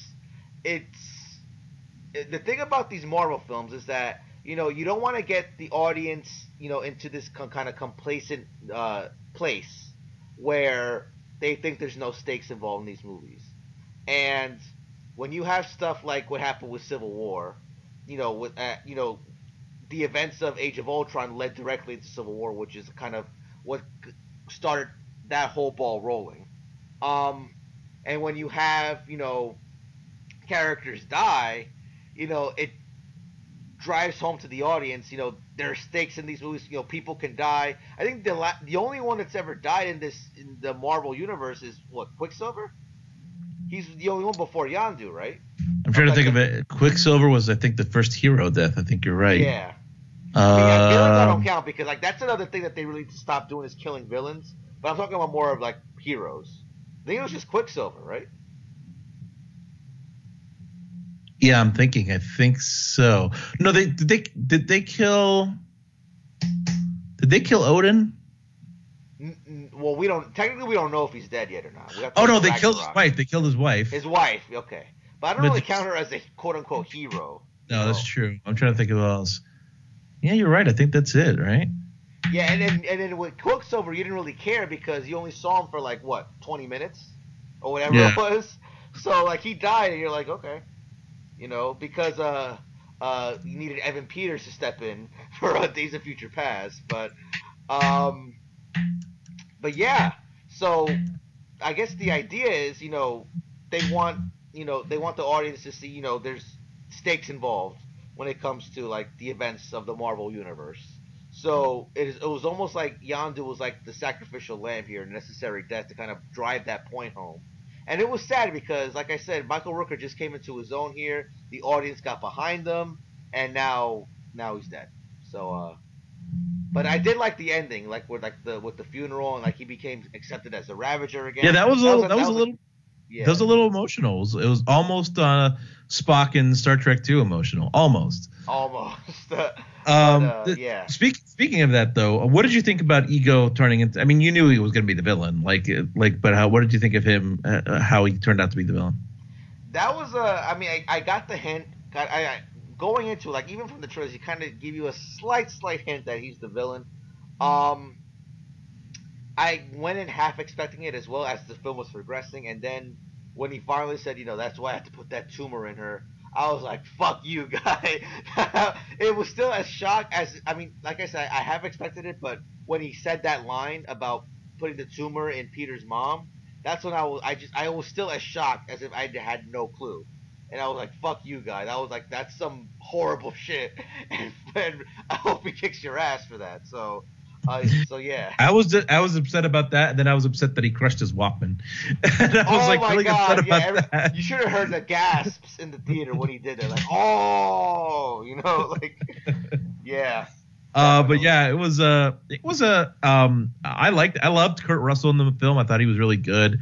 the thing about these Marvel films is that, you know, you don't want to get the audience, you know, into this kind of complacent place where they think there's no stakes involved in these movies. And when you have stuff like what happened with Civil War, you know, with the events of Age of Ultron led directly to Civil War, which is kind of what started that whole ball rolling. And when you have, you know, characters die, you know, it drives home to the audience, you know, there are stakes in these movies, you know, people can die. I think the only one that's ever died in the Marvel universe is, Quicksilver? He's the only one before Yondu, right? I'm trying to think of it. Quicksilver was, I think, the first hero death. I think you're right. Yeah. Villains I don't count, because like that's another thing that they really stopped doing is killing villains. But I'm talking about more of like heroes. I think it was just Quicksilver, right? Yeah, I'm thinking. I think so. No, did they kill Odin? Well, we don't know if he's dead yet or not. They killed his wife. They killed his wife. His wife, okay. But I don't really count her as a quote-unquote hero. No, that's true. I'm trying to think of what else. Yeah, you're right. I think that's it, right? Yeah, and then with Quicksilver, you didn't really care because you only saw him for, 20 minutes? Or whatever it was. So, he died, and you're like, okay. You know, because you needed Evan Peters to step in for Days of Future Past. But yeah. So, I guess the idea is, you know, they want the audience to see, you know, there's stakes involved when it comes to the events of the Marvel universe. So it was almost like Yondu was the sacrificial lamb here, necessary death to kind of drive that point home. And it was sad because, like I said, Michael Rooker just came into his own here. The audience got behind him, and now he's dead. So, but I did like the ending, with the funeral, and he became accepted as a Ravager again. Yeah, that was a little. Yeah. That was a little emotional. It was almost Spock in Star Trek II emotional. Almost. Yeah. Speaking of that, though, what did you think about Ego turning into – I mean, you knew he was going to be the villain. But what did you think of him, how he turned out to be the villain? That was I got the hint. Going into it, even from the trailers, he kind of give you a slight hint that he's the villain. I went in half expecting it as well as the film was progressing, and then when he finally said, you know, that's why I had to put that tumor in her, I was like, fuck you, guy. It was still as shocked as, I mean, like I said, I have expected it, but when he said that line about putting the tumor in Peter's mom, that's when I was still as shocked as if I had no clue. And I was like, fuck you, guy. I was like, that's some horrible shit. And I hope he kicks your ass for that, so... yeah. I was upset about that, and then I was upset that he crushed his Walkman. And I was really upset about that. You should have heard the gasps in the theater when he did it. Yeah. But yeah, I loved Kurt Russell in the film. I thought he was really good.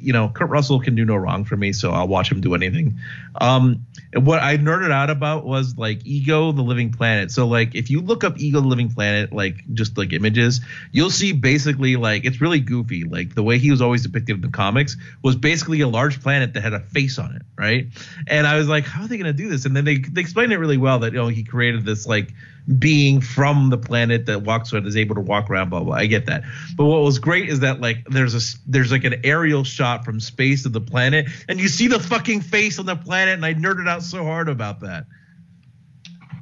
you know, Kurt Russell can do no wrong for me, so I'll watch him do anything. And what I nerded out about was like Ego the Living Planet. So like if you look up Ego the Living Planet, like just like images, you'll see basically like it's really goofy. Like the way he was always depicted in the comics was basically a large planet that had a face on it, right? And I was like, how are they going to do this? And then they explained it really well that, you know, he created this like being from the planet that walks around, is able to walk around, blah, blah. I get that. But what was great is that like there's like an aerial shot from space of the planet and you see the fucking face on the planet, and I nerded out so hard about that.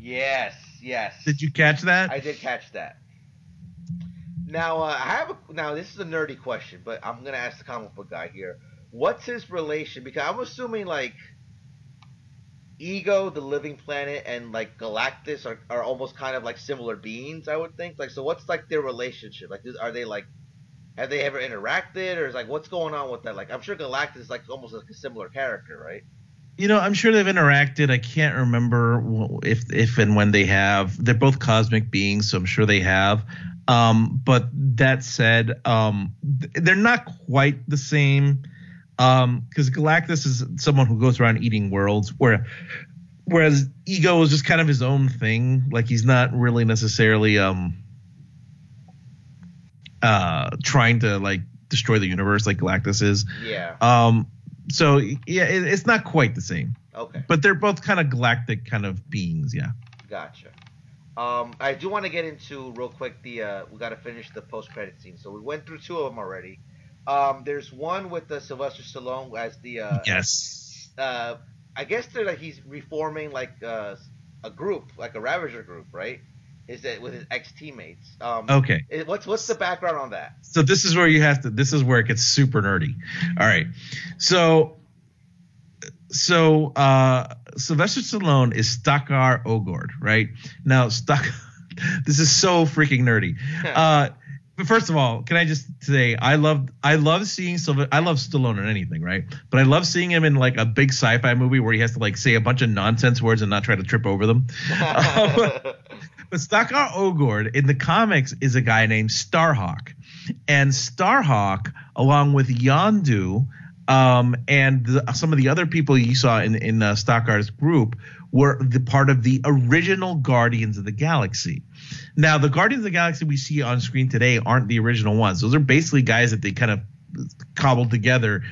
Yes. Did you catch that? I did catch that. Now, now this is a nerdy question, but I'm going to ask the comic book guy here. What's his relation? Because I'm assuming like Ego, the Living Planet, and like Galactus are almost kind of like similar beings, I would think. Like, so what's like their relationship? Like, are they like, have they ever interacted, or is like what's going on with that? Like, I'm sure Galactus is like almost like a similar character, right? You know, I'm sure they've interacted. I can't remember if and when they have. They're both cosmic beings, so I'm sure they have. But that said, they're not quite the same. Because Galactus is someone who goes around eating worlds, whereas Ego is just kind of his own thing. Like he's not really necessarily trying to like destroy the universe like Galactus is. Yeah. So yeah, it's not quite the same. Okay. But they're both kind of galactic kind of beings. Yeah. Gotcha. I do want to get into real quick we got to finish the post-credit scene. So we went through two of them already. There's one with Sylvester Stallone as the yes. I guess they're like he's reforming like a group, like a Ravager group, right? Is that with his ex-teammates? Okay. What's the background on that? So this is where it gets super nerdy. All right. So Sylvester Stallone is Stakar Ogord, right? Now this is so freaking nerdy. But first of all, can I just say I love seeing Sylvester. I love Stallone in anything, right? But I love seeing him in like a big sci-fi movie where he has to like say a bunch of nonsense words and not try to trip over them. But Stakar Ogord in the comics is a guy named Starhawk, and Starhawk, along with Yondu, and some of the other people you saw in Stakar's group, were the part of the original Guardians of the Galaxy. Now, the Guardians of the Galaxy we see on screen today aren't the original ones. Those are basically guys that they kind of cobbled together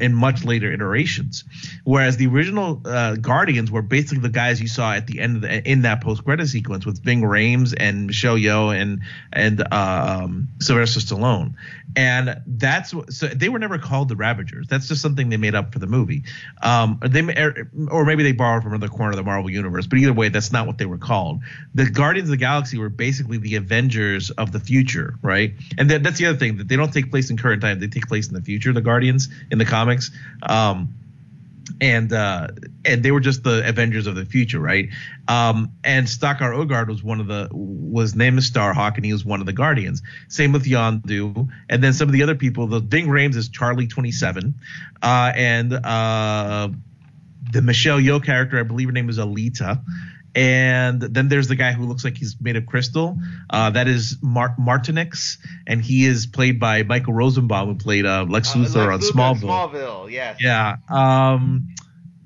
in much later iterations, whereas the original Guardians were basically the guys you saw at the end of in that post-credit sequence with Ving Rhames and Michelle Yeoh and Sylvester Stallone, and so they were never called the Ravagers. That's just something they made up for the movie, or maybe they borrowed from another corner of the Marvel universe. But either way, that's not what they were called. The Guardians of the Galaxy were basically the Avengers of the future, right? And that's the other thing, that they don't take place in current time. They take place in the future, the Guardians in the comics, and they were just the Avengers of the future, right? And Stakar Ogord was named Starhawk, and he was one of the Guardians. Same with Yondu, and then some of the other people. The Ving Rhames is Charlie 27, and the Michelle Yeoh character, I believe her name is Alita. And then there's the guy who looks like he's made of crystal. That is Mark Martinix, and he is played by Michael Rosenbaum, who played Lex Luthor on Smallville. Smallville, yes. Yeah.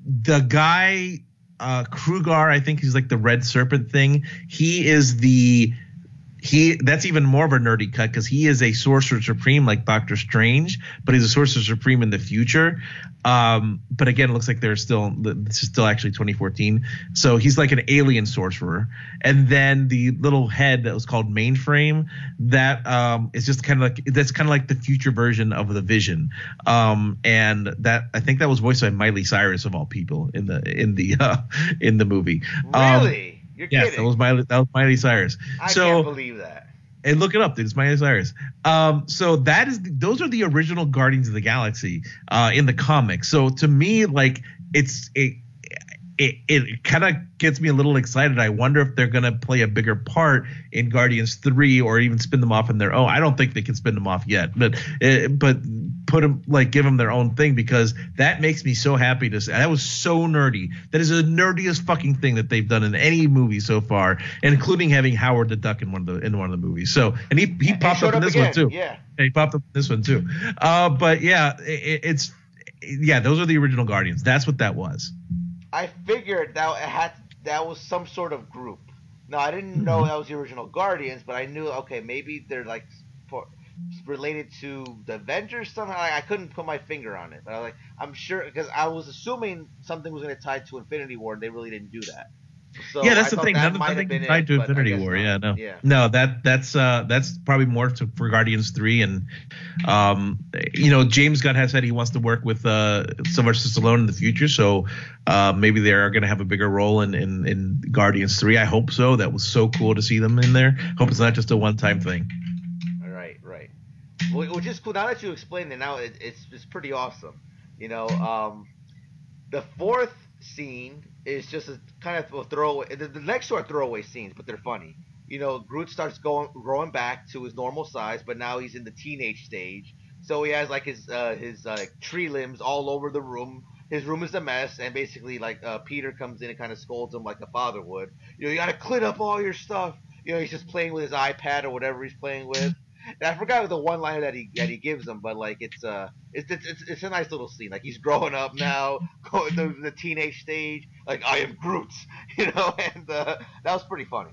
The guy Krugar, I think he's like the Red Serpent thing. That's even more of a nerdy cut because he is a Sorcerer Supreme like Doctor Strange, but he's a Sorcerer Supreme in the future. But again, it looks like this is still actually 2014. So he's like an alien sorcerer. And then the little head that was called Mainframe, that is just kind of like, that's kind of like the future version of the Vision. And that, I think that was voiced by Miley Cyrus of all people in the movie. Really? You're kidding. Yes, that was Miley Cyrus. I can't believe that. And look it up, dude. It's Miley Cyrus. So those are the original Guardians of the Galaxy in the comics. So to me, like it kind of gets me a little excited. I wonder if they're gonna play a bigger part in Guardians 3 or even spin them off on their own. I don't think they can spin them off yet, but put them, like, give them their own thing, because that makes me so happy to say that was so nerdy. That is the nerdiest fucking thing that they've done in any movie so far, including having Howard the Duck in one of the movies. So, and he popped up in this one too. Yeah, he popped up in this one too. But yeah, it's those are the original Guardians. That's what that was. I figured that was some sort of group. Now, I didn't know that was the original Guardians, but I knew, okay, maybe they're like related to the Avengers somehow. Like, I couldn't put my finger on it, but I was like, I'm sure, because I was assuming something was going to tie to Infinity War, and they really didn't do that. So yeah, that's the thing. Nothing tied to Infinity War. Yeah, no. Yeah. No, that's probably more for Guardians 3, and James Gunn has said he wants to work with Sylvester Stallone in the future, so maybe they are going to have a bigger role in Guardians 3. I hope so. That was so cool to see them in there. Hope it's not just a one-time thing. Right. Well, which is cool. Now that you explained it, now it's pretty awesome. You know, the fourth scene is just a kind of a throwaway. The next two are throwaway scenes, but they're funny. You know, Groot starts growing back to his normal size, but now he's in the teenage stage. So he has like his tree limbs all over the room. His room is a mess, and basically like Peter comes in and kind of scolds him like a father would. You know, you got to clean up all your stuff. You know, he's just playing with his iPad or whatever he's playing with. And I forgot the one liner that he gives him, but like it's a nice little scene. Like, he's growing up now, going through the teenage stage. Like, I am Groot, you know, and that was pretty funny.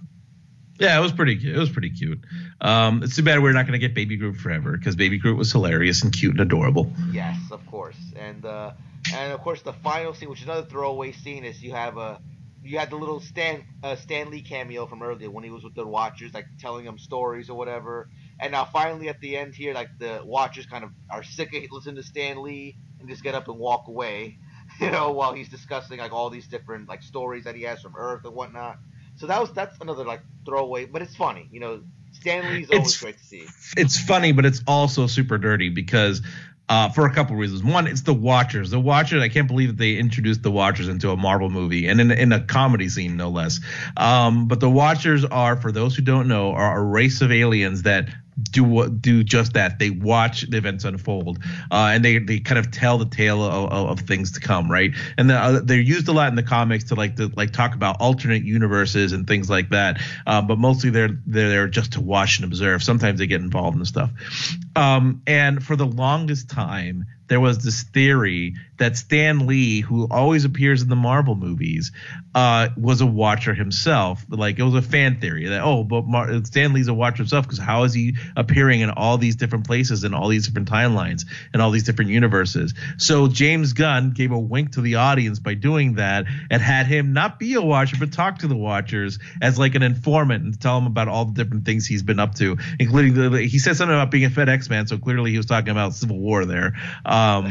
Yeah, it was pretty cute. It's too bad we're not going to get Baby Groot forever, because Baby Groot was hilarious and cute and adorable. Yes, of course, and of course the final scene, which is another throwaway scene, is you had the little Stan Lee cameo from earlier when he was with the Watchers, like telling them stories or whatever. And now finally at the end here, like, the Watchers kind of are sick of listening to Stan Lee and just get up and walk away, you know, while he's discussing like all these different like stories that he has from Earth and whatnot. So that's another like throwaway, but it's funny, you know. Stan Lee's always great to see. It's funny, but it's also super dirty because. For a couple reasons. One, it's the Watchers. The Watchers, I can't believe that they introduced the Watchers into a Marvel movie, and in a comedy scene, no less. But the Watchers are, for those who don't know, are a race of aliens that do just that. They watch the events unfold, and they kind of tell the tale of things to come, right? And they're used a lot in the comics to talk about alternate universes and things like that. But mostly they're there just to watch and observe. Sometimes they get involved in stuff. And for the longest time, there was this theory that Stan Lee, who always appears in the Marvel movies, was a Watcher himself. Like, it was a fan theory that, Stan Lee's a Watcher himself, because how is he appearing in all these different places and all these different timelines and all these different universes? So James Gunn gave a wink to the audience by doing that and had him not be a Watcher but talk to the Watchers as like an informant and tell them about all the different things he's been up to, including he said something about being a FedEx man, so clearly he was talking about Civil War there. So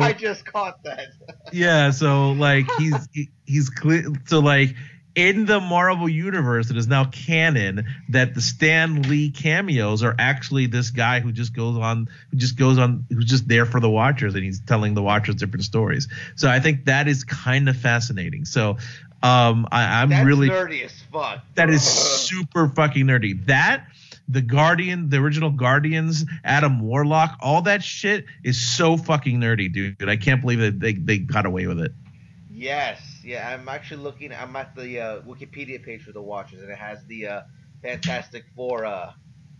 I just caught that. Yeah, so like he's clear. So like in the Marvel universe, it is now canon that the Stan Lee cameos are actually this guy who's just there for the Watchers, and he's telling the Watchers different stories. So I think that is kind of fascinating. So that's really nerdy as fuck. That is super fucking nerdy. That. The original Guardians, Adam Warlock, all that shit is so fucking nerdy, dude. I can't believe that they got away with it. Yes, yeah. I'm actually looking. I'm at the Wikipedia page for the Watchers, and it has the Fantastic Four.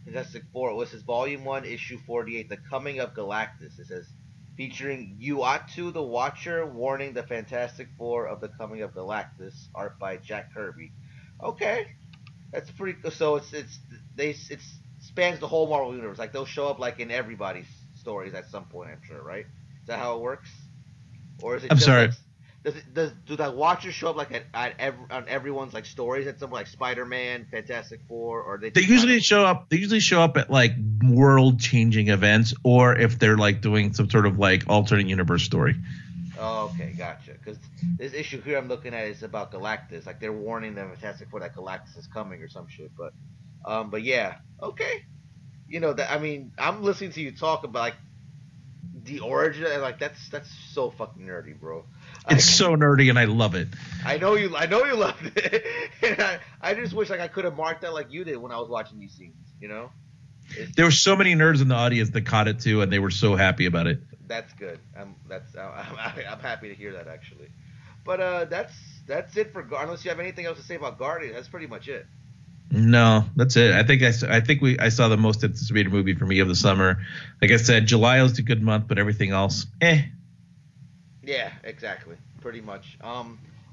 Fantastic Four. It says Volume 1, Issue 48, The Coming of Galactus. It says featuring Uatu the Watcher, warning the Fantastic Four of the Coming of Galactus. Art by Jack Kirby. Okay, that's pretty. So it spans the whole Marvel universe. Like, they'll show up like in everybody's stories at some point, I'm sure, right? Is that how it works? Or is it? I'm just sorry. Like, do the Watchers show up like on everyone's like stories at some, like Spider-Man, Fantastic Four, or they? They usually show up at like world-changing events, or if they're like doing some sort of like alternate universe story. Oh, okay, gotcha. Because this issue here I'm looking at is about Galactus. Like, they're warning the Fantastic Four that Galactus is coming or some shit, but. But yeah, okay. You know that. I mean, I'm listening to you talk about like the origin, and like that's so fucking nerdy, bro. It's so nerdy, and I love it. I know you loved it. And I just wish like I could have marked that like you did when I was watching these scenes. You know. There were so many nerds in the audience that caught it too, and they were so happy about it. That's good. I'm happy to hear that, actually. But that's it for unless you have anything else to say about Guardians. That's pretty much it. No, that's it. I think I saw the most anticipated movie for me of the summer. Like I said, July was a good month, but everything else, eh. Yeah, exactly. Pretty much.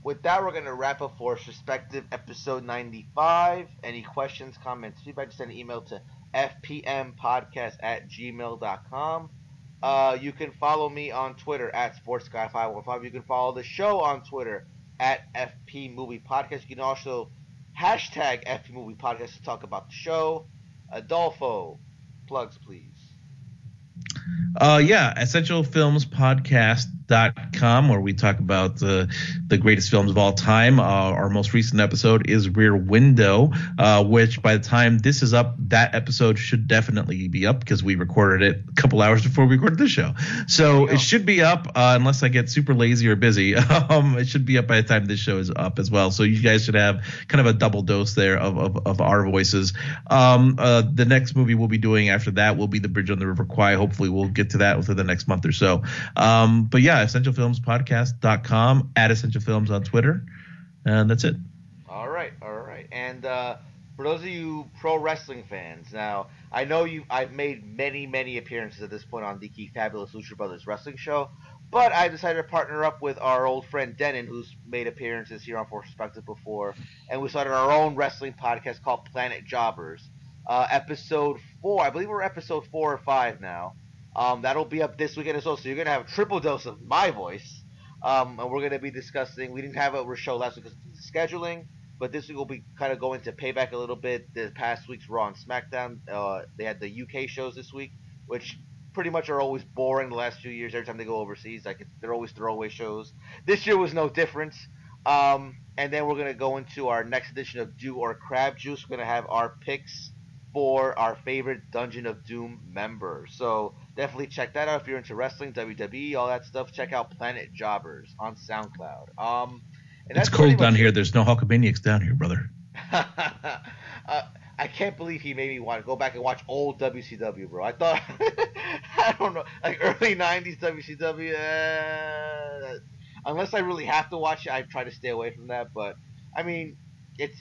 With that, we're going to wrap up Forced Perspective episode 95. Any questions, comments, feedback, just send an email to fpmpodcast@gmail.com. You can follow me on Twitter at SportsGuy515. You can follow the show on Twitter at FPMoviePodcast. You can also hashtag FPMoviePodcast to talk about the show. Adolfo, plugs, please. EssentialFilmsPodcast.com, where we talk about the greatest films of all time. Our most recent episode is Rear Window, which by the time this is up, that episode should definitely be up because we recorded it a couple hours before we recorded this show. So it should be up unless I get super lazy or busy. It should be up by the time this show is up as well. So you guys should have kind of a double dose there of our voices. The next movie we'll be doing after that will be The Bridge on the River Kwai. Hopefully we'll get to that within the next month or so. But yeah, EssentialFilmsPodcast.com, at Essential Films on Twitter, and that's it. All right. And for those of you pro wrestling fans, now I know I've made many appearances at this point on the Geeky Fabulous Lucha Brothers Wrestling Show, but I decided to partner up with our old friend Denon, who's made appearances here on Forced Perspective before, and we started our own wrestling podcast called Planet Jobbers. Episode 4, I believe we're episode 4 or 5 now. That'll be up this weekend as well, so you're going to have a triple dose of my voice. And we're going to be discussing – we didn't have a show last week because of scheduling, but this week we'll be kind of going to Payback a little bit. The past week's Raw and SmackDown, they had the UK shows this week, which pretty much are always boring the last few years. Every time they go overseas, like they're always throwaway shows. This year was no different. And then we're going to go into our next edition of Do or Crab Juice. We're going to have our picks for our favorite Dungeon of Doom members. So definitely check that out if you're into wrestling, WWE, all that stuff. Check out Planet Jobbers on SoundCloud. And it's cold down here. There's no Hulkamaniacs down here, brother. I can't believe he made me want to go back and watch old WCW, bro. I thought, I don't know, like early 90s WCW. Unless I really have to watch it, I try to stay away from that. But, I mean, it's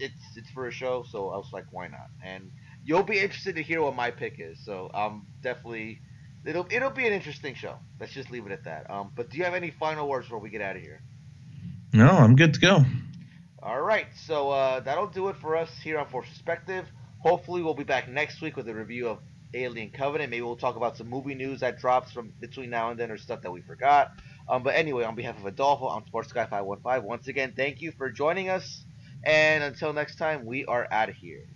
for a show, so I was like, why not? And you'll be interested to hear what my pick is, so definitely it'll be an interesting show. Let's just leave it at that. But do you have any final words before we get out of here? No, I'm good to go. All right, so that'll do it for us here on Forced Perspective. Hopefully we'll be back next week with a review of Alien Covenant. Maybe we'll talk about some movie news that drops from between now and then or stuff that we forgot. But anyway, on behalf of Adolfo, I'm SportsGuy515. Once again, thank you for joining us, and until next time, we are out of here.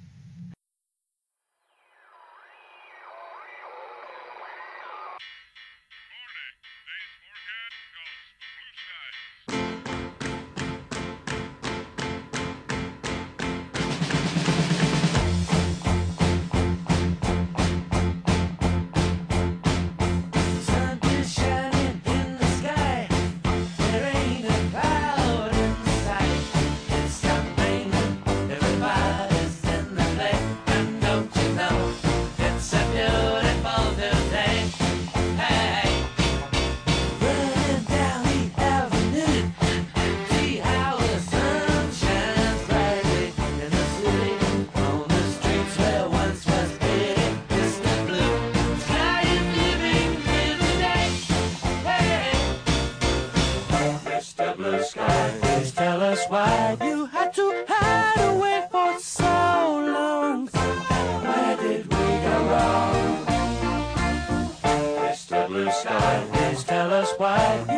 Why?